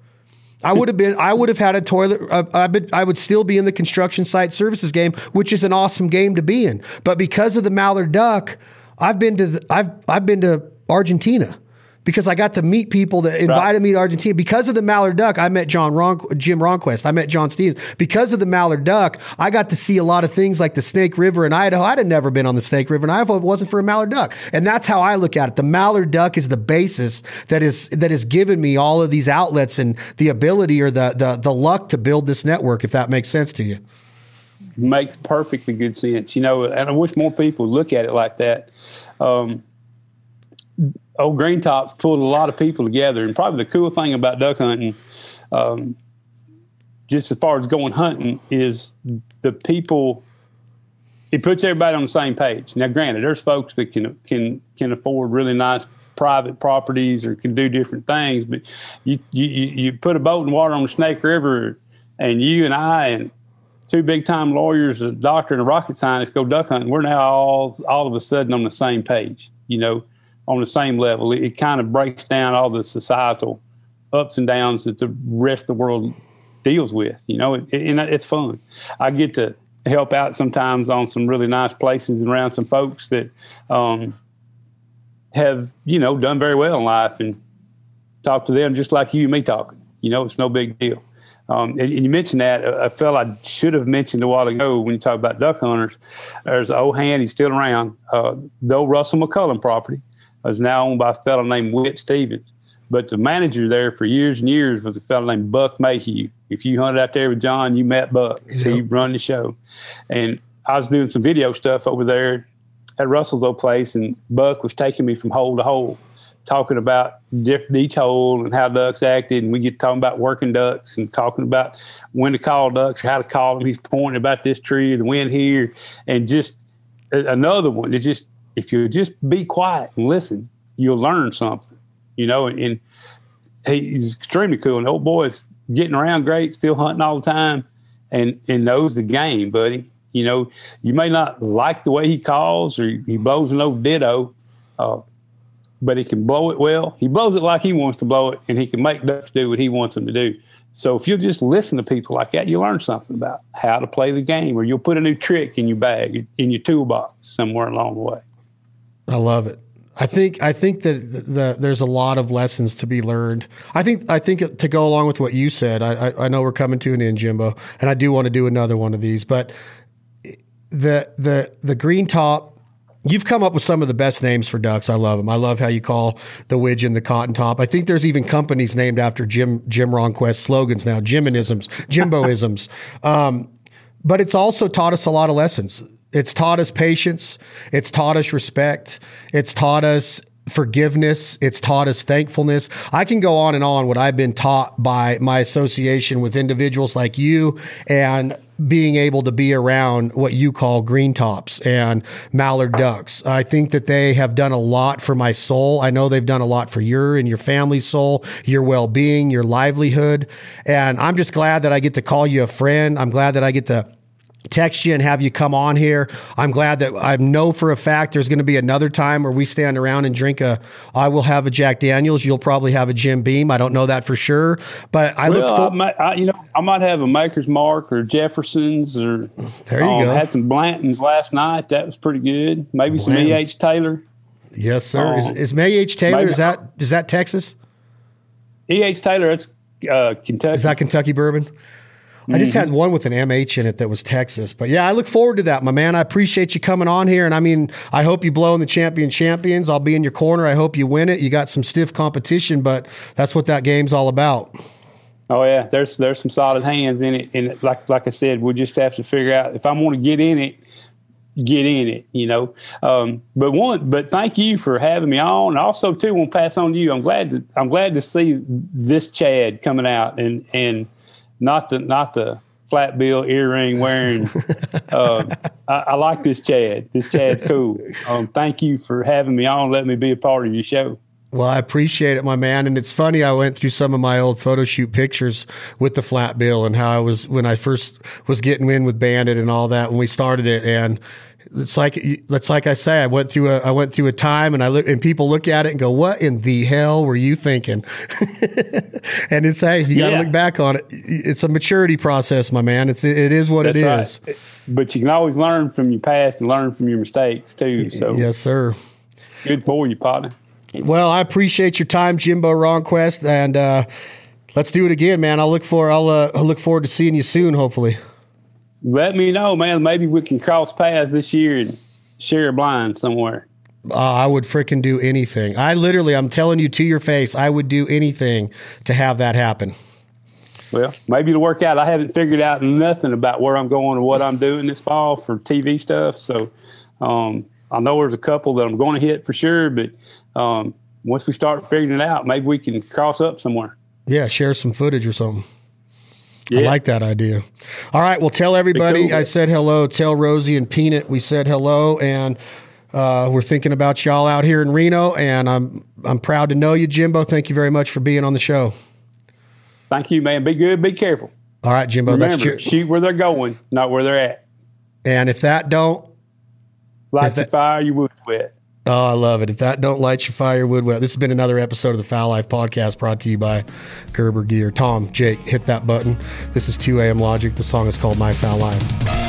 I would have been I would have had a toilet uh, I would I would still be in the construction site services game, which is an awesome game to be in. But because of the mallard duck, I've been to the, I've I've been to Argentina, because I got to meet people that invited right. me to Argentina. Because of the mallard duck, I met John Ron- Jim Ronquest. I met John Stevens. Because of the mallard duck, I got to see a lot of things like the Snake River in Idaho. I'd have never been on the Snake River in Idaho if it wasn't for a mallard duck. And that's how I look at it. The mallard duck is the basis that is that has given me all of these outlets and the ability or the the the luck to build this network, if that makes sense to you. Makes perfectly good sense. You know, and I wish more people look at it like that. Um Old Green Tops pulled a lot of people together, and probably the cool thing about duck hunting, um, just as far as going hunting, is the people. It puts everybody on the same page. Now, granted, there's folks that can can can afford really nice private properties or can do different things, but you you, you put a boat in water on the Snake River, and you and I and two big time lawyers, a doctor, and a rocket scientist go duck hunting. We're now all all of a sudden on the same page, you know. On the same level, it, it kind of breaks down all the societal ups and downs that the rest of the world deals with, you know, it, it, and it's fun. I get to help out sometimes on some really nice places and around some folks that um, have, you know, done very well in life, and talk to them just like you and me talking. You know, it's no big deal. Um, and, and you mentioned that, a, a fella I should have mentioned a while ago when you talk about duck hunters, there's an old hand, he's still around, uh, the old Russell McCullum property. Is now owned by a fellow named Whit Stevens. But the manager there for years and years was a fellow named Buck Mayhew. If you hunted out there with John, you met Buck. Yep. So he'd run the show. And I was doing some video stuff over there at Russell's old place, and Buck was taking me from hole to hole, talking about diff- each hole and how ducks acted. And we get talking about working ducks and talking about when to call ducks, how to call them. He's pointing about this tree, the wind here, and just another one that just, if you just be quiet and listen, you'll learn something, you know, and, and he's extremely cool. And the old boy's getting around great, still hunting all the time, and, and knows the game, buddy. You know, you may not like the way he calls, or he blows an old ditto, uh, but he can blow it well. He blows it like he wants to blow it, and he can make ducks do what he wants them to do. So if you'll just listen to people like that, you learn something about how to play the game, or you'll put a new trick in your bag, in your toolbox somewhere along the way. I love it. I think I think that the, the, there's a lot of lessons to be learned. I think I think to go along with what you said, I, I, I know we're coming to an end, Jimbo, and I do want to do another one of these. But the the the Green Top, you've come up with some of the best names for ducks. I love them. I love how you call the widgeon the cotton top. I think there's even companies named after Jim Jim Ronquest slogans now, Jiminisms, Jimboisms. um, But it's also taught us a lot of lessons. It's taught us patience. It's taught us respect. It's taught us forgiveness. It's taught us thankfulness. I can go on and on what I've been taught by my association with individuals like you and being able to be around what you call green tops and mallard ducks. I think that they have done a lot for my soul. I know they've done a lot for your and your family's soul, your well-being, your livelihood. And I'm just glad that I get to call you a friend. I'm glad that I get to text you and have you come on here. I'm glad that I know for a fact there's going to be another time where we stand around and drink a, I will have a Jack Daniels. You'll probably have a Jim Beam. I don't know that for sure, but I well, look for, I might, I, you know, I might have a Maker's Mark or Jefferson's or there you um, go. Had some Blanton's last night. That was pretty good. Maybe Blanton's. Some E H Taylor. Yes, sir. Um, is, is May H Taylor? Maybe, is that, is that Texas? E H Taylor. That's uh, Kentucky. Is that Kentucky bourbon? I just had one with an M H in it that was Texas. But, yeah, I look forward to that, my man. I appreciate you coming on here. And, I mean, I hope you blow in the champion champions. I'll be in your corner. I hope you win it. You got some stiff competition, but that's what that game's all about. Oh, yeah. There's there's some solid hands in it. And, like like I said, we'll just have to figure out if I want to get in it, get in it, you know. Um, but one, but thank you for having me on. Also, too, I want to pass on to you. I'm glad to, I'm glad to see this Chad coming out and and – Not the not the flat bill earring wearing. um, I, I like this Chad. This Chad's cool. Um, thank you for having me on. Let me be a part of your show. Well, I appreciate it, my man. And it's funny, I went through some of my old photo shoot pictures with the flat bill and how I was when I first was getting in with Bandit and all that when we started it. And it's like that's like I say, I went through a I went through a time, and I look and people look at it and go, "What in the hell were you thinking?" And it's hey, you got to yeah. look back on it. It's a maturity process, my man. It's it is what that's it is. Right. But you can always learn from your past and learn from your mistakes too. So yes, sir. Good for you, partner. Well, I appreciate your time, Jimbo Ronquest, and uh, let's do it again, man. I'll look for I'll, uh, I'll look forward to seeing you soon, hopefully. Let me know, man. Maybe we can cross paths this year and share a blind somewhere. Uh, I would freaking do anything. I literally, I'm telling you to your face, I would do anything to have that happen. Well, maybe it'll work out. I haven't figured out nothing about where I'm going or what I'm doing this fall for T V stuff. So um, I know there's a couple that I'm going to hit for sure. But um, once we start figuring it out, maybe we can cross up somewhere. Yeah, share some footage or something. Yeah. I like that idea. All right. Well, tell everybody I said hello. Tell Rosie and Peanut we said hello, and uh, we're thinking about y'all out here in Reno. And I'm I'm proud to know you, Jimbo. Thank you very much for being on the show. Thank you, man. Be good. Be careful. All right, Jimbo. Remember, that's your... shoot where they're going, not where they're at. And if that don't light your that... fire, you would wet. Oh, I love it. If that don't light your fire, wood well. This has been another episode of the Foul Life Podcast brought to you by Gerber Gear. Tom, Jake, hit that button. This is two A M Logic. The song is called My Foul Life.